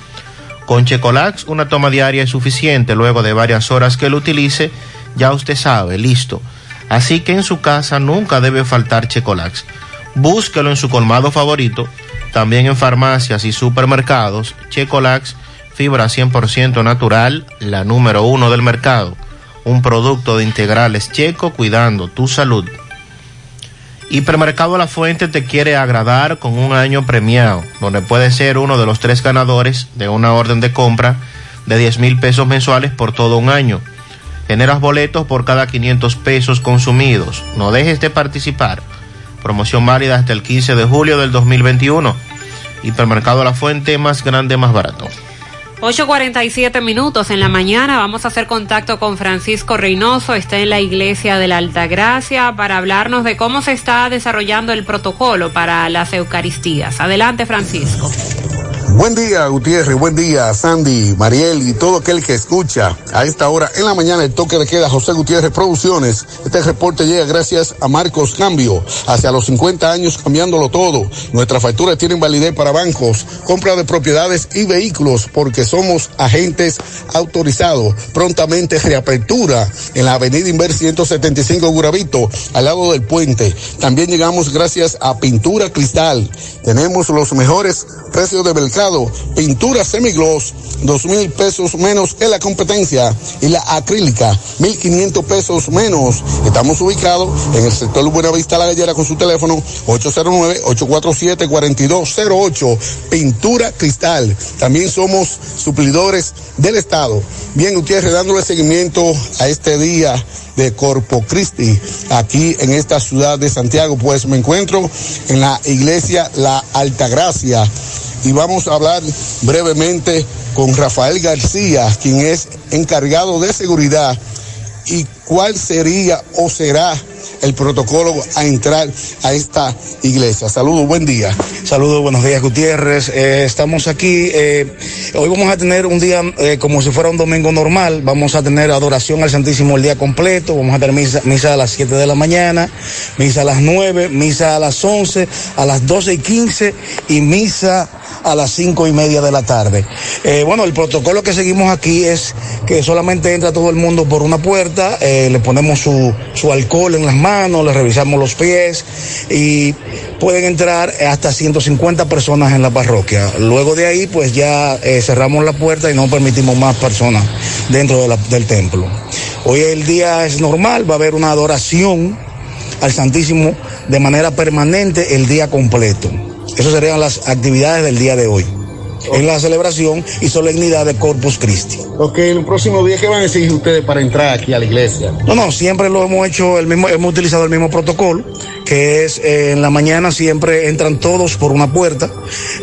Con Checolax, una toma diaria es suficiente, luego de varias horas que lo utilice, ya usted sabe, listo. Así que en su casa nunca debe faltar Checolax. Búsquelo en su colmado favorito, también en farmacias y supermercados. Checolax, fibra cien por ciento natural, la número uno del mercado. Un producto de Integrales Checo, cuidando tu salud. Hipermercado La Fuente te quiere agradar con un año premiado, donde puedes ser uno de los tres ganadores de una orden de compra de diez mil pesos mensuales por todo un año. Generas boletos por cada quinientos pesos consumidos. No dejes de participar. Promoción válida hasta el quince de julio del dos mil veintiuno. Hipermercado La Fuente, más grande, más barato. ocho cuarenta y siete minutos en la mañana. Vamos a hacer contacto con Francisco Reynoso, está en la iglesia de la Altagracia, para hablarnos de cómo se está desarrollando el protocolo para las Eucaristías. Adelante, Francisco. Buen día, Gutiérrez, buen día, Sandy, Mariel y todo aquel que escucha a esta hora en la mañana el toque de queda. José Gutiérrez Producciones. Este reporte llega gracias a Marcos Cambio. Hacia los cincuenta años cambiándolo todo. Nuestras facturas tienen validez para bancos, compra de propiedades y vehículos, porque somos agentes autorizados. Prontamente reapertura en la avenida Inver ciento setenta y cinco Gurabito, al lado del puente. También llegamos gracias a Pintura Cristal. Tenemos los mejores precios de mercado. Pintura semigloss, dos mil pesos menos que la competencia, y la acrílica, mil quinientos pesos menos. Estamos ubicados en el sector Buenavista La Gallera con su teléfono ocho cero nueve, ocho cuatro siete, cuatro dos cero ocho. Pintura Cristal. También somos suplidores del Estado. Bien, Gutiérrez, dándole seguimiento a este día de Corpus Christi aquí en esta ciudad de Santiago, pues me encuentro en la iglesia La Altagracia. Y vamos a hablar brevemente con Rafael García, quien es encargado de seguridad, y cuál sería o será el protocolo a entrar a esta iglesia. Saludos, buen día. Saludos, buenos días, Gutiérrez. Eh, estamos aquí, eh, hoy vamos a tener un día eh, como si fuera un domingo normal. Vamos a tener adoración al Santísimo el día completo. Vamos a tener misa, misa a las siete de la mañana, misa a las nueve, misa a las once, a las doce y quince y misa a las cinco y media de la tarde. Eh, bueno, el protocolo que seguimos aquí es que solamente entra todo el mundo por una puerta, eh, le ponemos su, su alcohol en las manos, le revisamos los pies y pueden entrar hasta ciento cincuenta personas en la parroquia. Luego de ahí, pues ya eh, cerramos la puerta y no permitimos más personas dentro de la, del templo. Hoy el día es normal, va a haber una adoración al Santísimo de manera permanente el día completo. Esas serían las actividades del día de hoy, okay, en la celebración y solemnidad de Corpus Christi. Ok, el próximo día, ¿qué van a exigir ustedes para entrar aquí a la iglesia? No, no, siempre lo hemos hecho, el mismo, hemos utilizado el mismo protocolo, que es eh, en la mañana siempre entran todos por una puerta,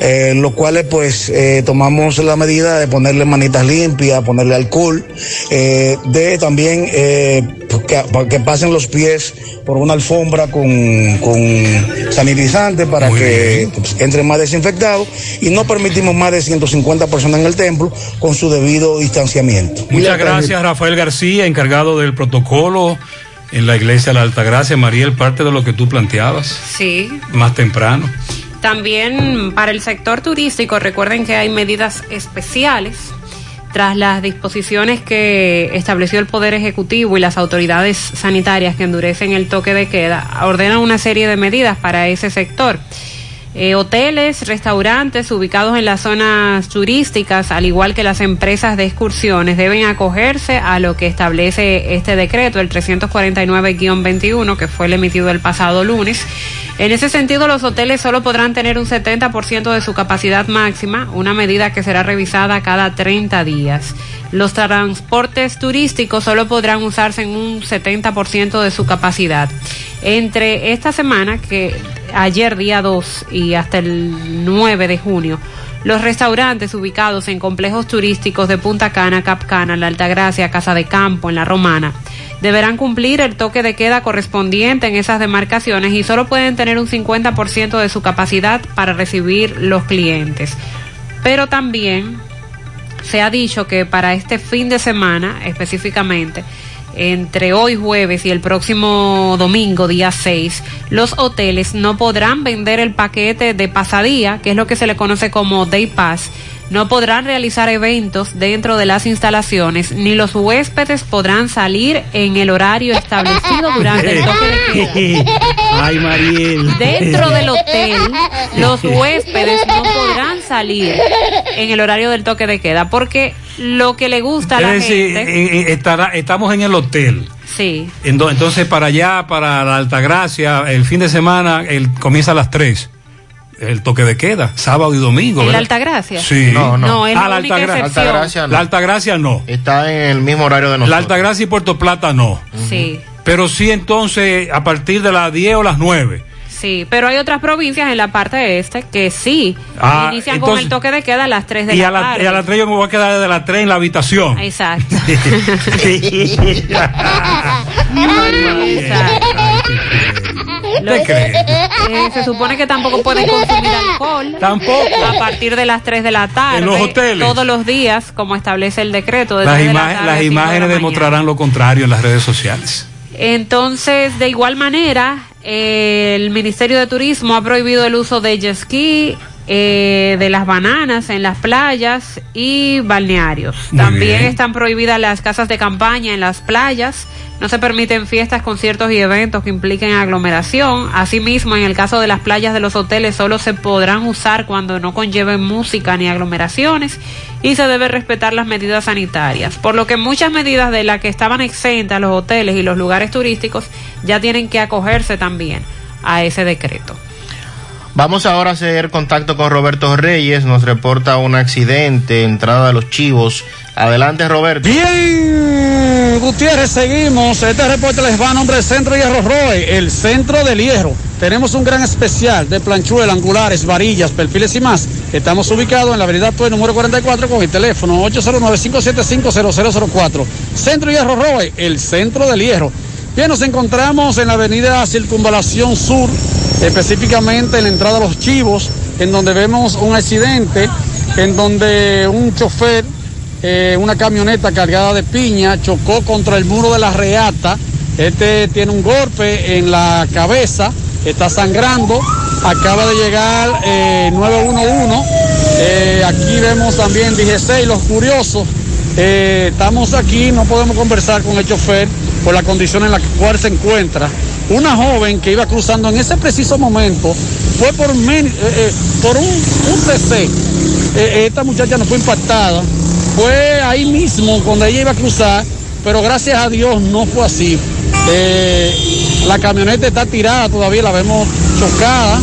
eh, en los cuales pues eh, tomamos la medida de ponerle manitas limpias, ponerle alcohol, eh, de también eh, que, que pasen los pies por una alfombra con, con sanitizante para muy que pues, entren más desinfectados, y no permitimos más de ciento cincuenta personas en el templo con su debido distanciamiento. Muchas gracias, Rafael García, encargado del protocolo en la iglesia de la Altagracia. Mariel, parte de lo que tú planteabas. Sí. Más temprano. También para el sector turístico, recuerden que hay medidas especiales tras las disposiciones que estableció el Poder Ejecutivo y las autoridades sanitarias que endurecen el toque de queda, ordenan una serie de medidas para ese sector. eh, hoteles, restaurantes ubicados en las zonas turísticas, al igual que las empresas de excursiones, deben acogerse a lo que establece este decreto, el trescientos cuarenta y nueve guion veintiuno, que fue el emitido el pasado lunes. En ese sentido, los hoteles solo podrán tener un setenta por ciento de su capacidad máxima, una medida que será revisada cada treinta días. Los transportes turísticos solo podrán usarse en un setenta por ciento de su capacidad. Entre esta semana, que ayer día dos y hasta el nueve de junio, los restaurantes ubicados en complejos turísticos de Punta Cana, Capcana, La Altagracia, Casa de Campo, en La Romana, deberán cumplir el toque de queda correspondiente en esas demarcaciones y solo pueden tener un cincuenta por ciento de su capacidad para recibir los clientes. Pero también se ha dicho que para este fin de semana, específicamente, entre hoy jueves y el próximo domingo, día seis, los hoteles no podrán vender el paquete de pasadía, que es lo que se le conoce como Day Pass. No podrán realizar eventos dentro de las instalaciones, ni los huéspedes podrán salir en el horario establecido durante el toque de queda. Ay, Mariel. Dentro del hotel, los huéspedes no podrán salir en el horario del toque de queda, porque lo que le gusta a la gente... Es decir, estará, estamos en el hotel. Sí. Entonces, para allá, para la Altagracia, el fin de semana el, comienza a las tres. El toque de queda, sábado y domingo. ¿En la Altagracia? Sí. No, no. no es la ah, la Altagracia. Altagracia no. La Altagracia no. Está en el mismo horario de nosotros. La Altagracia y Puerto Plata no. Sí. Pero sí, entonces, a partir de las diez o las nueve. Sí, pero hay otras provincias en la parte este que sí ah, inician entonces, con el toque de queda a las tres de y la, la tarde. Y a las tres yo me voy a quedar desde las tres en la habitación. Exacto. ¿Te crees? Eh, se supone que tampoco pueden consumir alcohol. Tampoco. A partir de las tres de la tarde. En los hoteles. Todos los días, como establece el decreto. Las, de ima- la tarde, las imágenes de la demostrarán lo contrario en las redes sociales. Entonces, de igual manera, eh, el Ministerio de Turismo ha prohibido el uso de jet ski, eh, de las bananas en las playas y balnearios. Muy También bien. Están prohibidas las casas de campaña en las playas. No se permiten fiestas, conciertos y eventos que impliquen aglomeración. Asimismo, en el caso de las playas de los hoteles, solo se podrán usar cuando no conlleven música ni aglomeraciones, y se debe respetar las medidas sanitarias. Por lo que muchas medidas de las que estaban exentas los hoteles y los lugares turísticos ya tienen que acogerse también a ese decreto. Vamos ahora a hacer contacto con Roberto Reyes, nos reporta un accidente, entrada de Los Chivos. Adelante, Roberto. Bien, Gutiérrez, seguimos. Este reporte les va a nombre del Centro Hierro Roy, el Centro del Hierro. Tenemos un gran especial de planchuelas, angulares, varillas, perfiles y más. Estamos ubicados en la avenida Tue, número cuarenta y cuatro, con el teléfono ocho cero nueve, cinco siete cinco, cero cero cero cuatro. Centro Hierro Roy, el Centro del Hierro. Bien, nos encontramos en la avenida Circunvalación Sur, específicamente en la entrada a Los Chivos, en donde vemos un accidente, en donde un chofer, eh, una camioneta cargada de piña, chocó contra el muro de la reata. Este tiene un golpe en la cabeza, está sangrando, acaba de llegar eh, nueve uno uno. Eh, aquí vemos también D G seis, los curiosos. Eh, estamos aquí, no podemos conversar con el chofer por la condición en la cual se encuentra. Una joven que iba cruzando en ese preciso momento fue por, men, eh, eh, por un, un T C. Eh, esta muchacha no fue impactada. Fue ahí mismo cuando ella iba a cruzar, pero gracias a Dios no fue así. Eh, la camioneta está tirada todavía, la vemos chocada.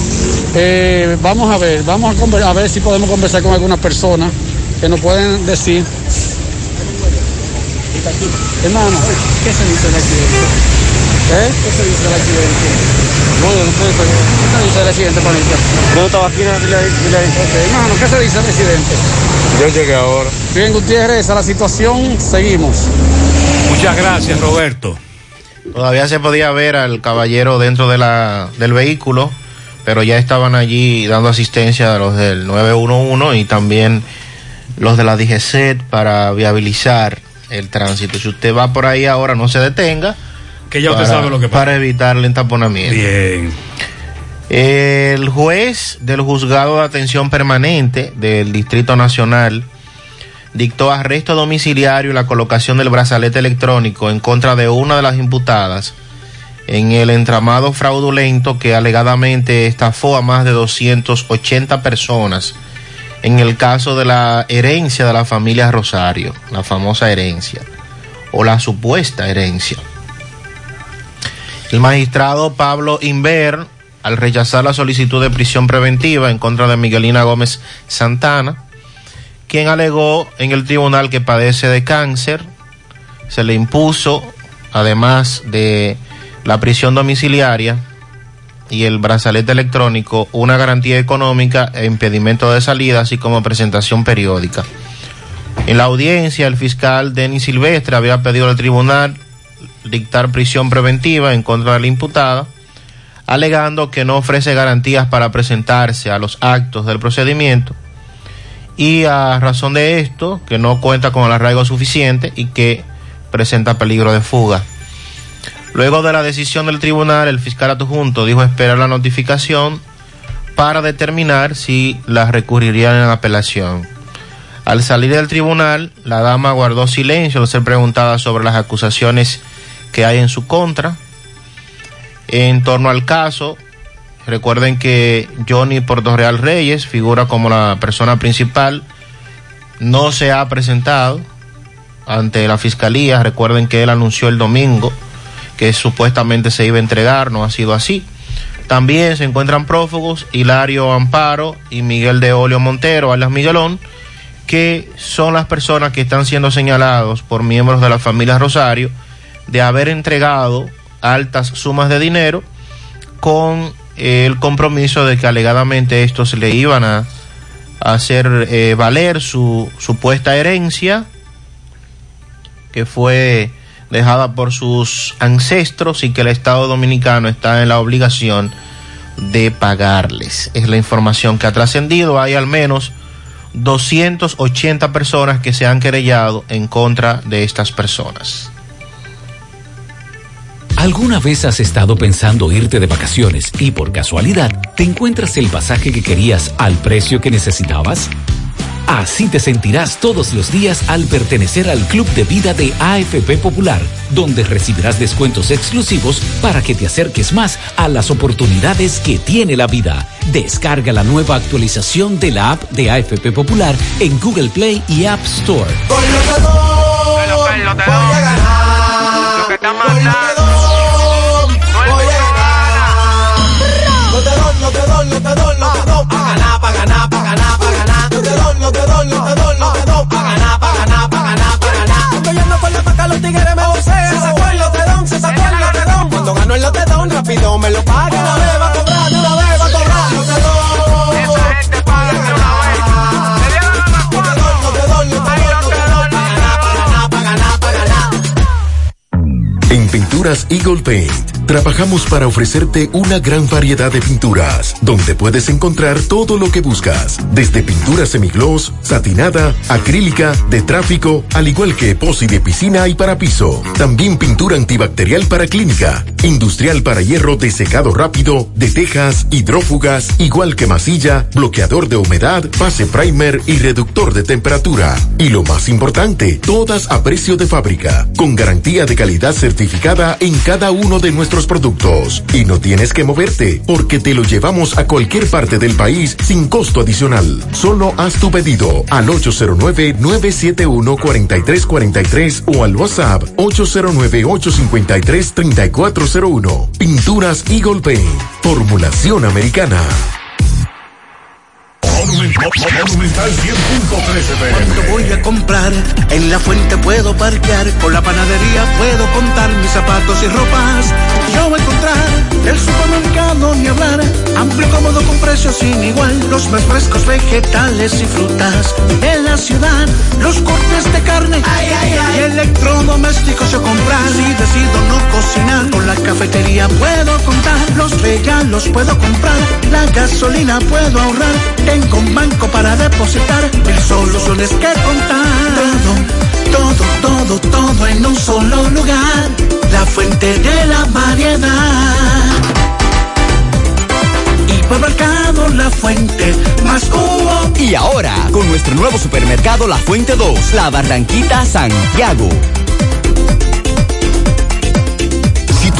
Eh, vamos a ver, vamos a, conver- a ver si podemos conversar con algunas personas que nos pueden decir. Hermano, ¿qué se dice el accidente? ¿Eh? ¿Qué se dice el accidente? No, no puede saber. ¿Qué se dice el accidente, Panita? No, estaba aquí en la fila. Okay, hermano, ¿qué se dice el accidente? Yo llegué ahora. Bien, Gutiérrez, a la situación, seguimos. Muchas gracias, Roberto. Todavía se podía ver al caballero dentro de la, del vehículo, pero ya estaban allí dando asistencia a los del nueve uno uno y también los de la D G C E T para viabilizar el tránsito. Si usted va por ahí ahora, no se detenga. Que ya usted para, sabe lo que pasa. Para evitar el entaponamiento. Bien. El juez del juzgado de atención permanente del Distrito Nacional dictó arresto domiciliario y la colocación del brazalete electrónico en contra de una de las imputadas en el entramado fraudulento que alegadamente estafó a más de doscientas ochenta personas en el caso de la herencia de la familia Rosario, la famosa herencia o la supuesta herencia. El magistrado Pablo Inver, al rechazar la solicitud de prisión preventiva en contra de Miguelina Gómez Santana, quien alegó en el tribunal que padece de cáncer, se le impuso, además de la prisión domiciliaria y el brazalete electrónico, una garantía económica e impedimento de salida, así como presentación periódica. En la audiencia, el fiscal Denis Silvestre había pedido al tribunal dictar prisión preventiva en contra de la imputada, alegando que no ofrece garantías para presentarse a los actos del procedimiento y, a razón de esto, que no cuenta con el arraigo suficiente y que presenta peligro de fuga. Luego de la decisión del tribunal, el fiscal adjunto dijo esperar la notificación para determinar si la recurrirían en apelación. Al salir del tribunal, la dama guardó silencio al ser preguntada sobre las acusaciones que hay en su contra. En torno al caso, recuerden que Johnny Portorreal Reyes figura como la persona principal, no se ha presentado ante la fiscalía. Recuerden que él anunció el domingo que supuestamente se iba a entregar, no ha sido así. También se encuentran prófugos Hilario Amparo y Miguel de Olio Montero, alias Miguelón, que son las personas que están siendo señalados por miembros de la familia Rosario de haber entregado altas sumas de dinero con el compromiso de que alegadamente estos le iban a hacer eh, valer su supuesta herencia que fue dejada por sus ancestros y que el Estado dominicano está en la obligación de pagarles. Es la información que ha trascendido. Hay al menos doscientas ochenta personas que se han querellado en contra de estas personas. ¿Alguna vez has estado pensando irte de vacaciones y por casualidad te encuentras el pasaje que querías al precio que necesitabas? Así te sentirás todos los días al pertenecer al Club de Vida de A F P Popular, donde recibirás descuentos exclusivos para que te acerques más a las oportunidades que tiene la vida. Descarga la nueva actualización de la app de A F P Popular en Google Play y App Store. Voy lo que voy, voy a ganar. Lo que está matando. No te doy, no te doy, no te doy. Pa' ganar, pa' ganar, pa' ganar, pa' ganar. No te doy, no te doy, no te doy, no te doy. Pa' ganar, pa' ganar, pa' ganar, pa' ganar. Estoy yendo por la paca, los tigres me bocean. Se sacó el lotedón, se sacó el lotedón. Cuando gano el lotedón, rápido me lo paga. Una vez va a cobrar, una vez va a cobrar. No te doy. Esa gente paga una vez. Me dieron la más cuatro. No te doy, no te doy, no te doy. Pa' ganar, pa' ganar, pa' ganar, pa' ganar. En Pinturas Eagle Paint trabajamos para ofrecerte una gran variedad de pinturas, donde puedes encontrar todo lo que buscas, desde pintura semigloss, satinada, acrílica, de tráfico, al igual que epoxi de piscina y para piso. También pintura antibacterial para clínica, industrial para hierro de secado rápido, de tejas, hidrófugas, igual que masilla, bloqueador de humedad, base primer y reductor de temperatura. Y lo más importante, todas a precio de fábrica, con garantía de calidad certificada en cada uno de nuestros productos. Y no tienes que moverte, porque te lo llevamos a cualquier parte del país sin costo adicional. Solo haz tu pedido al ocho cero nueve, nueve siete uno, cuatro tres cuatro tres o al WhatsApp ocho cero nueve, ocho cinco tres, tres cuatro cero uno. Pinturas Eagle Paint, formulación americana. Cuando voy a comprar, en la fuente puedo parquear, con la panadería puedo contar mis zapatos y ropas. Yo voy a encontrar el supermercado ni hablar, amplio, cómodo, con precios sin igual, los más frescos vegetales y frutas de la ciudad, los cortes de carne ay, ay, ay. Y electrodomésticos yo comprar. Si decido no cocinar, con la cafetería puedo contar, los regalos puedo comprar, la gasolina puedo ahorrar, tengo un banco para depositar, mil soluciones que contar. Todo, todo, todo, todo en un solo lugar. La fuente de la variedad. Supermercado La Fuente, más cubo. Y ahora, con nuestro nuevo supermercado La Fuente dos, La Barranquita, Santiago.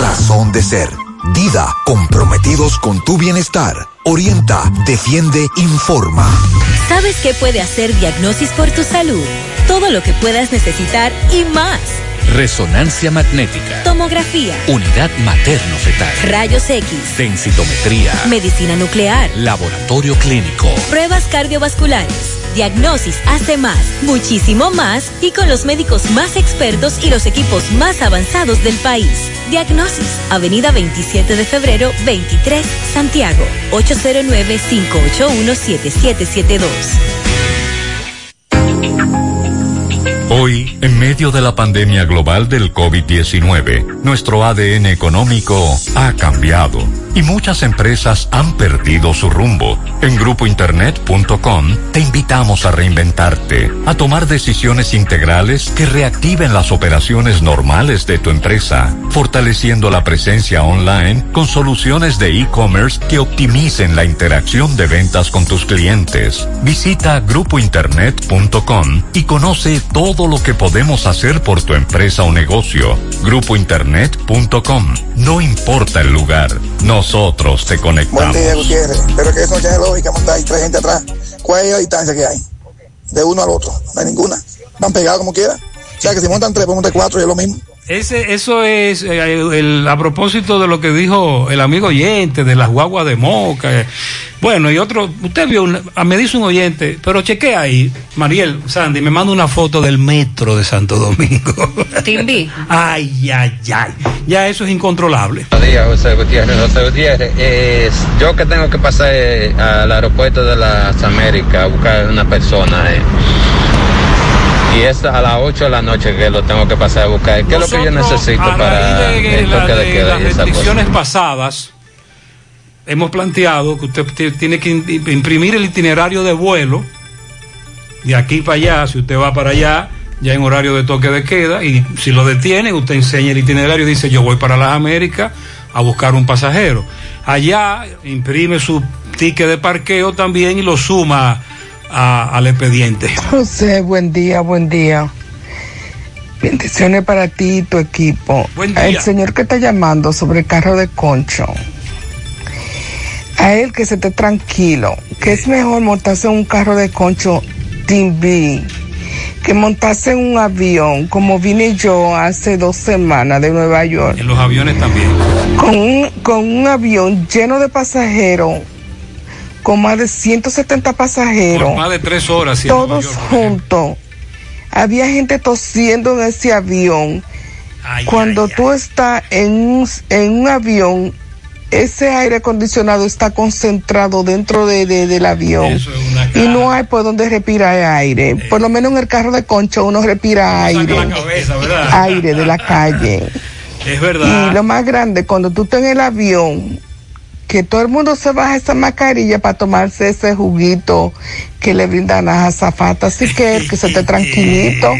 razón de ser. DIDA, comprometidos con tu bienestar. Orienta, defiende, informa. ¿Sabes qué puede hacer Diagnosis por tu salud? Todo lo que puedas necesitar y más. Resonancia magnética, tomografía, unidad materno-fetal, rayos X, densitometría, medicina nuclear, laboratorio clínico, pruebas cardiovasculares. Diagnosis hace más, muchísimo más, y con los médicos más expertos y los equipos más avanzados del país. Diagnosis, Avenida veintisiete de Febrero, veintitrés, Santiago, ocho cero nueve, cinco ocho uno, siete siete siete dos. Hoy, en medio de la pandemia global del COVID diecinueve, nuestro A D N económico ha cambiado y muchas empresas han perdido su rumbo. En grupo internet punto com te invitamos a reinventarte, a tomar decisiones integrales que reactiven las operaciones normales de tu empresa, fortaleciendo la presencia online con soluciones de e-commerce que optimicen la interacción de ventas con tus clientes. Visita grupo internet punto com y conoce todo Todo lo que podemos hacer por tu empresa o negocio. grupo internet punto com. No importa el lugar, nosotros te conectamos. Buen día, Gutiérrez. Pero que eso ya es lógica, montar ahí tres gente atrás. ¿Cuál es la distancia que hay? De uno al otro. No hay ninguna. Están pegados como quieran. O sea, que si montan tres, pues montan cuatro y es lo mismo. Ese, eso es eh, el, el, a propósito de lo que dijo el amigo oyente de las guaguas de Moca. Eh. Bueno, y otro, usted vio, una, me dice un oyente, pero chequea ahí, Mariel, Sandy, me manda una foto del metro de Santo Domingo. Timbi. Ay, ay, ay. Ya eso es incontrolable. Buenos días, José Gutiérrez. José Gutiérrez, eh, yo que tengo que pasar eh, al aeropuerto de las Américas a buscar una persona. Eh. Y es a las ocho de la noche que lo tengo que pasar a buscar. ¿Qué Nosotros, es lo que yo necesito para el toque la, de queda? Las restricciones pasadas hemos planteado que usted tiene que imprimir el itinerario de vuelo de aquí para allá. Si usted va para allá, ya en horario de toque de queda, y si lo detienen, usted enseña el itinerario y dice: yo voy para las Américas a buscar un pasajero. Allá imprime su ticket de parqueo también y lo suma A, al expediente. José, buen día, buen día. Bendiciones para ti y tu equipo. Buen día. El señor que está llamando sobre el carro de Concho, a él que se esté tranquilo, que es mejor montarse en un carro de Concho Timbi que montarse en un avión, como vine yo hace dos semanas de Nueva York. En los aviones también. Con un, con un avión lleno de pasajeros, con más de ciento setenta pasajeros. Por más de tres horas. Si todos juntos. Había gente tosiendo en ese avión. Ay, Cuando ay, tú ay. estás en un, en un avión, ese aire acondicionado está concentrado dentro de, de, del avión. Eso es una cara. Y no hay por dónde respirar aire. Eh. Por lo menos en el carro de Concho uno respira uno aire. La cabeza, ¿verdad? Aire de la calle. Es verdad. Y lo más grande, cuando tú estás en el avión, que todo el mundo se baja esa mascarilla para tomarse ese juguito que le brindan las azafatas. Así que el que se esté tranquilito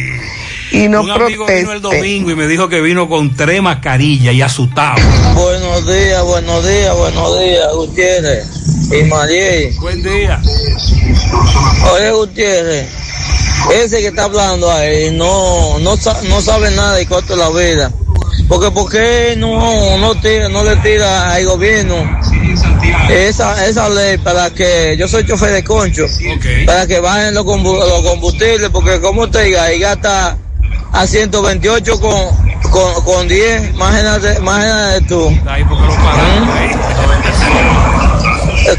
y no proteste. Un amigo vino el domingo y me dijo que vino con tres mascarillas y asustado. Buenos días, buenos días, buenos días, Gutiérrez y Mariel. Buen día. Oye, Gutiérrez, ese que está hablando ahí no, no, no sabe nada de cuánto es la vida. Porque ¿por qué no, no, tira, no le tira al gobierno esa, esa ley para que, yo soy chofer de Concho, okay, para que bajen los combustibles? Porque como te diga, ahí gasta a ciento veintiocho con, con, con diez, imagínate, imagínate tú. ¿Mm?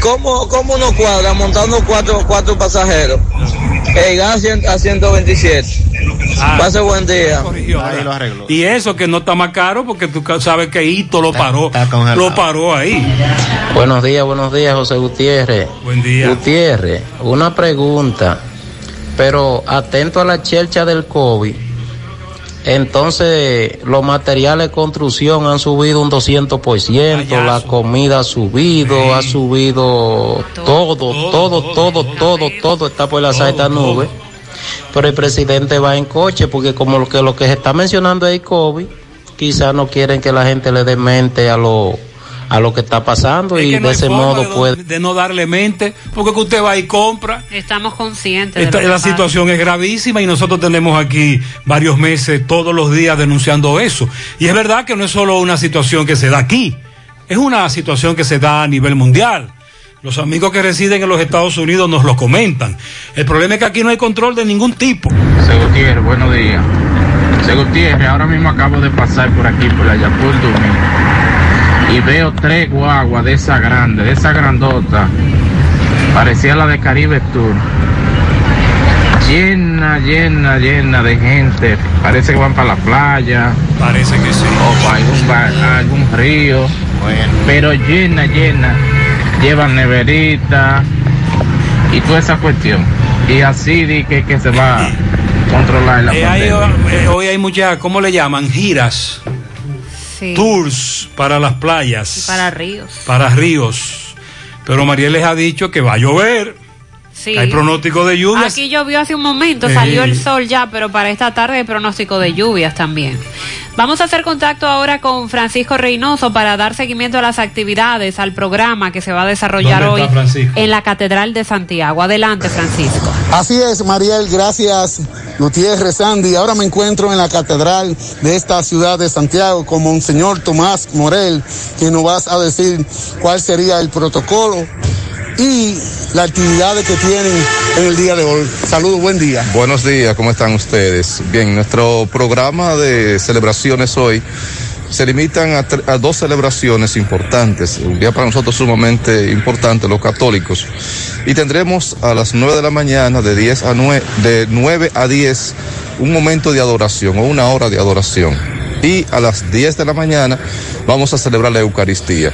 ¿Cómo, cómo uno cuadra montando cuatro, cuatro pasajeros? El gas a ciento veintisiete. Ah, pase buen día. Corrigió, ahí lo arregló. Y eso que no está más caro, porque tú sabes que Hito lo paró, está, está lo paró ahí. Buenos días, buenos días, José Gutiérrez. Buen día. Gutiérrez, una pregunta, pero atento a la chercha del COVID. Entonces, los materiales de construcción han subido un doscientos por ciento, la comida ha subido, sí. ha subido todo, todo, todo, todo, todo, todo, todo está por las altas nubes. Pero el presidente va en coche, porque como lo que, lo que se está mencionando es el COVID, quizás no quieren que la gente le dé mente a lo, a lo que está pasando es y no de ese modo de puede... De no darle mente, porque que usted va y compra. Estamos conscientes. Esta, de la pasa. situación es gravísima y nosotros tenemos aquí varios meses, todos los días denunciando eso. Y es verdad que no es solo una situación que se da aquí, es una situación que se da a nivel mundial. Los amigos que residen en los Estados Unidos nos lo comentan. El problema es que aquí no hay control de ningún tipo. Segutier, buenos días. Segutier, ahora mismo acabo de pasar por aquí, por la Yapur Dumí, y veo tres guaguas de esa grande, de esa grandota, parecía la de Caribe Tour, llena, llena, llena de gente. Parece que van para la playa. Parece que sí. O para algún, para algún río. Bueno. Pero llena, llena. Llevan neverita y toda esa cuestión. Y así di que, que se va a controlar la eh, pandemia. Hay, hoy hay muchas, ¿cómo le llaman? Giras, sí. Tours para las playas. Y para ríos. Para ríos. Pero Mariel les ha dicho que va a llover. Sí. Hay pronóstico de lluvias. Aquí llovió hace un momento, eh. salió el sol ya, pero para esta tarde hay pronóstico de lluvias también. Vamos a hacer contacto ahora con Francisco Reynoso para dar seguimiento a las actividades, al programa que se va a desarrollar hoy Francisco? en la Catedral de Santiago. Adelante, Francisco. Así es, Mariel, gracias, Gutiérrez, Sandy. Ahora me encuentro en la Catedral de esta ciudad de Santiago con Monseñor Tomás Morel, que nos vas a decir cuál sería el protocolo y las actividades que tienen en el día de hoy. Saludos, buen día. Buenos días, ¿cómo están ustedes? Bien, nuestro programa de celebraciones hoy se limitan a, tre- a dos celebraciones importantes, un día para nosotros sumamente importante, los católicos, y tendremos a las nueve de la mañana, de diez a nueve, de nueve a diez, un momento de adoración o una hora de adoración. Y a las diez de la mañana vamos a celebrar la Eucaristía,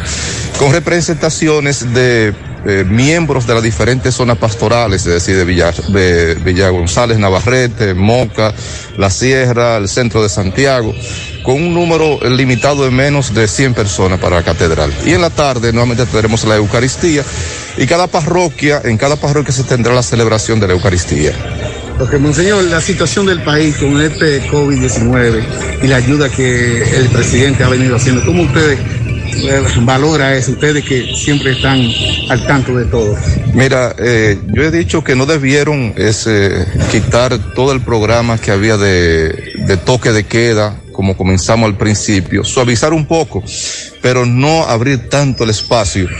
con representaciones de eh, miembros de las diferentes zonas pastorales, es decir, de Villa, de Villa González, Navarrete, Moca, La Sierra, el centro de Santiago, con un número limitado de menos de cien personas para la catedral. Y en la tarde nuevamente tendremos la Eucaristía y cada parroquia, en cada parroquia se tendrá la celebración de la Eucaristía. Porque, Monseñor, la situación del país con este COVID diecinueve y la ayuda que el presidente ha venido haciendo, ¿cómo ustedes valoran eso? Ustedes que siempre están al tanto de todo. Mira, eh, yo he dicho que no debieron ese, quitar todo el programa que había de, de toque de queda, como comenzamos al principio, suavizar un poco, pero no abrir tanto el espacio,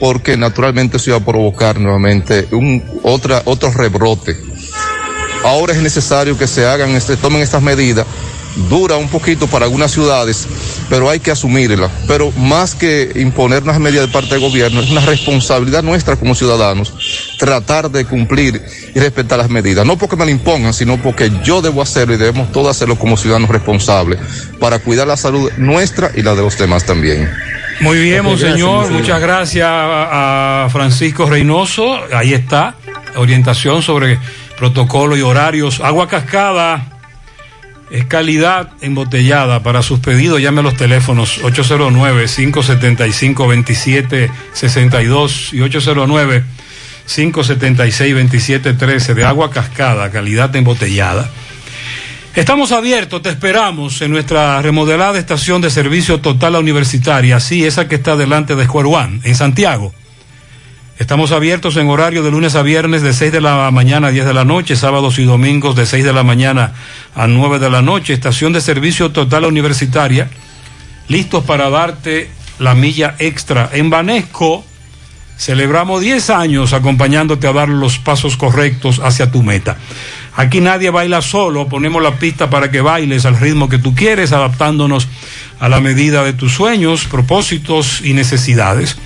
porque naturalmente eso iba a provocar nuevamente un, otra, otro rebrote. Ahora es necesario que se hagan, se tomen estas medidas. Dura un poquito para algunas ciudades, pero hay que asumirla. Pero más que imponer unas medidas de parte del gobierno, es una responsabilidad nuestra como ciudadanos tratar de cumplir y respetar las medidas. No porque me la impongan, sino porque yo debo hacerlo y debemos todos hacerlo como ciudadanos responsables para cuidar la salud nuestra y la de los demás también. Muy bien, Monseñor. Muchas gracias a Francisco Reynoso. Ahí está, orientación sobre protocolo y horarios. Agua Cascada es calidad embotellada. Para sus pedidos, llame a los teléfonos ocho cero nueve, cinco siete cinco, dos siete seis dos y ocho cero nueve, cinco siete seis, dos siete uno tres de Agua Cascada, calidad embotellada. Estamos abiertos, te esperamos en nuestra remodelada estación de servicio total universitaria, sí, esa que está delante de Square One, en Santiago. Estamos abiertos en horario de lunes a viernes de seis de la mañana a diez de la noche, sábados y domingos de seis de la mañana a nueve de la noche. Estación de servicio total universitaria, listos para darte la milla extra. En Banesco celebramos diez años acompañándote a dar los pasos correctos hacia tu meta. Aquí nadie baila solo, ponemos la pista para que bailes al ritmo que tú quieres, adaptándonos a la medida de tus sueños, propósitos y necesidades.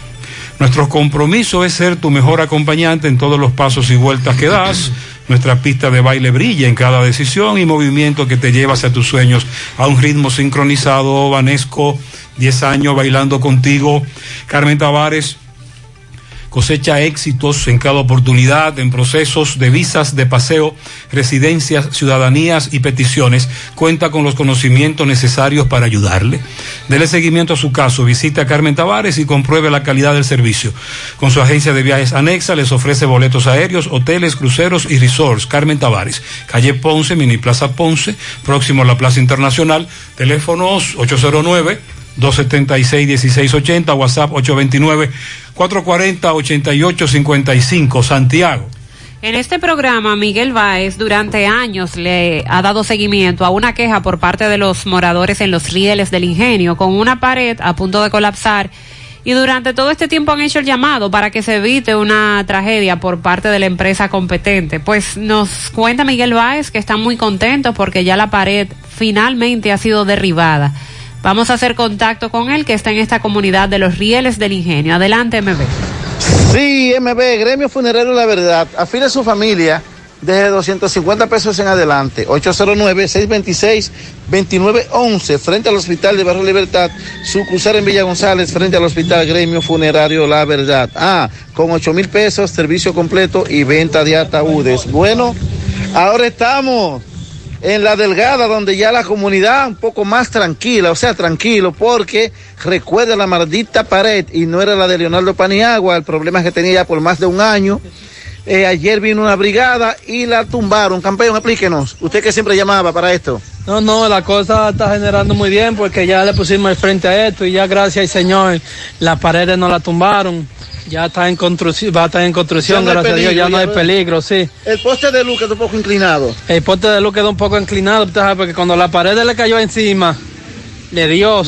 Nuestro compromiso es ser tu mejor acompañante en todos los pasos y vueltas que das. Nuestra pista de baile brilla en cada decisión y movimiento que te lleva hacia tus sueños a un ritmo sincronizado. Vanesco, diez años bailando contigo. Carmen Tavares, cosecha éxitos en cada oportunidad en procesos de visas de paseo, residencias, ciudadanías y peticiones. Cuenta con los conocimientos necesarios para ayudarle. Dele seguimiento a su caso, visite a Carmen Tavares y compruebe la calidad del servicio. Con su agencia de viajes Anexa les ofrece boletos aéreos, hoteles, cruceros y resorts. Carmen Tavares, calle Ponce, Mini Plaza Ponce, próximo a la Plaza Internacional. Teléfonos ocho cero nueve, dos siete seis, uno seis ocho cero, WhatsApp ocho dos nueve, cuatro cuatro cero, ocho ocho cinco cinco, Santiago. En este programa, Miguel Báez durante años le ha dado seguimiento a una queja por parte de los moradores en los Rieles del Ingenio, con una pared a punto de colapsar, y durante todo este tiempo han hecho el llamado para que se evite una tragedia por parte de la empresa competente. Pues nos cuenta Miguel Báez que están muy contentos porque ya la pared finalmente ha sido derribada. Vamos a hacer contacto con él, que está en esta comunidad de los Rieles del Ingenio. Adelante, M B. Sí, M B, Gremio Funerario La Verdad. Afile a su familia desde doscientos cincuenta pesos en adelante. ocho cero nueve, seis dos seis, dos nueve uno uno, frente al Hospital de Barrio Libertad, sucursal en Villa González, frente al Hospital Gremio Funerario La Verdad. Ah, con ocho mil pesos, servicio completo y venta de ataúdes. Bueno, ahora estamos en La Delgada, donde ya la comunidad un poco más tranquila, o sea, tranquilo, porque recuerda la maldita pared, y no era la de Leonardo Paniagua, el problema que tenía ya por más de un año. Eh, ayer vino una brigada y la tumbaron. Campeón, explíquenos, usted que siempre llamaba para esto. No, no, la cosa está generando muy bien, porque ya le pusimos el frente a esto, y ya gracias al Señor, las paredes no la tumbaron. Ya está en construcción, va a estar en construcción, gracias a Dios, ya no hay peligro, sí. El poste de luz quedó un poco inclinado. El poste de luz quedó un poco inclinado, porque cuando la pared le cayó encima, le dio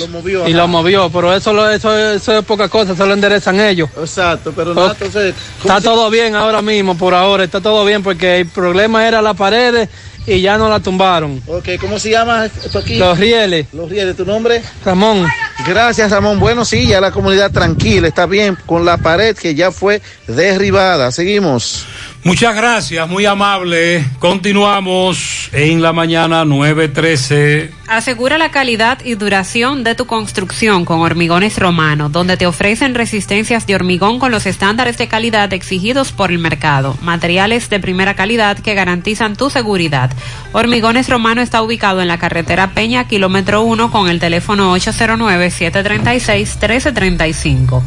y lo movió, pero eso, eso, eso es poca cosa, eso lo enderezan ellos. Exacto, pero nada, entonces está todo bien ahora mismo, por ahora, está todo bien, porque el problema era las paredes y ya no la tumbaron. Ok, ¿cómo se llama esto aquí? Los Rieles. Los Rieles, ¿tu nombre? Ramón. Gracias, Ramón. Bueno, sí, ya la comunidad tranquila, está bien, con la pared que ya fue derribada. Seguimos. Muchas gracias, muy amable. Continuamos en La Mañana nueve trece. Asegura la calidad y duración de tu construcción con Hormigones Romano, donde te ofrecen resistencias de hormigón con los estándares de calidad exigidos por el mercado. Materiales de primera calidad que garantizan tu seguridad. Hormigones Romano está ubicado en la carretera Peña, kilómetro uno, con el teléfono ocho cero nueve, siete tres seis, uno tres tres cinco.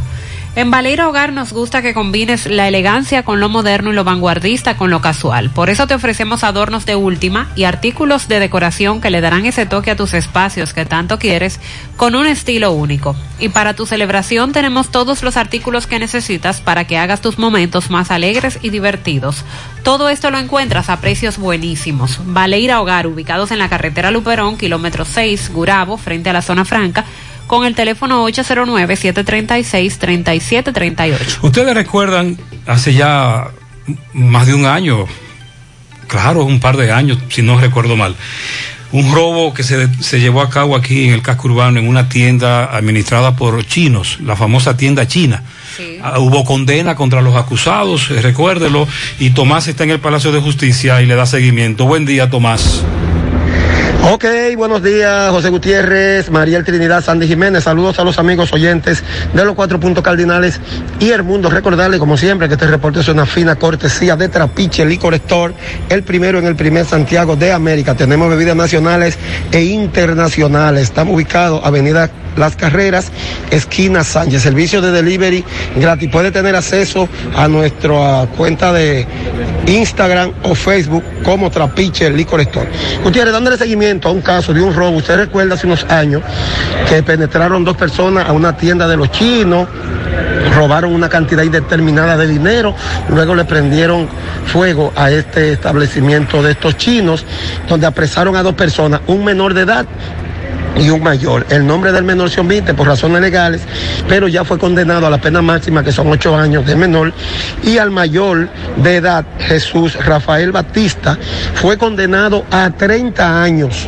En Valera Hogar nos gusta que combines la elegancia con lo moderno y lo vanguardista con lo casual. Por eso te ofrecemos adornos de última y artículos de decoración que le darán ese toque a tus espacios que tanto quieres, con un estilo único. Y para tu celebración tenemos todos los artículos que necesitas para que hagas tus momentos más alegres y divertidos. Todo esto lo encuentras a precios buenísimos. Valera Hogar, ubicados en la carretera Luperón, kilómetro seis, Gurabo, frente a la zona franca, con el teléfono ocho cero nueve, siete tres seis, tres siete tres ocho. Ustedes recuerdan hace ya más de un año, claro, un par de años, si no recuerdo mal, un robo que se, se llevó a cabo aquí en el casco urbano, en una tienda administrada por chinos, la famosa tienda china. Sí. Uh, hubo condena contra los acusados, eh, recuérdelo, y Tomás está en el Palacio de Justicia y le da seguimiento. Buen día, Tomás. Ok, buenos días, José Gutiérrez, Mariel Trinidad, Sandy Jiménez. Saludos a los amigos oyentes de los cuatro puntos cardinales y el mundo. Recordarle, como siempre, que este reporte es una fina cortesía de Trapiche Liquor Store, el primero en el primer Santiago de América. Tenemos bebidas nacionales e internacionales. Estamos ubicados avenida Las Carreras, esquina Sánchez. Servicio de delivery gratis. Puede tener acceso a nuestra cuenta de Instagram o Facebook como Trapiche Liquor Store. Gutiérrez, dándole seguimiento a un caso de un robo. Usted recuerda hace unos años que penetraron dos personas a una tienda de los chinos, robaron una cantidad indeterminada de dinero, luego le prendieron fuego a este establecimiento de estos chinos, donde apresaron a dos personas, un menor de edad y un mayor. El nombre del menor se omite por razones legales, pero ya fue condenado a la pena máxima, que son ocho años de menor, y al mayor de edad, Jesús Rafael Batista, fue condenado a treinta años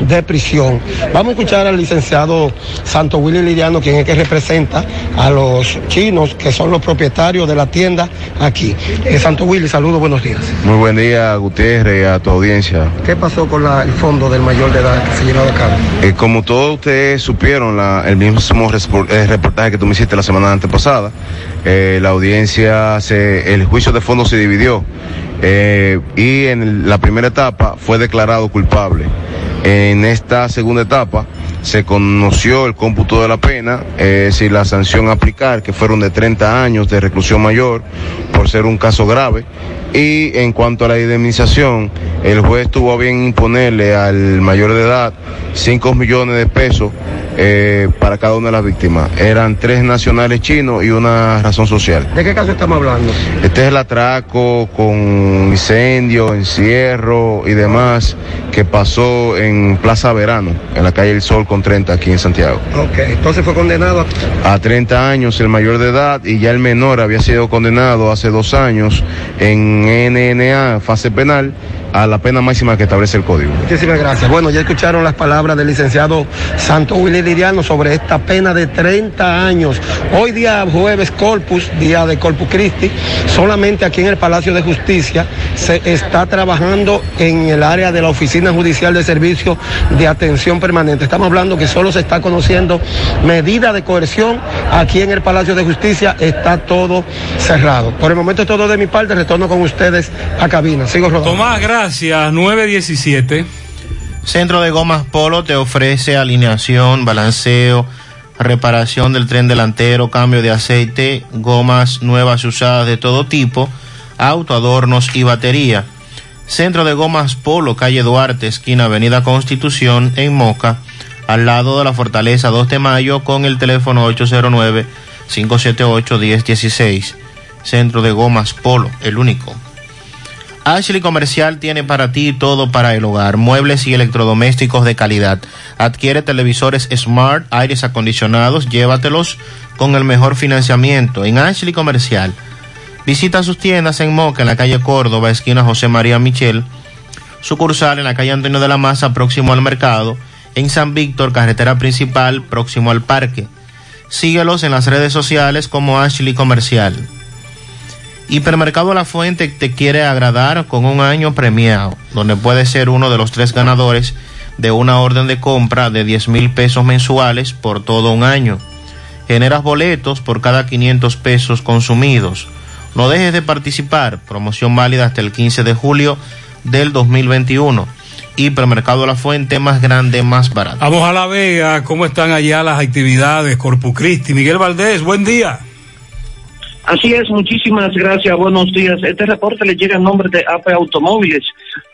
de prisión. Vamos a escuchar al licenciado Santo Willy Liriano, quien es que representa a los chinos, que son los propietarios de la tienda aquí. Eh, Santo Willy, saludos, buenos días. Muy buen día, Gutiérrez, a tu audiencia. ¿Qué pasó con la, el fondo del mayor de edad que se llenó de cargo? Eh, como todos ustedes supieron, la, el mismo reportaje que tú me hiciste la semana antepasada, eh, la audiencia, se, el juicio de fondo se dividió. Eh, y en la primera etapa fue declarado culpable. En esta segunda etapa se conoció el cómputo de la pena, eh, si la sanción a aplicar, que fueron de treinta años de reclusión mayor por ser un caso grave. Y en cuanto a la indemnización, el juez tuvo a bien imponerle al mayor de edad cinco millones de pesos eh, para cada una de las víctimas. Eran tres nacionales chinos y una razón social. ¿De qué caso estamos hablando? Este es el atraco con incendio, encierro y demás que pasó en Plaza Verano, en la calle El Sol con treinta, aquí en Santiago. Ok, entonces fue condenado a... a treinta años el mayor de edad, y ya el menor había sido condenado hace dos años en N N A, fase penal, a la pena máxima que establece el código. Muchísimas gracias. Bueno, ya escucharon las palabras del licenciado Santo Willy Liriano sobre esta pena de treinta años. Hoy día jueves Corpus, día de Corpus Christi, solamente aquí en el Palacio de Justicia se está trabajando en el área de la Oficina Judicial de Servicio de Atención Permanente. Estamos hablando que solo se está conociendo medida de coerción aquí en el Palacio de Justicia, está todo cerrado. Por el momento es todo de mi parte, retorno con ustedes a cabina. Sigo rodando. Tomás, gracias. Gracias, nueve diecisiete. Centro de Gomas Polo te ofrece alineación, balanceo, reparación del tren delantero, cambio de aceite, gomas nuevas y usadas de todo tipo, auto, adornos y batería. Centro de Gomas Polo, calle Duarte, esquina Avenida Constitución, en Moca, al lado de la Fortaleza dos de mayo, con el teléfono ocho cero nueve, cinco siete ocho, uno cero uno seis. Centro de Gomas Polo, el único. Ashley Comercial tiene para ti todo para el hogar, muebles y electrodomésticos de calidad. Adquiere televisores Smart, aires acondicionados, llévatelos con el mejor financiamiento en Ashley Comercial. Visita sus tiendas en Moca, en la calle Córdoba, esquina José María Michel, sucursal en la calle Antonio de la Maza, próximo al mercado, en San Víctor, carretera principal, próximo al parque. Síguelos en las redes sociales como Ashley Comercial. Hipermercado La Fuente te quiere agradar con un año premiado, donde puedes ser uno de los tres ganadores de una orden de compra de diez mil pesos mensuales por todo un año. Generas boletos por cada quinientos pesos consumidos. No dejes de participar. Promoción válida hasta el quince de julio del dos mil veintiuno. Hipermercado La Fuente, más grande, más barato. Vamos a La Vega. ¿Cómo están allá las actividades Corpus Christi? Miguel Valdés, buen día. Así es, muchísimas gracias, buenos días. Este reporte le llega en nombre de A P Automóviles,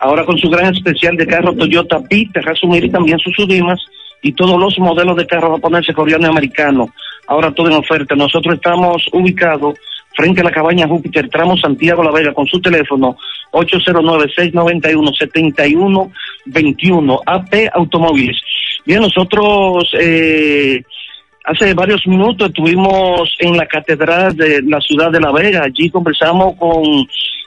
ahora con su gran especial de carro Toyota Beat, te resumir también sus Sudimas y todos los modelos de carros japoneses, coreanos y americanos, ahora todo en oferta. Nosotros estamos ubicados frente a la cabaña Júpiter, tramo Santiago La Vega, con su teléfono ocho cero nueve, seis nueve uno, siete uno dos uno, A P Automóviles. Bien, nosotros... Eh... hace varios minutos estuvimos en la catedral de la ciudad de La Vega. Allí conversamos con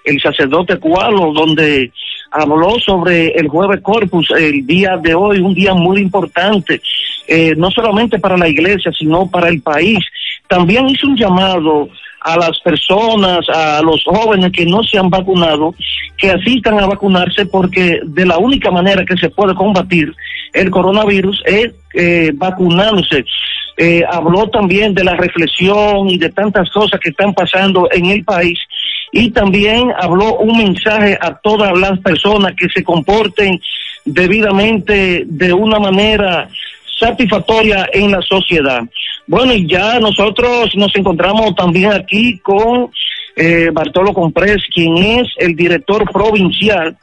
el sacerdote Cualo, donde habló sobre el jueves Corpus, el día de hoy, un día muy importante, eh, no solamente para la iglesia, sino para el país. También hizo un llamado a las personas, a los jóvenes que no se han vacunado, que asistan a vacunarse, porque de la única manera que se puede combatir el coronavirus es eh, vacunándose. Eh, habló también de la reflexión y de tantas cosas que están pasando en el país, y también habló un mensaje a todas las personas que se comporten debidamente de una manera satisfactoria en la sociedad. Bueno, y ya nosotros nos encontramos también aquí con eh, Bartolo Comprés, quien es el director provincial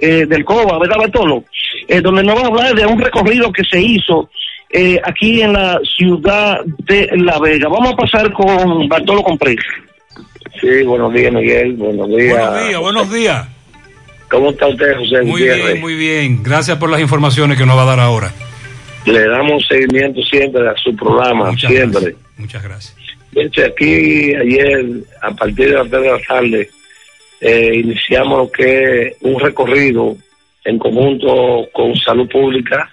eh, del COBA, ¿verdad, Bartolo? Eh, donde nos va a hablar de un recorrido que se hizo Eh, aquí en la ciudad de La Vega. Vamos a pasar con Bartolo Comprés. Sí, buenos días, Miguel. Buenos días. Buenos días, buenos días. ¿Cómo está usted, José Muy Gutiérrez? Bien, muy bien. Gracias por las informaciones que nos va a dar ahora. Le damos seguimiento siempre a su programa, muchas siempre. Gracias. Muchas gracias. De hecho, aquí ayer, a partir de las tres de la tarde, eh, iniciamos lo que es un recorrido en conjunto con Salud Pública,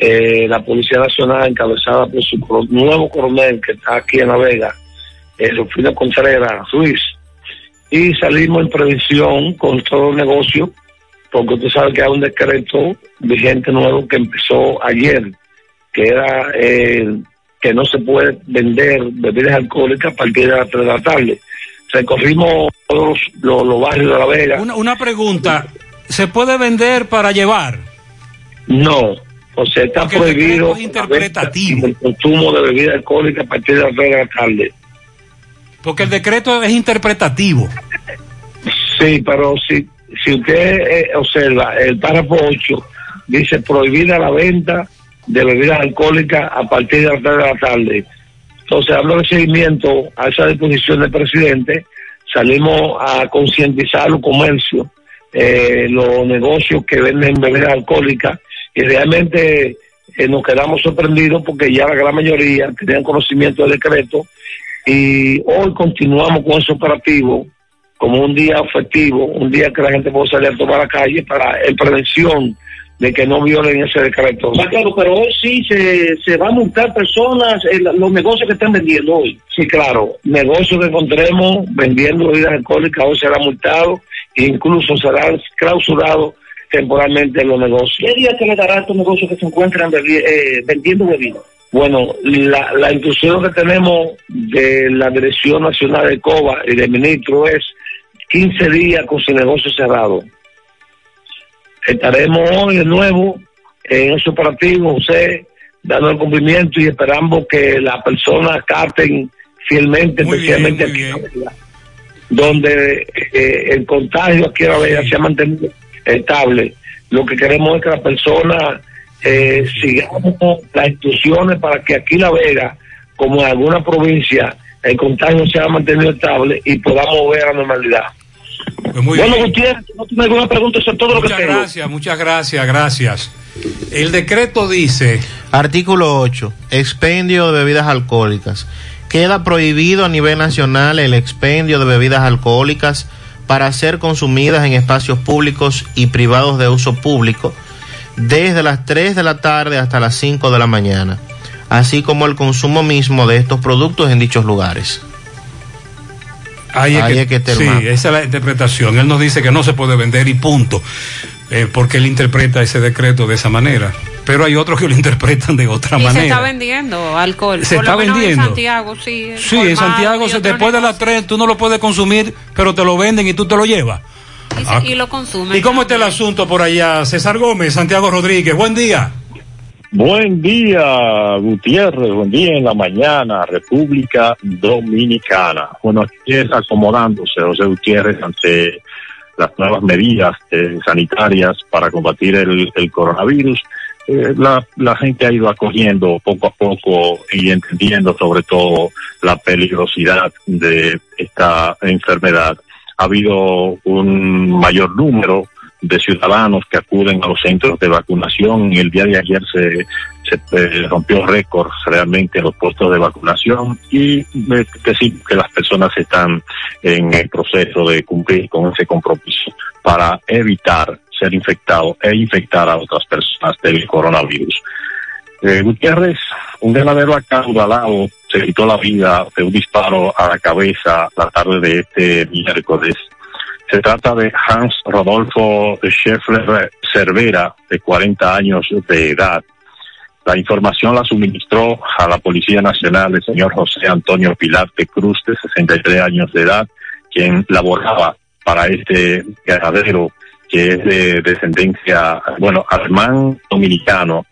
eh, la Policía Nacional, encabezada por su nuevo coronel que está aquí en La Vega, eh, Rufino Contreras Ruiz, y salimos en previsión con todo el negocio, porque usted sabe que hay un decreto vigente nuevo que empezó ayer, que era eh, que no se puede vender bebidas alcohólicas a partir de las tres de la tarde. Recorrimos todos los, los barrios de La Vega. Una, una pregunta, ¿se puede vender para llevar? No, o sea, está porque prohibido interpretativo. El consumo de bebidas alcohólicas a partir de las tres de la tarde. Porque el decreto es interpretativo. Sí, pero si si usted eh, observa, el párrafo ocho dice prohibida la venta de bebidas alcohólicas a partir de las tres de la tarde. Entonces, hablo de seguimiento a esa disposición del presidente, salimos a concientizar los comercios, eh, los negocios que venden bebidas alcohólicas, y realmente eh, nos quedamos sorprendidos porque ya la gran mayoría tenían conocimiento del decreto. Y hoy continuamos con ese operativo como un día festivo, un día que la gente puede salir a tomar la calle para en prevención de que no violen ese decreto. Va claro, pero hoy sí se, se va a multar personas, el, los negocios que están vendiendo hoy. Sí, claro, negocios que encontremos vendiendo bebidas alcohólicas hoy será multado e incluso será clausurado temporalmente en los negocios. ¿Qué día te le dará a estos negocios que se encuentran bebi- eh, vendiendo bebidas? Bueno, la, la instrucción que tenemos de la Dirección Nacional de COBA y del ministro es quince días con su negocio cerrado. Estaremos hoy de nuevo en ese operativo, José, dando el cumplimiento y esperamos que las personas acaten fielmente, muy especialmente bien, aquí en La Vega, donde eh, el contagio aquí en La Vega se ha mantenido estable. Lo que queremos es que las personas Eh, sigamos las instrucciones para que aquí en La Vega, como en alguna provincia, el contagio se ha mantenido estable y podamos ver la normalidad. Pues muy bueno, bien. Gutiérrez, no tengo alguna pregunta, eso es todo muchas lo que tengo. Muchas gracias, muchas gracias, gracias. El decreto dice... Artículo ocho, expendio de bebidas alcohólicas. Queda prohibido a nivel nacional el expendio de bebidas alcohólicas para ser consumidas en espacios públicos y privados de uso público, desde las tres de la tarde hasta las cinco de la mañana, así como el consumo mismo de estos productos en dichos lugares. Ahí es, Ahí que, es que te sí, esa es la interpretación. Él nos dice que no se puede vender y punto, eh, porque él interpreta ese decreto de esa manera. Pero hay otros que lo interpretan de otra y manera. Se está vendiendo alcohol. Se Por está lo menos vendiendo. En Santiago, sí. Sí, en Santiago, se, después de las tres, tú no lo puedes consumir, pero te lo venden y tú te lo llevas. Y, se, y lo consumen. ¿Y cómo está el asunto por allá? César Gómez, Santiago Rodríguez, buen día. Buen día, Gutiérrez, buen día en la mañana, República Dominicana. Bueno, aquí es acomodándose José Gutiérrez ante las nuevas medidas eh, sanitarias para combatir el, el coronavirus. Eh, la, la gente ha ido acogiendo poco a poco y entendiendo sobre todo la peligrosidad de esta enfermedad. Ha habido un mayor número de ciudadanos que acuden a los centros de vacunación y el día de ayer se, se rompió récord realmente en los puestos de vacunación y decir que las personas están en el proceso de cumplir con ese compromiso para evitar ser infectado e infectar a otras personas del coronavirus. Eh, Gutiérrez, un ganadero acaudalado se quitó la vida de un disparo a la cabeza la tarde de este miércoles. Se trata de Hans Rodolfo Scheffler Cervera, de cuarenta años de edad. La información la suministró a la Policía Nacional el señor José Antonio Pilar de Cruz, de sesenta y tres años de edad, quien laboraba para este ganadero, que es de descendencia, bueno, alemán-dominicano.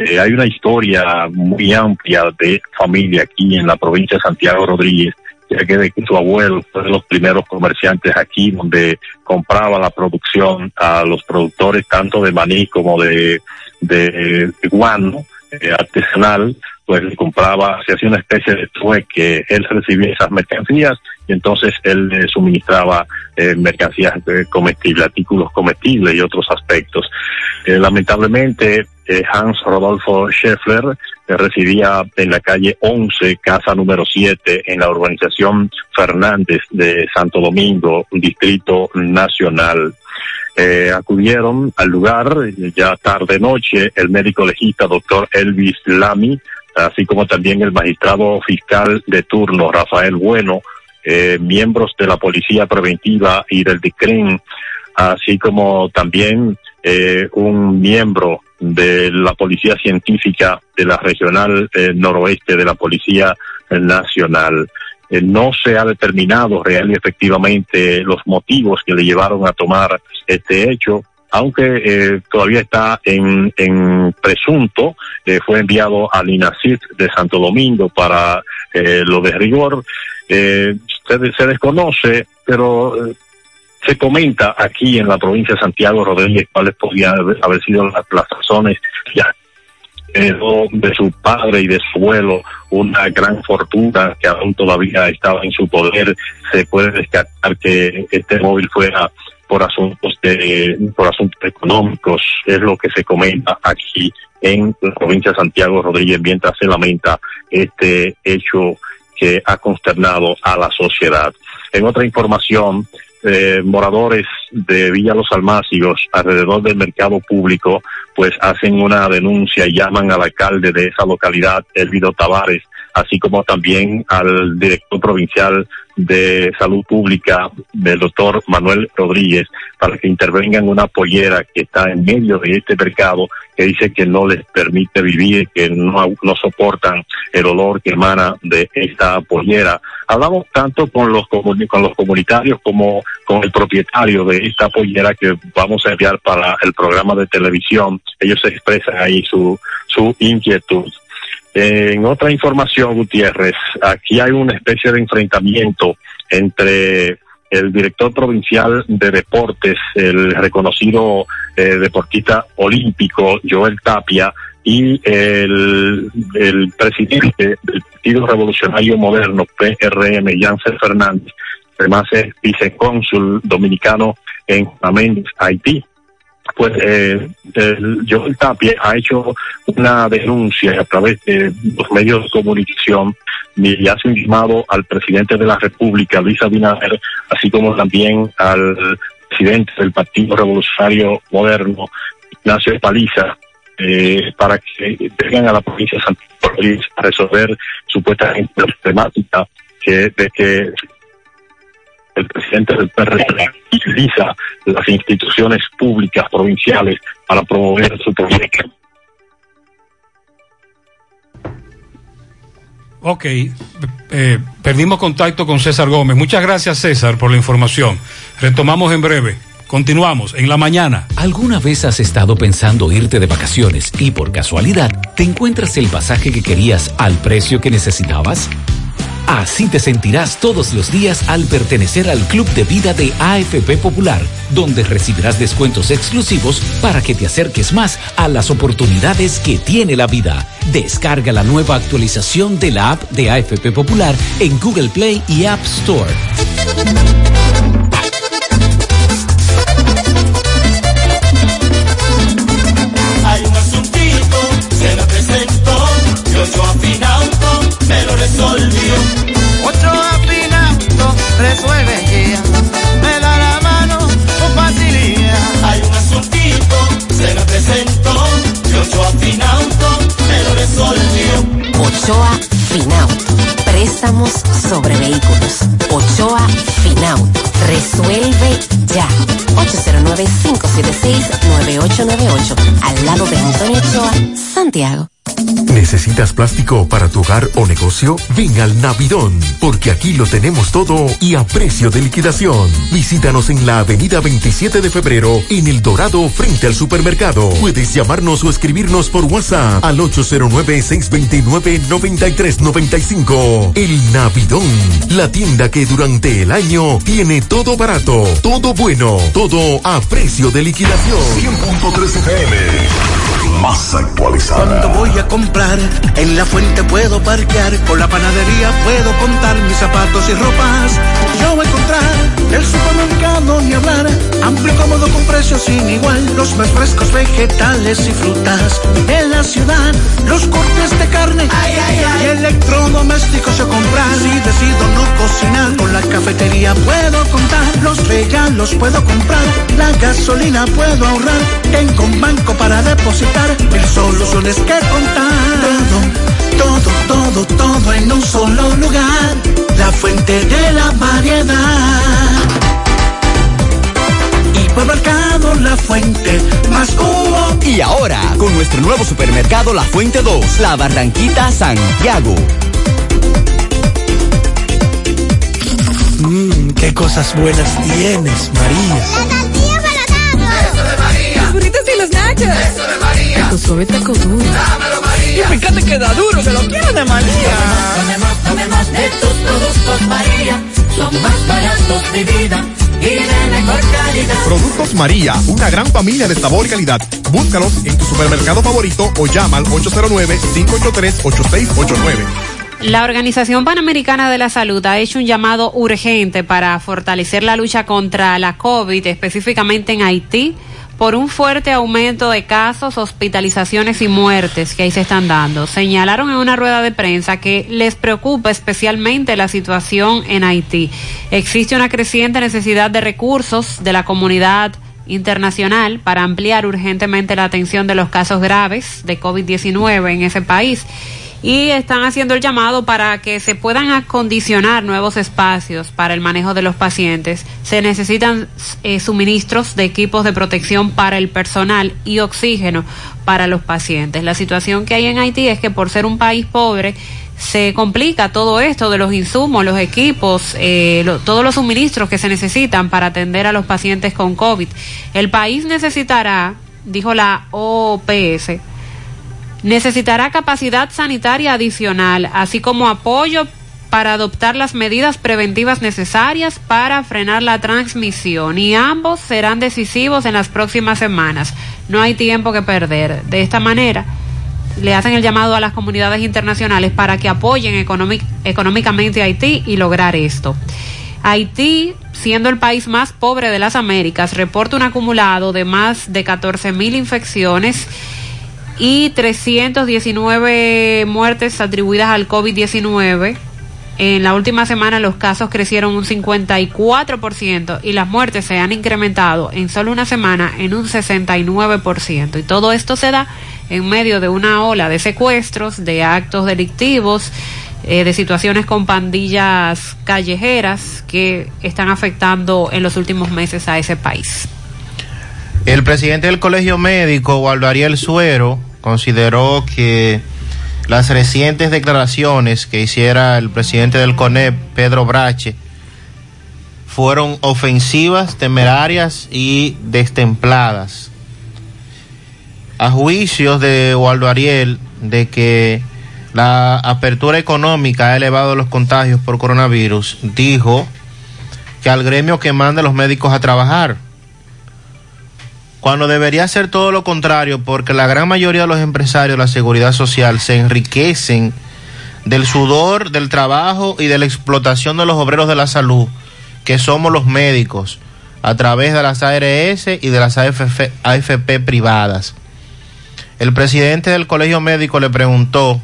Eh, hay una historia muy amplia de familia aquí en la provincia de Santiago Rodríguez, ya que su abuelo fue de los primeros comerciantes aquí, donde compraba la producción a los productores tanto de maní como de, de, de guano eh, artesanal, pues le compraba, se hacía una especie de trueque, él recibía esas mercancías y entonces él le suministraba eh, mercancías eh, comestibles, artículos comestibles y otros aspectos. Eh, lamentablemente, Hans Rodolfo Scheffler residía en la calle once, casa número siete, en la urbanización Fernández de Santo Domingo, Distrito Nacional. Eh, acudieron al lugar ya tarde noche el médico legista doctor Elvis Lamy, así como también el magistrado fiscal de turno Rafael Bueno, eh, miembros de la Policía Preventiva y del D I C R I M, así como también eh, un miembro de la Policía Científica de la Regional eh, Noroeste de la Policía Nacional. Eh, no se ha determinado real y efectivamente los motivos que le llevaron a tomar este hecho, aunque eh, todavía está en, en presunto. Eh, fue enviado al INACID de Santo Domingo para eh, lo de rigor. Eh, se, se desconoce, pero eh, se comenta aquí en la provincia de Santiago Rodríguez cuáles podrían haber, haber sido las, las razones ya. De su padre y de su abuelo, una gran fortuna que aún todavía estaba en su poder. Se puede descartar que este móvil fuera por asuntos de por asuntos económicos, es lo que se comenta aquí en la provincia de Santiago Rodríguez, mientras se lamenta este hecho que ha consternado a la sociedad. En otra información, Eh, moradores de Villa Los Almácigos, alrededor del mercado público, pues hacen una denuncia y llaman al alcalde de esa localidad, Elvido Tavares, así como también al director provincial de Salud Pública, del doctor Manuel Rodríguez, para que intervengan en una pollera que está en medio de este mercado, que dice que no les permite vivir, que no, no soportan el olor que emana de esta pollera. Hablamos tanto con los con los comunitarios como con el propietario de esta pollera que vamos a enviar para el programa de televisión. Ellos expresan ahí su, su inquietud. En otra información, Gutiérrez, aquí hay una especie de enfrentamiento entre el director provincial de deportes, el reconocido eh, deportista olímpico Joel Tapia, y el, el presidente del Partido Revolucionario Moderno, P R M, Janssen Fernández, además es vicecónsul dominicano en Amén, Haití. Pues eh, el Joel Tapia ha hecho una denuncia a través de los medios de comunicación y hace un llamado al presidente de la República, Luis Abinader, así como también al presidente del Partido Revolucionario Moderno, Ignacio Paliza, eh, para que vengan a la provincia de Santiago a resolver supuestamente la problemática que, de que el presidente del P R M utiliza las instituciones públicas provinciales para promover su proyecto. Ok, eh, perdimos contacto con César Gómez. Muchas gracias, César, por la información. Retomamos en breve. Continuamos en La Mañana. ¿Alguna vez has estado pensando irte de vacaciones y por casualidad te encuentras el pasaje que querías al precio que necesitabas? Así te sentirás todos los días al pertenecer al Club de Vida de A F P Popular, donde recibirás descuentos exclusivos para que te acerques más a las oportunidades que tiene la vida. Descarga la nueva actualización de la app de A F P Popular en Google Play y App Store. Hay un asuntito, se me presentó, yo yo afinado, me lo resolvió. Resuelve ya, me da la mano con facilidad. Hay un asuntito, se me presentó, y Ochoa Finauto me lo resolvió. Ochoa Finauto, préstamos sobre vehículos. Ochoa Finauto, resuelve ya. ocho cero nueve, cinco siete seis, nueve ocho nueve ocho, al lado de Antonio Ochoa, Santiago. ¿Necesitas plástico para tu hogar o negocio? Ven al Navidón, porque aquí lo tenemos todo y a precio de liquidación. Visítanos en la avenida veintisiete de febrero, en El Dorado, frente al supermercado. Puedes llamarnos o escribirnos por WhatsApp al ocho cero nueve, seis dos nueve, nueve tres nueve cinco. El Navidón, la tienda que durante el año tiene todo barato, todo bueno, todo a precio de liquidación. cien punto tres F M. Más actualizada. Cuando voy a comprar, en la fuente puedo parquear, con la panadería puedo contar mis zapatos y ropas. Yo voy a encontrar el supermercado. supermercado ni hablar. Amplio, cómodo, con precios sin igual. Los más frescos vegetales y frutas de la ciudad. Los cortes de carne ay, ay, ay. y electrodomésticos yo comprar. Si decido no cocinar, con la cafetería puedo contar. Los regalos puedo comprar, la gasolina puedo ahorrar. Tengo un banco para depositar, mil soluciones que contar. Todo, todo, todo, todo en un solo lugar. La fuente de la variedad. Hipermercado La Fuente, más humo. Y ahora, con nuestro nuevo supermercado La Fuente dos, La Barranquita, Santiago. Mmm, qué cosas buenas tienes, María. La tortilla para tacos. Eso de María. Los burritos y los nachos. Eso de María. Tu suave taco duro. Dámelo, María. Y fíjate que da duro, que lo quiero de María. Tomemos, tomemos, tomemos de tus productos, María. Son más baratos de vida y de mejor calidad. Productos María, una gran familia de sabor y calidad. Búscalos en tu supermercado favorito o llama al ocho cero nueve, cinco ocho tres, ocho seis ocho nueve. La Organización Panamericana de la Salud ha hecho un llamado urgente para fortalecer la lucha contra la COVID, específicamente en Haití, por un fuerte aumento de casos, hospitalizaciones y muertes que ahí se están dando. Señalaron en una rueda de prensa que les preocupa especialmente la situación en Haití. Existe una creciente necesidad de recursos de la comunidad internacional para ampliar urgentemente la atención de los casos graves de COVID diecinueve en ese país. Y están haciendo el llamado para que se puedan acondicionar nuevos espacios para el manejo de los pacientes. Se necesitan eh, suministros de equipos de protección para el personal y oxígeno para los pacientes. La situación que hay en Haití es que por ser un país pobre se complica todo esto de los insumos, los equipos, eh, lo, todos los suministros que se necesitan para atender a los pacientes con COVID. El país necesitará, dijo la O P S, necesitará capacidad sanitaria adicional, así como apoyo para adoptar las medidas preventivas necesarias para frenar la transmisión, y ambos serán decisivos en las próximas semanas. No hay tiempo que perder. De esta manera, le hacen el llamado a las comunidades internacionales para que apoyen económic- económicamente a Haití y lograr esto. Haití, siendo el país más pobre de las Américas, reporta un acumulado de más de catorce mil infecciones y trescientas diecinueve muertes atribuidas al COVID diecinueve. En la última semana los casos crecieron un cincuenta y cuatro por ciento y las muertes se han incrementado en solo una semana en un sesenta y nueve por ciento. Y todo esto se da en medio de una ola de secuestros, de actos delictivos, eh, de situaciones con pandillas callejeras que están afectando en los últimos meses a ese país. El presidente del Colegio Médico, Waldo Ariel Suero, consideró que las recientes declaraciones que hiciera el presidente del CONEP, Pedro Brache, fueron ofensivas, temerarias y destempladas. A juicios de Waldo Ariel, de que la apertura económica ha elevado los contagios por coronavirus, dijo que al gremio que manda a los médicos a trabajar, cuando debería ser todo lo contrario, porque la gran mayoría de los empresarios de la seguridad social se enriquecen del sudor, del trabajo y de la explotación de los obreros de la salud, que somos los médicos, a través de las A R S y de las A F P privadas. El presidente del Colegio Médico le preguntó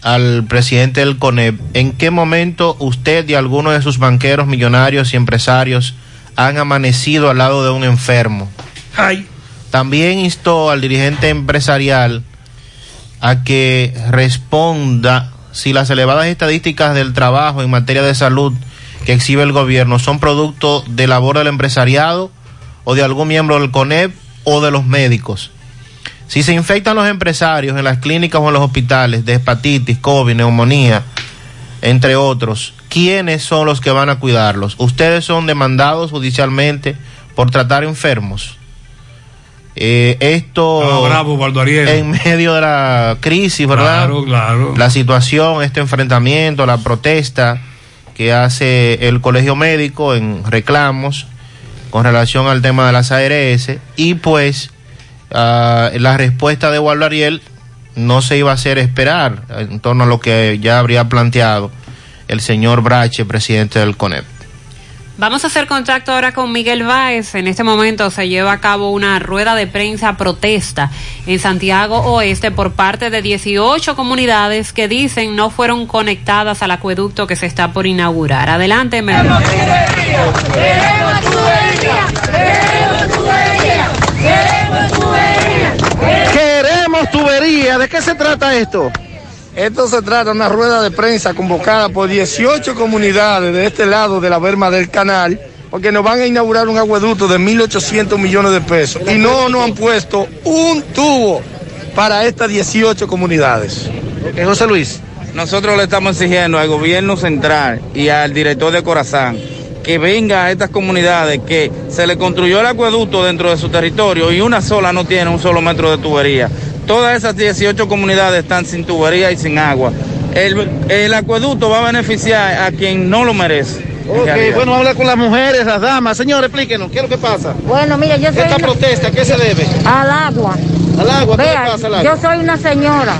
al presidente del CONEP en qué momento usted y algunos de sus banqueros, millonarios y empresarios han amanecido al lado de un enfermo. Ay. También instó al dirigente empresarial a que responda si las elevadas estadísticas del trabajo en materia de salud que exhibe el gobierno son producto de labor del empresariado o de algún miembro del CONEP o de los médicos. Si se infectan los empresarios en las clínicas o en los hospitales de hepatitis, COVID, neumonía, entre otros, ¿quiénes son los que van a cuidarlos? Ustedes son demandados judicialmente por tratar enfermos. Eh, esto no, bravo, Waldo Ariel, en medio de la crisis, ¿verdad? Claro, claro. La situación, este enfrentamiento, la protesta que hace el Colegio Médico en reclamos con relación al tema de las A R S, y pues uh, la respuesta de Waldo Ariel no se iba a hacer esperar en torno a lo que ya habría planteado el señor Brache, presidente del CONEP. Vamos a hacer contacto ahora con Miguel Báez. En este momento se lleva a cabo una rueda de prensa protesta en Santiago Oeste por parte de dieciocho comunidades que dicen no fueron conectadas al acueducto que se está por inaugurar. Adelante, Miguel. ¡Queremos tubería! ¡Queremos tubería! ¡Queremos tubería! ¡Queremos tubería! ¿De qué se trata esto? Esto se trata de una rueda de prensa convocada por dieciocho comunidades de este lado de la berma del canal, porque nos van a inaugurar un acueducto de mil ochocientos millones de pesos y no nos han puesto un tubo para estas dieciocho comunidades. José Luis, nosotros le estamos exigiendo al gobierno central y al director de Corazán que venga a estas comunidades que se le construyó el acueducto dentro de su territorio y una sola no tiene un solo metro de tubería. Todas esas dieciocho comunidades están sin tubería y sin agua. El, el acueducto va a beneficiar a quien no lo merece. Ok, bueno, habla con las mujeres, las damas. Señor, explíquenos, ¿qué es lo que pasa? Bueno, mire, yo soy... ¿Esta una... protesta, qué se debe? Al agua. ¿Al agua? ¿Qué Vea, le pasa al agua? Yo soy una señora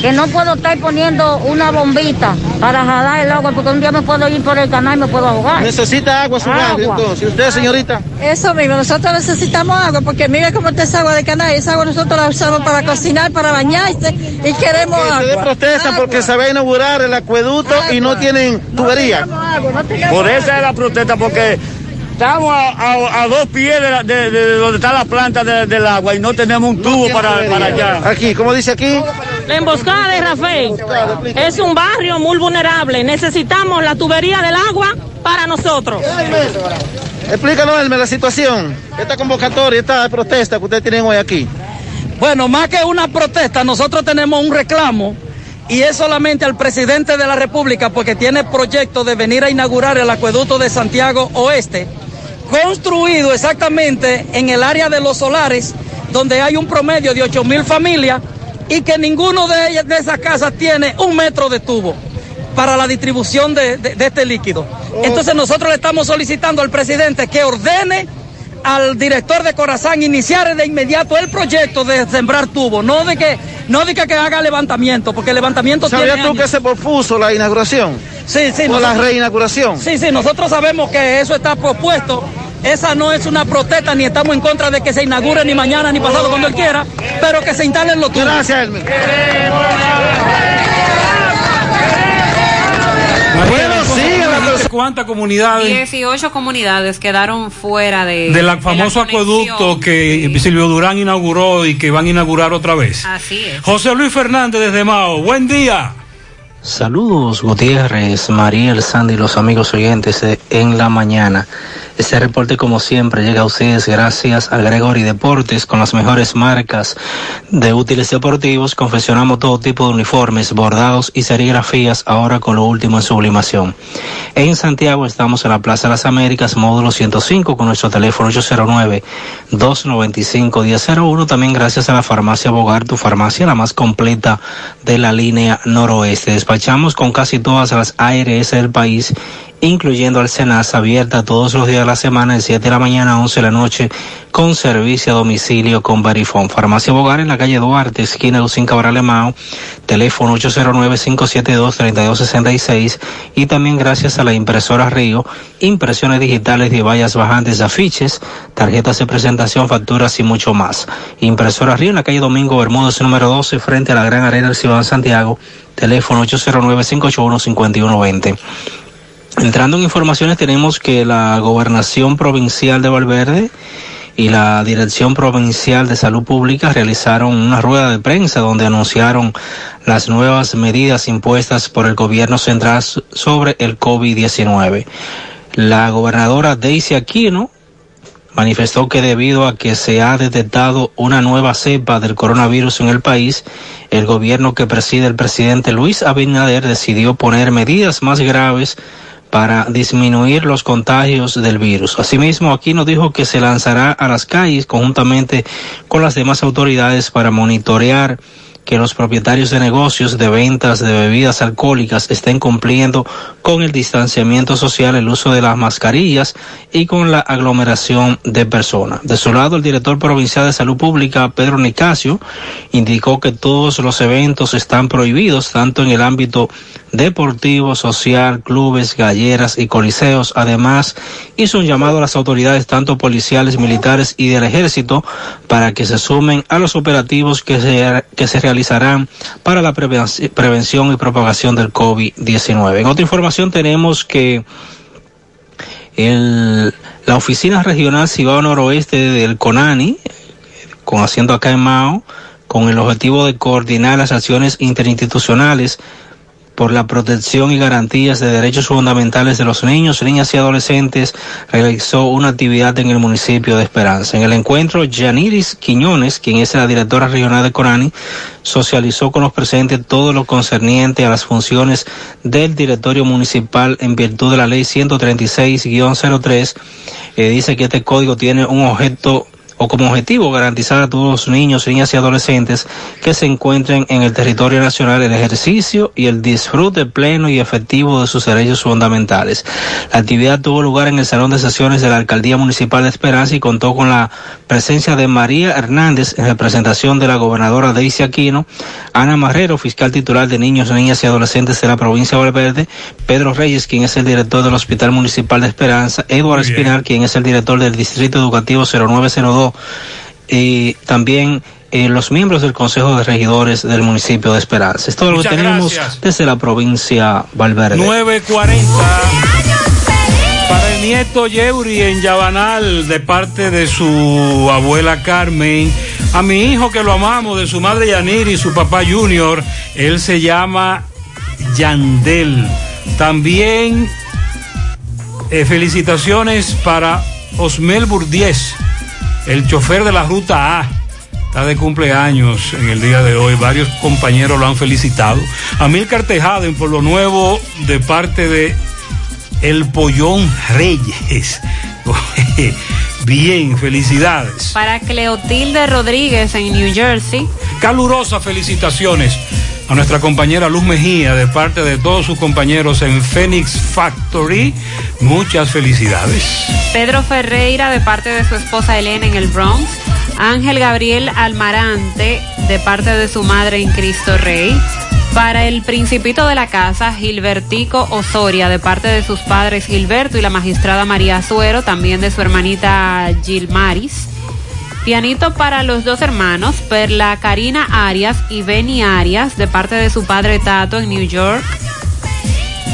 que no puedo estar poniendo una bombita para jalar el agua, porque un día me puedo ir por el canal y me puedo ahogar. Necesita agua su madre, entonces. ¿Y usted, señorita? Eso mismo, nosotros necesitamos agua, porque mire cómo está esa agua de canal. Esa agua nosotros la usamos para cocinar, para bañarse, y queremos agua. Ustedes protestan porque se va a inaugurar el acueducto agua. Y no tienen tubería. No agua, no tenemos por esa agua. Es la protesta, porque estamos a, a, a dos pies de, la, de, de donde está la planta de, del agua y no tenemos un tubo no para, para allá. Aquí, ¿cómo dice aquí? La emboscada de Rafael es un barrio muy vulnerable. Necesitamos la tubería del agua para nosotros. Explícanos, Elmer, la situación, esta convocatoria, esta protesta que ustedes tienen hoy aquí. Bueno, más que una protesta, nosotros tenemos un reclamo y es solamente al presidente de la República, porque tiene proyecto de venir a inaugurar el acueducto de Santiago Oeste, construido exactamente en el área de Los Solares, donde hay un promedio de ocho mil familias, y que ninguno de ellas, de esas casas, tiene un metro de tubo para la distribución de, de, de este líquido. Oh. Entonces nosotros le estamos solicitando al presidente que ordene al director de Corazán iniciar de inmediato el proyecto de sembrar tubo, no de que no de que, que haga levantamiento, porque el levantamiento tiene años. ¿Sabías tú que se pospuso la inauguración? Sí, sí. ¿O nosotros, la reinauguración? Sí, sí, nosotros sabemos que eso está propuesto. Esa no es una protesta, ni estamos en contra de que se inaugure ni mañana, ni pasado, cuando él quiera, pero que se instalen los tubos. Gracias, Elmer. Bueno, sí, ¿cuántas comunidades? dieciocho comunidades quedaron fuera de... Del famoso de acueducto que sí. Silvio Durán inauguró y que van a inaugurar otra vez. Así es. José Luis Fernández desde Mao, buen día. Saludos, Gutiérrez, María, el Sandy y los amigos oyentes en la mañana. Este reporte, como siempre, llega a ustedes gracias a Gregory Deportes, con las mejores marcas de útiles deportivos. Confeccionamos todo tipo de uniformes, bordados y serigrafías, ahora con lo último en sublimación. En Santiago estamos en la Plaza de las Américas, módulo ciento cinco, con nuestro teléfono ocho cero nueve, dos nueve cinco, uno cero cero uno. También gracias a la farmacia Bogart, tu farmacia, la más completa de la línea noroeste. Despachamos con casi todas las A R S del país, incluyendo al Senasa, abierta todos los días de la semana, de siete de la mañana a once de la noche, con servicio a domicilio con Verifón. Farmacia Bogar en la calle Duarte, esquina Lucín Cabral Emao, teléfono ocho cero nueve, cinco siete dos, tres dos seis seis, y también gracias a la impresora Río, impresiones digitales de vallas bajantes, afiches, tarjetas de presentación, facturas y mucho más. Impresora Río en la calle Domingo Bermúdez, número doce, frente a la Gran Arena del Ciudad de Santiago, teléfono ocho cero nueve, cinco ocho uno, cinco uno dos cero. Entrando en informaciones, tenemos que la Gobernación Provincial de Valverde y la Dirección Provincial de Salud Pública realizaron una rueda de prensa donde anunciaron las nuevas medidas impuestas por el gobierno central sobre el COVID diecinueve. La gobernadora Daisy Aquino manifestó que debido a que se ha detectado una nueva cepa del coronavirus en el país, el gobierno que preside el presidente Luis Abinader decidió poner medidas más graves para disminuir los contagios del virus. Asimismo, Aquino dijo que se lanzará a las calles conjuntamente con las demás autoridades para monitorear que los propietarios de negocios de ventas de bebidas alcohólicas estén cumpliendo con el distanciamiento social, el uso de las mascarillas y con la aglomeración de personas. De su lado, el director provincial de Salud Pública, Pedro Nicasio, indicó que todos los eventos están prohibidos, tanto en el ámbito Deportivo, Social, clubes, galleras y coliseos. Además, hizo un llamado a las autoridades, tanto policiales, militares y del ejército, para que se sumen a los operativos que se, que se realizarán para la prevenci- prevención y propagación del COVID diecinueve. En otra información tenemos que el, la Oficina Regional Cibao Noroeste del CONANI, con asiento acá en Mao, con el objetivo de coordinar las acciones interinstitucionales por la protección y garantías de derechos fundamentales de los niños, niñas y adolescentes, realizó una actividad en el municipio de Esperanza. En el encuentro, Yaniris Quiñones, quien es la directora regional de CONANI, socializó con los presentes todo lo concerniente a las funciones del directorio municipal en virtud de la ley ciento treinta y seis guion cero tres. Eh, dice que este código tiene un objeto o como objetivo garantizar a todos los niños, niñas y adolescentes que se encuentren en el territorio nacional el ejercicio y el disfrute pleno y efectivo de sus derechos fundamentales. La actividad tuvo lugar en el Salón de Sesiones de la Alcaldía Municipal de Esperanza y contó con la presencia de María Hernández en representación de la gobernadora Daisy Aquino, Ana Marrero, fiscal titular de niños, niñas y adolescentes de la provincia de Valverde, Pedro Reyes, quien es el director del Hospital Municipal de Esperanza, Eduardo Espinar, quien es el director del Distrito Educativo cero nueve cero dos, y también eh, los miembros del Consejo de Regidores del municipio de Esperanza. Esto es lo que tenemos gracias. Desde la provincia Valverde. nueve cuarenta para el nieto Yeuri en Yabanal, de parte de su abuela Carmen. A mi hijo que lo amamos, de su madre Yaniri y su papá Junior. Él se llama Yandel. También eh, felicitaciones para Osmel Burdiez, el chofer de la ruta A, está de cumpleaños en el día de hoy. Varios compañeros lo han felicitado. Amílcar Tejada en Pueblo Nuevo, de parte de El Pollón Reyes. Bien, felicidades. Para Cleotilde Rodríguez en New Jersey. Calurosas felicitaciones a nuestra compañera Luz Mejía, de parte de todos sus compañeros en Phoenix Factory. Muchas felicidades. Pedro Ferreira, de parte de su esposa Elena en el Bronx. Ángel Gabriel Almarante, de parte de su madre en Cristo Rey. Para el principito de la casa, Gilbertico Osoria, de parte de sus padres Gilberto y la magistrada María Azuero, también de su hermanita Gilmaris. Pianito para los dos hermanos, Perla Karina Arias y Benny Arias, de parte de su padre Tato en New York.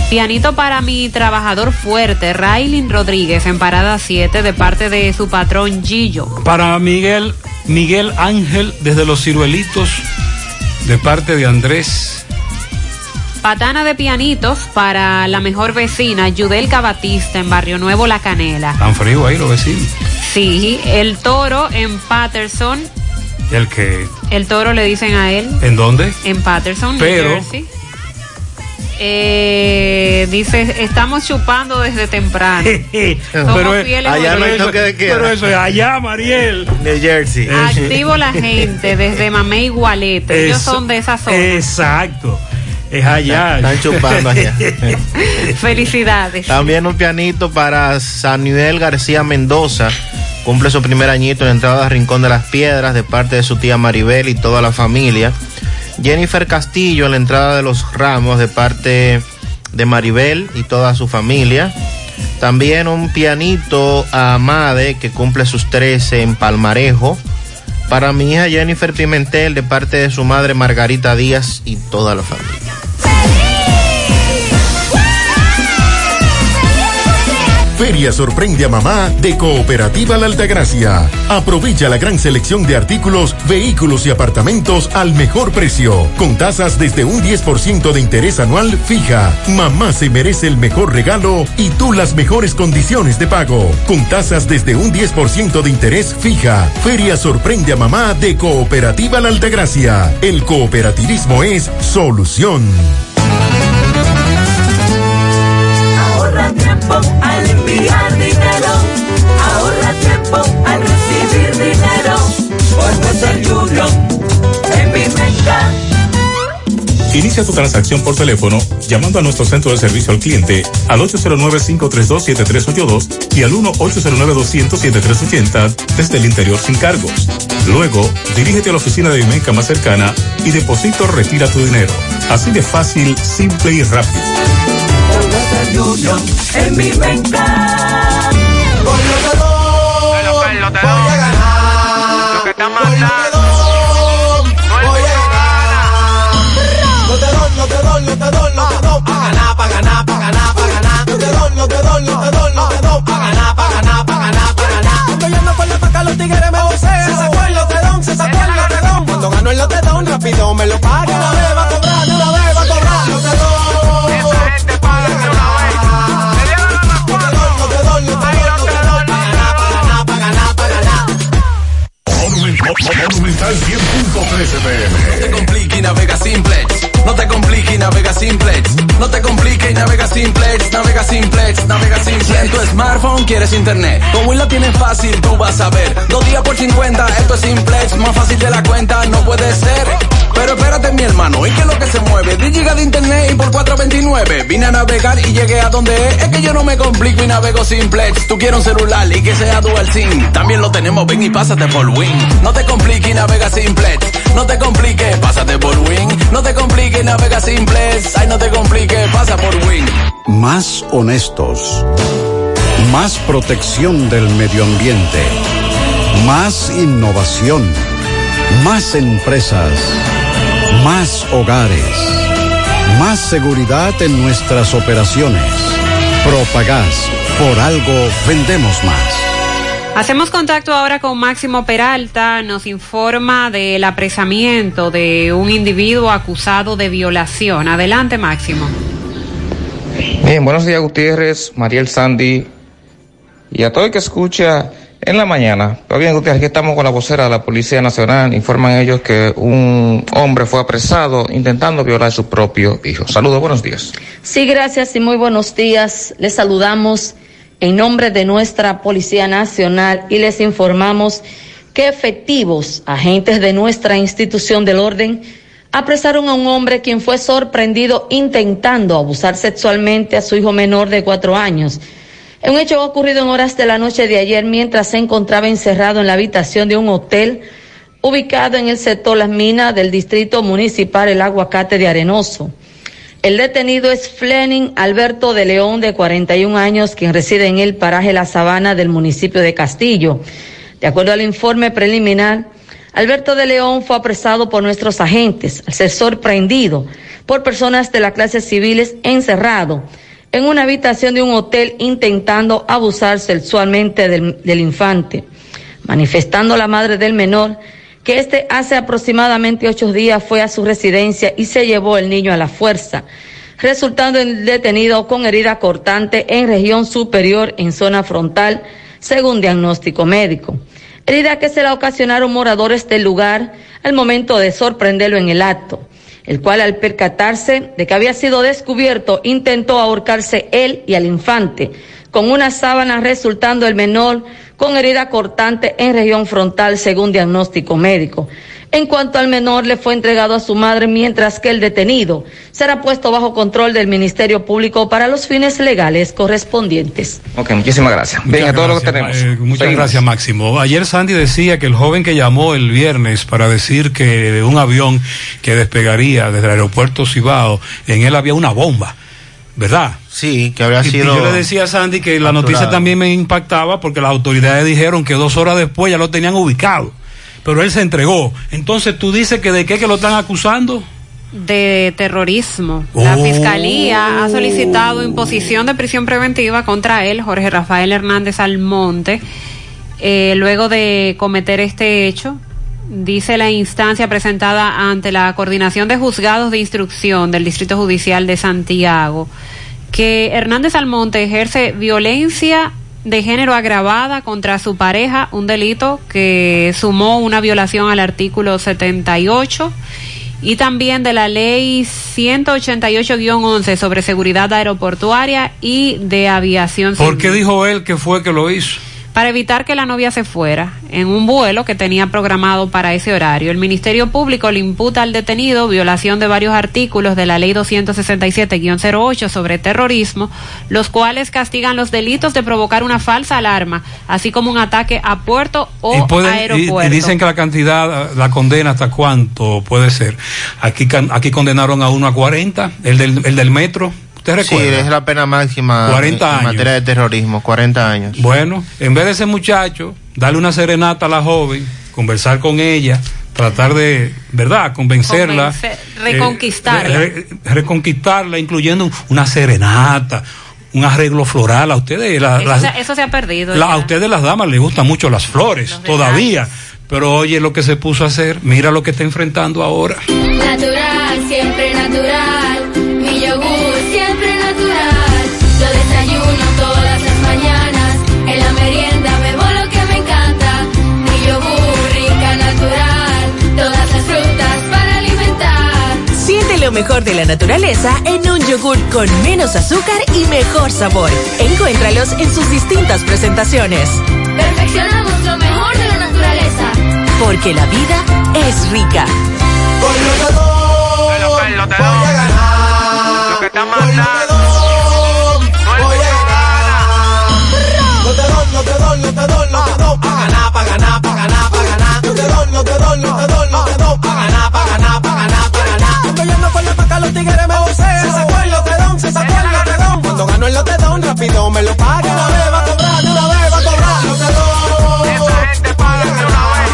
Pianito para mi trabajador fuerte, Raylin Rodríguez, en Parada siete, de parte de su patrón Gillo. Para Miguel, Miguel Ángel, desde Los Ciruelitos, de parte de Andrés. Patana de pianitos para la mejor vecina, Yudelka Batista, en Barrio Nuevo La Canela. Tan frío ahí los vecinos. Sí, el toro en Patterson. ¿El qué? El toro le dicen a él. ¿En dónde? En Patterson, pero... New Jersey. Eh, dice, estamos chupando desde temprano. Pero, allá no hay toque de queda. Pero eso, allá, Mariel. New Jersey. Activo la gente desde Mamey y Gualete. Ellos son de esa zona. Exacto. Es allá. Están chupando allá. Felicidades. También un pianito para Samuel García Mendoza. Cumple su primer añito en entrada a Rincón de las Piedras, de parte de su tía Maribel y toda la familia. Jennifer Castillo en la entrada de Los Ramos, de parte de Maribel y toda su familia. También un pianito a Amade, que cumple sus trece en Palmarejo. Para mi hija Jennifer Pimentel, de parte de su madre Margarita Díaz y toda la familia. Feria sorprende a mamá de Cooperativa La Altagracia. Aprovecha la gran selección de artículos, vehículos y apartamentos al mejor precio, con tasas desde un diez por ciento de interés anual fija. Mamá se merece el mejor regalo y tú las mejores condiciones de pago, con tasas desde un diez por ciento de interés fija. Feria sorprende a mamá de Cooperativa La Altagracia. El cooperativismo es solución. Ahorra tiempo al enviar dinero, ahorra tiempo al recibir dinero, por desayuno en mi meta. Inicia tu transacción por teléfono llamando a nuestro centro de servicio al cliente al ocho cero nueve, cinco tres dos, siete tres ocho dos y al uno, ocho cero nueve, doscientos, setenta y tres ochenta desde el interior sin cargos. Luego, dirígete a la oficina de Bimenca más cercana y deposita o retira tu dinero. Así de fácil, simple y rápido. En Bimenca, voy a ganar lo que está matando. Rápido me lo paga. Una vez va a cobrar, una vez va a cobrar. Yo te doy. Esa gente paga de una vez. Me dieron a las cuatro. Yo te doy, yo te doy, yo te doy. Paga nada, paga nada, paga nada, paga nada. Monumental diez punto trece pm. No te compliques y navega simplex. No te compliques y navega simplex. No te compliques y navega simplex. Navega simplex, navega simplex. En tu smartphone quieres internet. Con Win la tienes fácil, tú vas a ver. Dos días por cincuenta, esto es simplex. Más fácil de la cuenta, no puede ser. Pero espérate, mi hermano, ¿y qué es lo que se mueve? diez gigas de internet y por cuatro veintinueve. Vine a navegar y llegué a donde es. Es que yo no me complico y navego simplex. Tú quieres un celular y que sea dual sim. También lo tenemos, ven y pásate por Win. No te compliques y navega simplex. No te compliques, pásate por Win. No te compliques y navega simples, ay no te compliques, pasa por Win. Más honestos, más protección del medio ambiente, más innovación, más empresas, más hogares, más seguridad en nuestras operaciones. Propagás, por algo vendemos más. Hacemos contacto ahora con Máximo Peralta, nos informa del apresamiento de un individuo acusado de violación. Adelante, Máximo. Bien, buenos días, Gutiérrez, Mariel, Sandy y a todo el que escucha en la mañana. Pero bien, Gutiérrez, aquí estamos con la vocera de la Policía Nacional. Informan ellos que un hombre fue apresado intentando violar a su propio hijo. Saludos, buenos días. Sí, gracias y muy buenos días. Les saludamos en nombre de nuestra Policía Nacional y les informamos que efectivos agentes de nuestra institución del orden apresaron a un hombre quien fue sorprendido intentando abusar sexualmente a su hijo menor de cuatro años. Un hecho ocurrido en horas de la noche de ayer mientras se encontraba encerrado en la habitación de un hotel ubicado en el sector Las Minas del Distrito Municipal El Aguacate de Arenoso. El detenido es Flenin Alberto de León, de cuarenta y un años, quien reside en el paraje La Sabana del municipio de Castillo. De acuerdo al informe preliminar, Alberto de León fue apresado por nuestros agentes al ser sorprendido por personas de la clase civiles encerrado en una habitación de un hotel intentando abusar sexualmente del, del infante, manifestando la madre del menor que este hace aproximadamente ocho días fue a su residencia y se llevó el niño a la fuerza, resultando en detenido con herida cortante en región superior en zona frontal, según diagnóstico médico. Herida que se la ocasionaron moradores del lugar al momento de sorprenderlo en el acto, el cual al percatarse de que había sido descubierto intentó ahorcarse él y al infante con una sábana, resultando el menor con herida cortante en región frontal, según diagnóstico médico. En cuanto al menor, le fue entregado a su madre, mientras que el detenido será puesto bajo control del Ministerio Público para los fines legales correspondientes. Ok, muchísimas gracias. Muchas Bien, a todo lo que tenemos. Eh, muchas Seguimos. Gracias, Máximo. Ayer Sandy decía que el joven que llamó el viernes para decir que un avión que despegaría desde el aeropuerto Cibao, en él había una bomba, ¿verdad? Sí, que habría sido... Yo le decía a Sandy que la noticia también me impactaba porque las autoridades dijeron que dos horas después ya lo tenían ubicado, pero él se entregó. Entonces, ¿tú dices que de qué que lo están acusando? De terrorismo. Oh. La Fiscalía ha solicitado imposición de prisión preventiva contra él, Jorge Rafael Hernández Almonte, eh, luego de cometer este hecho. Dice la instancia presentada ante la Coordinación de Juzgados de Instrucción del Distrito Judicial de Santiago que Hernández Almonte ejerce violencia de género agravada contra su pareja, un delito que sumó una violación al artículo setenta y ocho y también de la ley ciento ochenta y ocho guion once sobre seguridad aeroportuaria y de aviación civil. ¿Por qué dijo él que fue que lo hizo? para evitar que la novia se fuera en un vuelo que tenía programado para ese horario. El Ministerio Público le imputa al detenido violación de varios artículos de la Ley doscientos sesenta y siete guion cero ocho sobre terrorismo, los cuales castigan los delitos de provocar una falsa alarma, así como un ataque a puerto o y pueden, aeropuerto. Y, y dicen que la cantidad, la condena hasta cuánto puede ser. Aquí, aquí condenaron a uno a cuarenta, el del, el del metro. Sí, es la pena máxima cuarenta años. En materia de terrorismo, cuarenta años. Bueno, en vez de ese muchacho, darle una serenata a la joven, conversar con ella, tratar de, ¿verdad?, convencerla. Convencer, reconquistarla. Eh, re, re, reconquistarla, incluyendo una serenata, un arreglo floral. A ustedes, la, eso, las, se, eso se ha perdido. La, a ustedes las damas les gustan mucho las flores, los todavía. Reales. Pero oye lo que se puso a hacer, mira lo que está enfrentando ahora. Natural, siempre natural, mi yogur. Lo mejor de la naturaleza en un yogur con menos azúcar y mejor sabor. Encuéntralos en sus distintas presentaciones. Perfeccionamos lo mejor de la naturaleza, porque la vida es rica. Por lo todo, voy a ganar. Lo que está mandando. No te doy, no te doy, no te doy, no te doy. Pa' ganar, pa' ganar, pa' ganar, pa' ganar. No te doy, no te doy, no te doy, no te doy. Pa' ganar, pa' ganar, pa' ganar, pa' ganar. Estoy peleando por la paca, los tigres me bolsean. Se sacó el lotedón, se sacó el lotedón. Cuando ganó el lotedón, rápido me lo paga. Una vez va a cobrar, una vez va a cobrar. No te doy. Esta gente paga de una vez.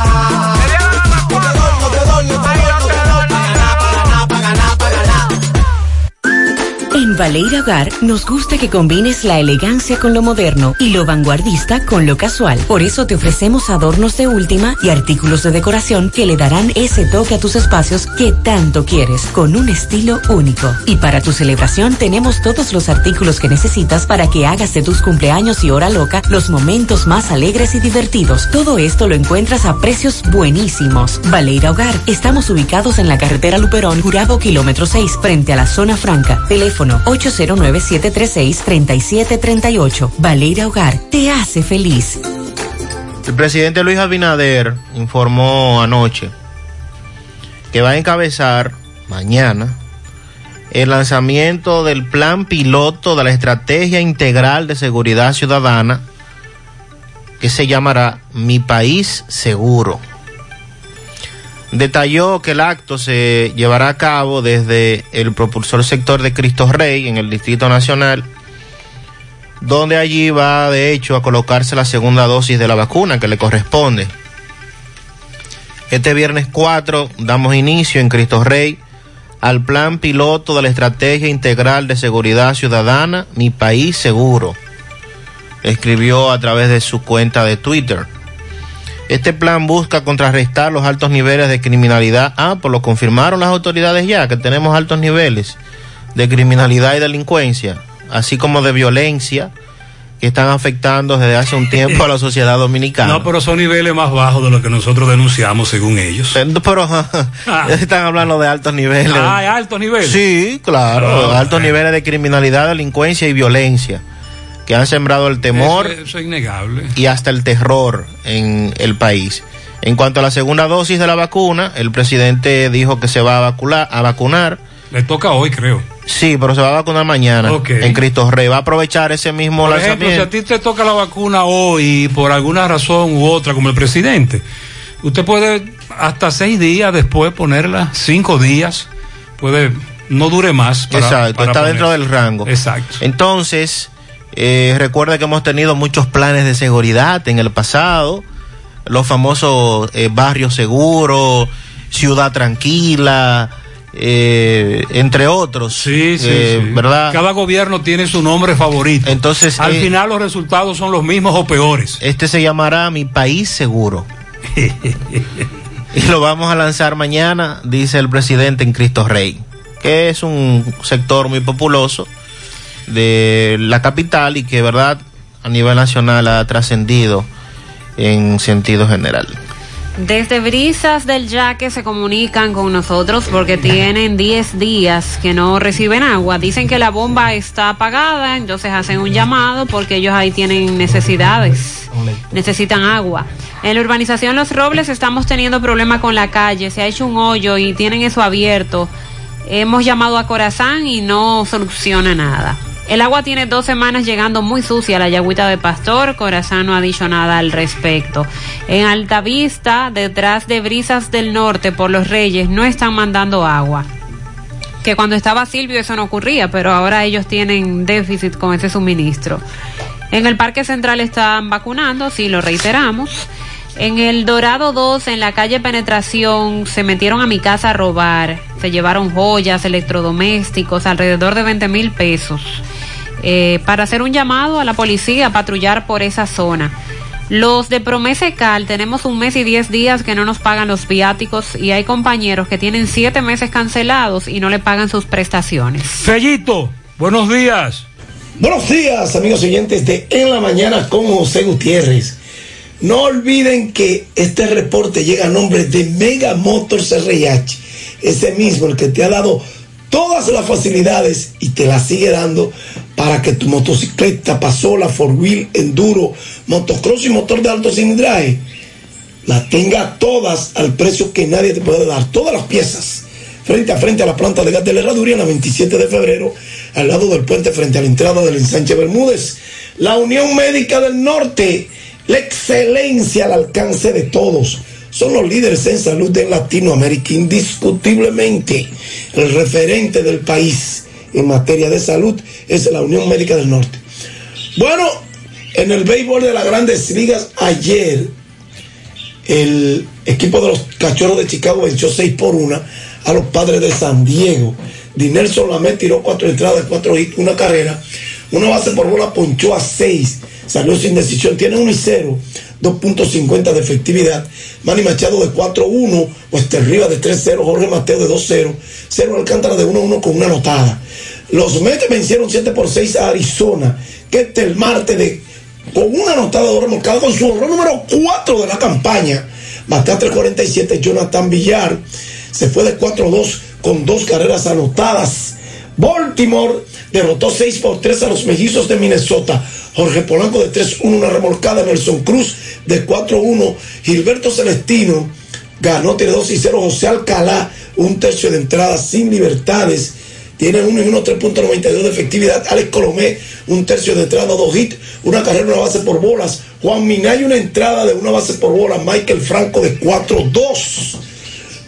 Me dio la más cuatro. No te doy, no te doy, no te doy. Pa' ganar, pa' ganar, pa' ganar, pa' ganar. En Valeira Hogar nos gusta que combines la elegancia con lo moderno y lo vanguardista con lo casual. Por eso te ofrecemos adornos de última y artículos de decoración que le darán ese toque a tus espacios que tanto quieres, con un estilo único. Y para tu celebración tenemos todos los artículos que necesitas para que hagas de tus cumpleaños y hora loca los momentos más alegres y divertidos. Todo esto lo encuentras a precios buenísimos. Valeira Hogar, estamos ubicados en la carretera Luperón, Jurado, kilómetro seis, frente a la Zona Franca. Teléfono ocho cero nueve siete tres seis tres siete tres ocho. Valeira Hogar te hace feliz. El presidente Luis Abinader informó anoche que va a encabezar mañana el lanzamiento del plan piloto de la estrategia integral de seguridad ciudadana, que se llamará Mi País Seguro. Detalló que el acto se llevará a cabo desde el propulsor sector de Cristo Rey en el Distrito Nacional, donde allí va de hecho a colocarse la segunda dosis de la vacuna que le corresponde. Este viernes cuatro damos inicio en Cristo Rey al plan piloto de la estrategia integral de seguridad ciudadana, Mi País Seguro, escribió a través de su cuenta de Twitter. Este plan busca contrarrestar los altos niveles de criminalidad. Ah, pues lo confirmaron las autoridades ya, que tenemos altos niveles de criminalidad y delincuencia, así como de violencia, que están afectando desde hace un tiempo a la sociedad dominicana. No, pero son niveles más bajos de los que nosotros denunciamos, según ellos. Pero ah. están hablando de altos niveles. Ah, ¿hay altos niveles? Sí, claro, oh, altos eh. niveles de criminalidad, delincuencia y violencia, que han sembrado el temor eso, eso es innegable, y hasta el terror en el país. En cuanto a la segunda dosis de la vacuna, el presidente dijo que se va a vacunar. A vacunar. Le toca hoy, creo. Sí, pero se va a vacunar mañana, okay, en Cristo Rey. Va a aprovechar ese mismo por lanzamiento. Por ejemplo, si a ti te toca la vacuna hoy, por alguna razón u otra, como el presidente, usted puede hasta seis días después ponerla, cinco días, puede no dure más. Para, exacto, para está poner. Dentro del rango. Exacto. Entonces... Eh, recuerda que hemos tenido muchos planes de seguridad en el pasado, los famosos eh, barrios seguros, ciudad tranquila, eh, entre otros. Sí, sí, eh, sí. ¿Verdad? Cada gobierno tiene su nombre favorito. Entonces, al eh, final los resultados son los mismos o peores. Este se llamará Mi País Seguro. Y lo vamos a lanzar mañana, dice el presidente, en Cristo Rey, que es un sector muy populoso de la capital y que, verdad, a nivel nacional ha trascendido en sentido general. Desde Brisas del Yaque se comunican con nosotros porque tienen diez días que no reciben agua. Dicen que la bomba está apagada, entonces hacen un llamado porque ellos ahí tienen necesidades, necesitan agua. En la urbanización Los Robles estamos teniendo problemas con la calle, se ha hecho un hoyo y tienen eso abierto. Hemos llamado a Corazán y no soluciona nada. El agua tiene dos semanas llegando muy sucia a la Yagüita de Pastor. Corazán no ha dicho nada al respecto. En Altavista, detrás de Brisas del Norte, por Los Reyes, no están mandando agua. Que cuando estaba Silvio eso no ocurría, pero ahora ellos tienen déficit con ese suministro. En el Parque Central están vacunando, sí, lo reiteramos. En el Dorado dos, en la calle Penetración, se metieron a mi casa a robar. Se llevaron joyas, electrodomésticos, alrededor de veinte mil pesos. Eh, para hacer un llamado a la policía, a patrullar por esa zona. Los de Promesecal, tenemos un mes y diez días que no nos pagan los viáticos y hay compañeros que tienen siete meses cancelados y no le pagan sus prestaciones. Fellito, buenos días. Buenos días, amigos oyentes de En la Mañana con José Gutiérrez. No olviden que este reporte llega a nombre de Mega Motors R H, ese mismo el que te ha dado todas las facilidades y te las sigue dando para que tu motocicleta, pasola, four wheel, enduro, motocross y motor de alto cilindraje la tenga todas al precio que nadie te puede dar. Todas las piezas frente a frente a la planta de gas de la Herraduría en la veintisiete de febrero, al lado del puente frente a la entrada del ensanche Bermúdez. La Unión Médica del Norte, la excelencia al alcance de todos. Son los líderes en salud en Latinoamérica, indiscutiblemente. El referente del país en materia de salud es la Unión Médica del Norte. Bueno, en el béisbol de las Grandes Ligas, ayer el equipo de los Cachorros de Chicago venció seis por uno a los Padres de San Diego. Dinel solamente tiró cuatro entradas, cuatro hits, una carrera, una base por bola, ponchó a seis. Salió sin decisión, tiene uno y cero, dos punto cincuenta de efectividad. Manny Machado de cuatro uno, Wester Rivas de tres cero, Jorge Mateo de dos cero, Cero Alcántara de uno uno con una anotada. Los Mets vencieron siete por seis a Arizona, que este el martes de, con una anotada de remolcada, con su horror número cuatro de la campaña. Batea tres cuarenta y siete Jonathan Villar, se fue de cuatro dos con dos carreras anotadas. Baltimore derrotó seis por tres a los Mellizos de Minnesota. Jorge Polanco de tres uno, una remolcada. Nelson Cruz de cuatro uno. Gilberto Celestino ganó, tiene dos y cero. José Alcalá, un tercio de entrada sin libertades, tiene uno y uno, tres punto noventa y dos de efectividad. Alex Colomé, un tercio de entrada, dos hits, una carrera, una base por bolas. Juan Minay, una entrada de una base por bolas. Michael Franco de cuatro dos.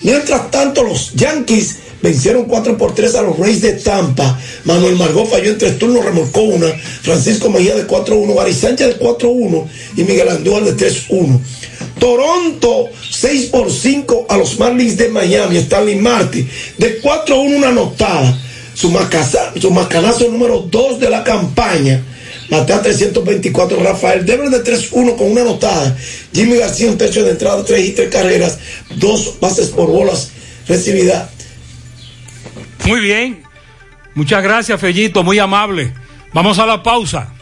Mientras tanto, los Yankees vencieron cuatro por tres a los Rays de Tampa. Manuel Margot falló en tres turnos, remolcó una. Francisco Mejía de cuatro uno, Gary Sánchez de cuatro uno y Miguel Andújar de tres uno. Toronto seis por cinco a los Marlins de Miami. Stanley Marte de cuatro uno, una anotada. Su, macaza, su macanazo número dos de la campaña. Batea trescientos veinticuatro Rafael Devers de tres uno con una anotada. Jimmy García, un tercio de entrada, tres y tres carreras, dos bases por bolas recibidas. Muy bien, muchas gracias, Fellito, muy amable. Vamos a la pausa.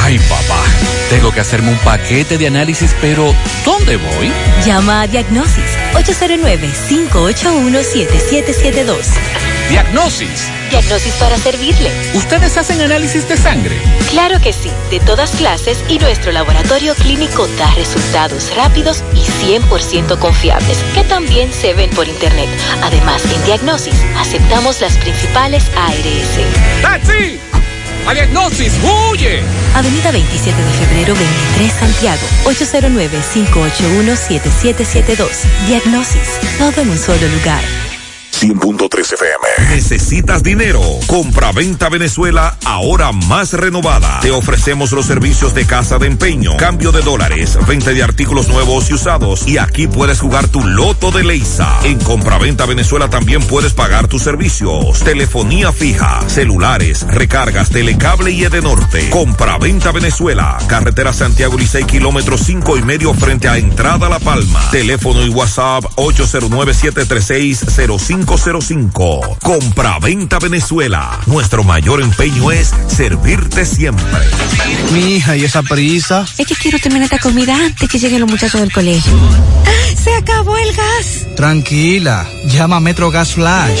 Ay, papá, tengo que hacerme un paquete de análisis, pero ¿dónde voy? Llama a Diagnosis, ocho cero nueve, cinco ocho uno, siete siete siete dos. Diagnosis. Diagnosis para servirle. ¿Ustedes hacen análisis de sangre? Claro que sí, de todas clases, y nuestro laboratorio clínico da resultados rápidos y cien por ciento confiables, que también se ven por internet. Además, en Diagnosis aceptamos las principales A R S. ¡Taxi! ¡A Diagnosis, huye! Avenida veintisiete de febrero, veintitrés, Santiago, ocho cero nueve, cinco ocho uno, siete siete siete dos. Diagnosis, todo en un solo lugar. cien punto tres F M. ¿Necesitas dinero? Compraventa Venezuela, ahora más renovada. Te ofrecemos los servicios de casa de empeño, cambio de dólares, venta de artículos nuevos y usados. Y aquí puedes jugar tu loto de Leisa. En Compraventa Venezuela también puedes pagar tus servicios: telefonía fija, celulares, recargas, telecable y Edenorte. Compraventa Venezuela, carretera Santiago Licey, kilómetro cinco y medio frente a Entrada La Palma. Teléfono y WhatsApp ocho cero nueve, siete tres seis, cero cinco cinco cero cinco. Compraventa Venezuela. Nuestro mayor empeño es servirte siempre. Mija, ¿y esa prisa? Es que quiero terminar esta comida antes que lleguen los muchachos del colegio. ¡Ah, se acabó el gas! Tranquila, llama a Metro Gas Flash.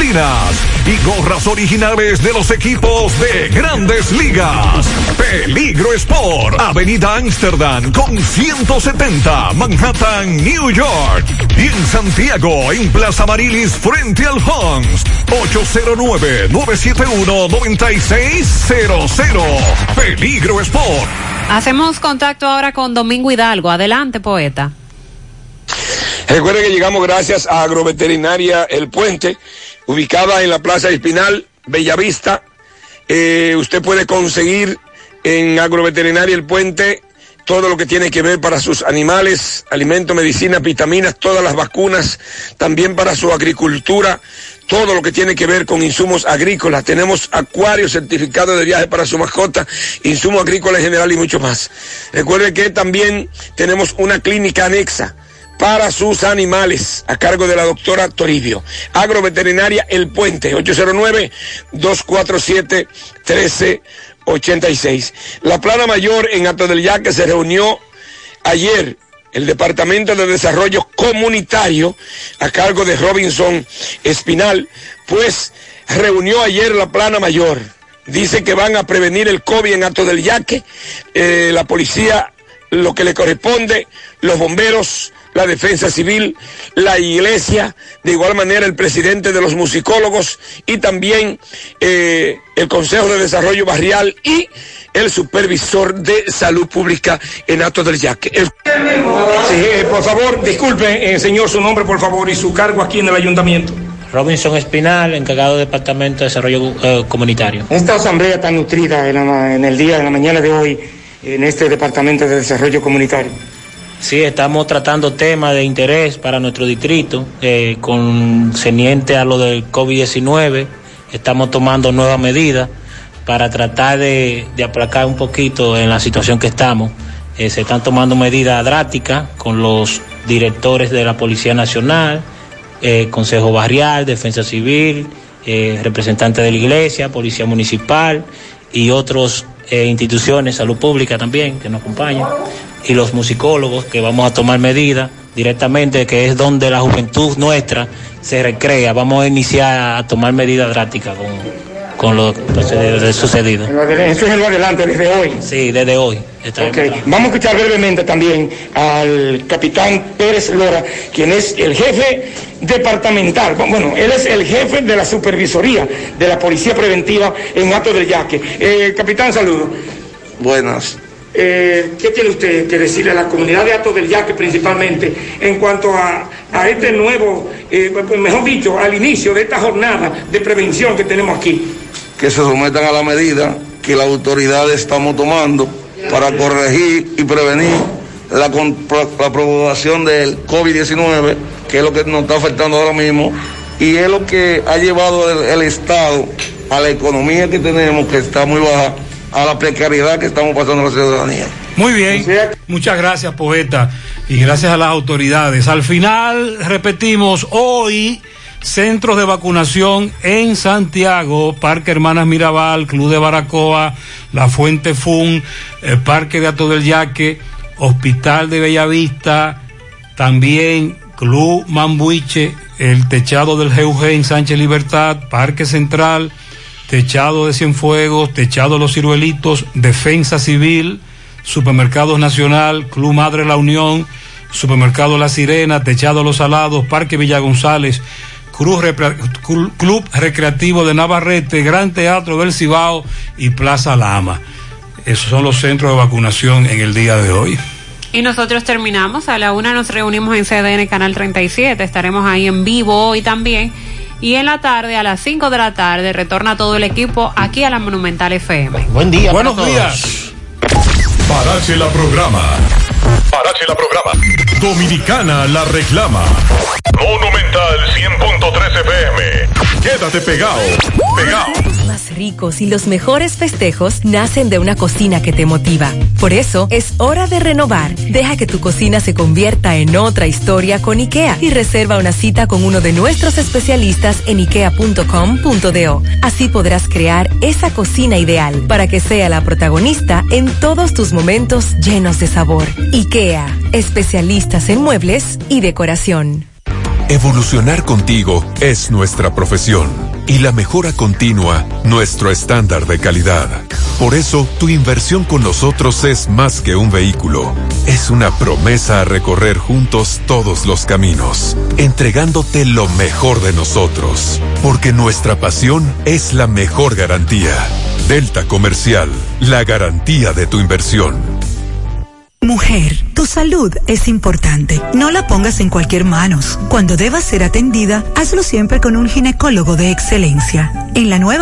y gorras originales de los equipos de grandes ligas. Peligro Sport, Avenida Amsterdam con ciento setenta, Manhattan, New York. Y en Santiago, en Plaza Marilis, frente al Hans, ocho cero nueve, nueve siete uno, nueve seis cero cero. Peligro Sport. Hacemos contacto ahora con Domingo Hidalgo. Adelante, poeta. Recuerden que llegamos gracias a Agroveterinaria El Puente, ubicada en la Plaza Espinal, Bellavista. Eh, usted puede conseguir en Agroveterinaria El Puente todo lo que tiene que ver para sus animales, alimentos, medicinas, vitaminas, todas las vacunas, también para su agricultura, todo lo que tiene que ver con insumos agrícolas. Tenemos acuarios, certificados de viaje para su mascota, insumos agrícolas en general y mucho más. Recuerde que también tenemos una clínica anexa para sus animales, a cargo de la doctora Toribio. Agroveterinaria El Puente, ocho cero nueve, dos cuatro siete, uno tres ocho seis. La Plana Mayor en Hato del Yaque se reunió ayer, el Departamento de Desarrollo Comunitario, a cargo de Robinson Espinal, pues reunió ayer la Plana Mayor. Dice que van a prevenir el COVID en Hato del Yaque, eh, la policía, lo que le corresponde, los bomberos, la defensa civil, la iglesia, de igual manera el presidente de los musicólogos y también eh, el Consejo de Desarrollo Barrial y el supervisor de salud pública en Hato del Yaque. El... Sí, eh, por favor, disculpe, eh, señor, su nombre, por favor, y su cargo aquí en el ayuntamiento. Robinson Espinal, encargado del Departamento de Desarrollo eh, Comunitario. Esta asamblea tan nutrida en, la, en el día, en la mañana de hoy, en este Departamento de Desarrollo Comunitario. Sí, estamos tratando temas de interés para nuestro distrito, eh, concerniente a lo del COVID diecinueve. Estamos tomando nuevas medidas para tratar de, de aplacar un poquito en la situación que estamos. Eh, se están tomando medidas drásticas con los directores de la Policía Nacional, eh, Consejo Barrial, Defensa Civil, eh, representantes de la Iglesia, Policía Municipal y otros eh, instituciones, Salud Pública también, que nos acompañan. Y los musicólogos, que vamos a tomar medidas directamente, que es donde la juventud nuestra se recrea. Vamos a iniciar a tomar medidas drásticas con, con lo pues, sucedido. Eso es lo adelante desde hoy. Sí, desde hoy. Okay. Vamos a escuchar brevemente también al capitán Pérez Lora, quien es el jefe departamental. Bueno, él es el jefe de la supervisoría de la policía preventiva en Hato del Yaque. Eh, capitán, saludos. Buenas. Eh, ¿Qué tiene usted que decirle a la comunidad de Hato del Yaque principalmente en cuanto a, a este nuevo, eh, mejor dicho, al inicio de esta jornada de prevención que tenemos aquí? Que se sometan a la medida que la autoridad estamos tomando para corregir y prevenir la, la propagación del COVID diecinueve, que es lo que nos está afectando ahora mismo y es lo que ha llevado el, el Estado a la economía que tenemos, que está muy baja, a la precariedad que estamos pasando la ciudadanía. Muy bien, muchas gracias, poeta, y gracias a las autoridades. Al final, repetimos, hoy, centros de vacunación en Santiago, Parque Hermanas Mirabal, Club de Baracoa, La Fuente Fun, el Parque de Hato del Yaque, Hospital de Bellavista, también Club Mambuiche, el Techado del G U G en Sánchez Libertad, Parque Central, Techado de Cienfuegos, Techado Los Ciruelitos, Defensa Civil, Supermercados Nacional, Club Madre La Unión, Supermercado La Sirena, Techado Los Alados, Parque Villa González, Club Recreativo de Navarrete, Gran Teatro del Cibao y Plaza Lama. Esos son los centros de vacunación en el día de hoy. Y nosotros terminamos, a la una nos reunimos en C D N Canal treinta y siete, estaremos ahí en vivo hoy también. Y en la tarde, a las cinco de la tarde, retorna todo el equipo aquí a la Monumental F M. Buen día. Buenos para días. Parache la programa. Parache la programa. Dominicana la reclama. Monumental cien punto tres F M. Quédate pegado. Pegado. Los más ricos y los mejores festejos nacen de una cocina que te motiva. Por eso es hora de renovar. Deja que tu cocina se convierta en otra historia con IKEA y reserva una cita con uno de nuestros especialistas en ikea punto com punto do. Así podrás crear esa cocina ideal para que sea la protagonista en todos tus momentos llenos de sabor. IKEA, especialistas en muebles y decoración. Evolucionar contigo es nuestra profesión y la mejora continua nuestro estándar de calidad. Por eso, tu inversión con nosotros es más que un vehículo. Es una promesa a recorrer juntos todos los caminos, entregándote lo mejor de nosotros, porque nuestra pasión es la mejor garantía. Delta Comercial, la garantía de tu inversión. Mujer, tu salud es importante. No la pongas en cualquier manos. Cuando debas ser atendida, hazlo siempre con un ginecólogo de excelencia. En la nueva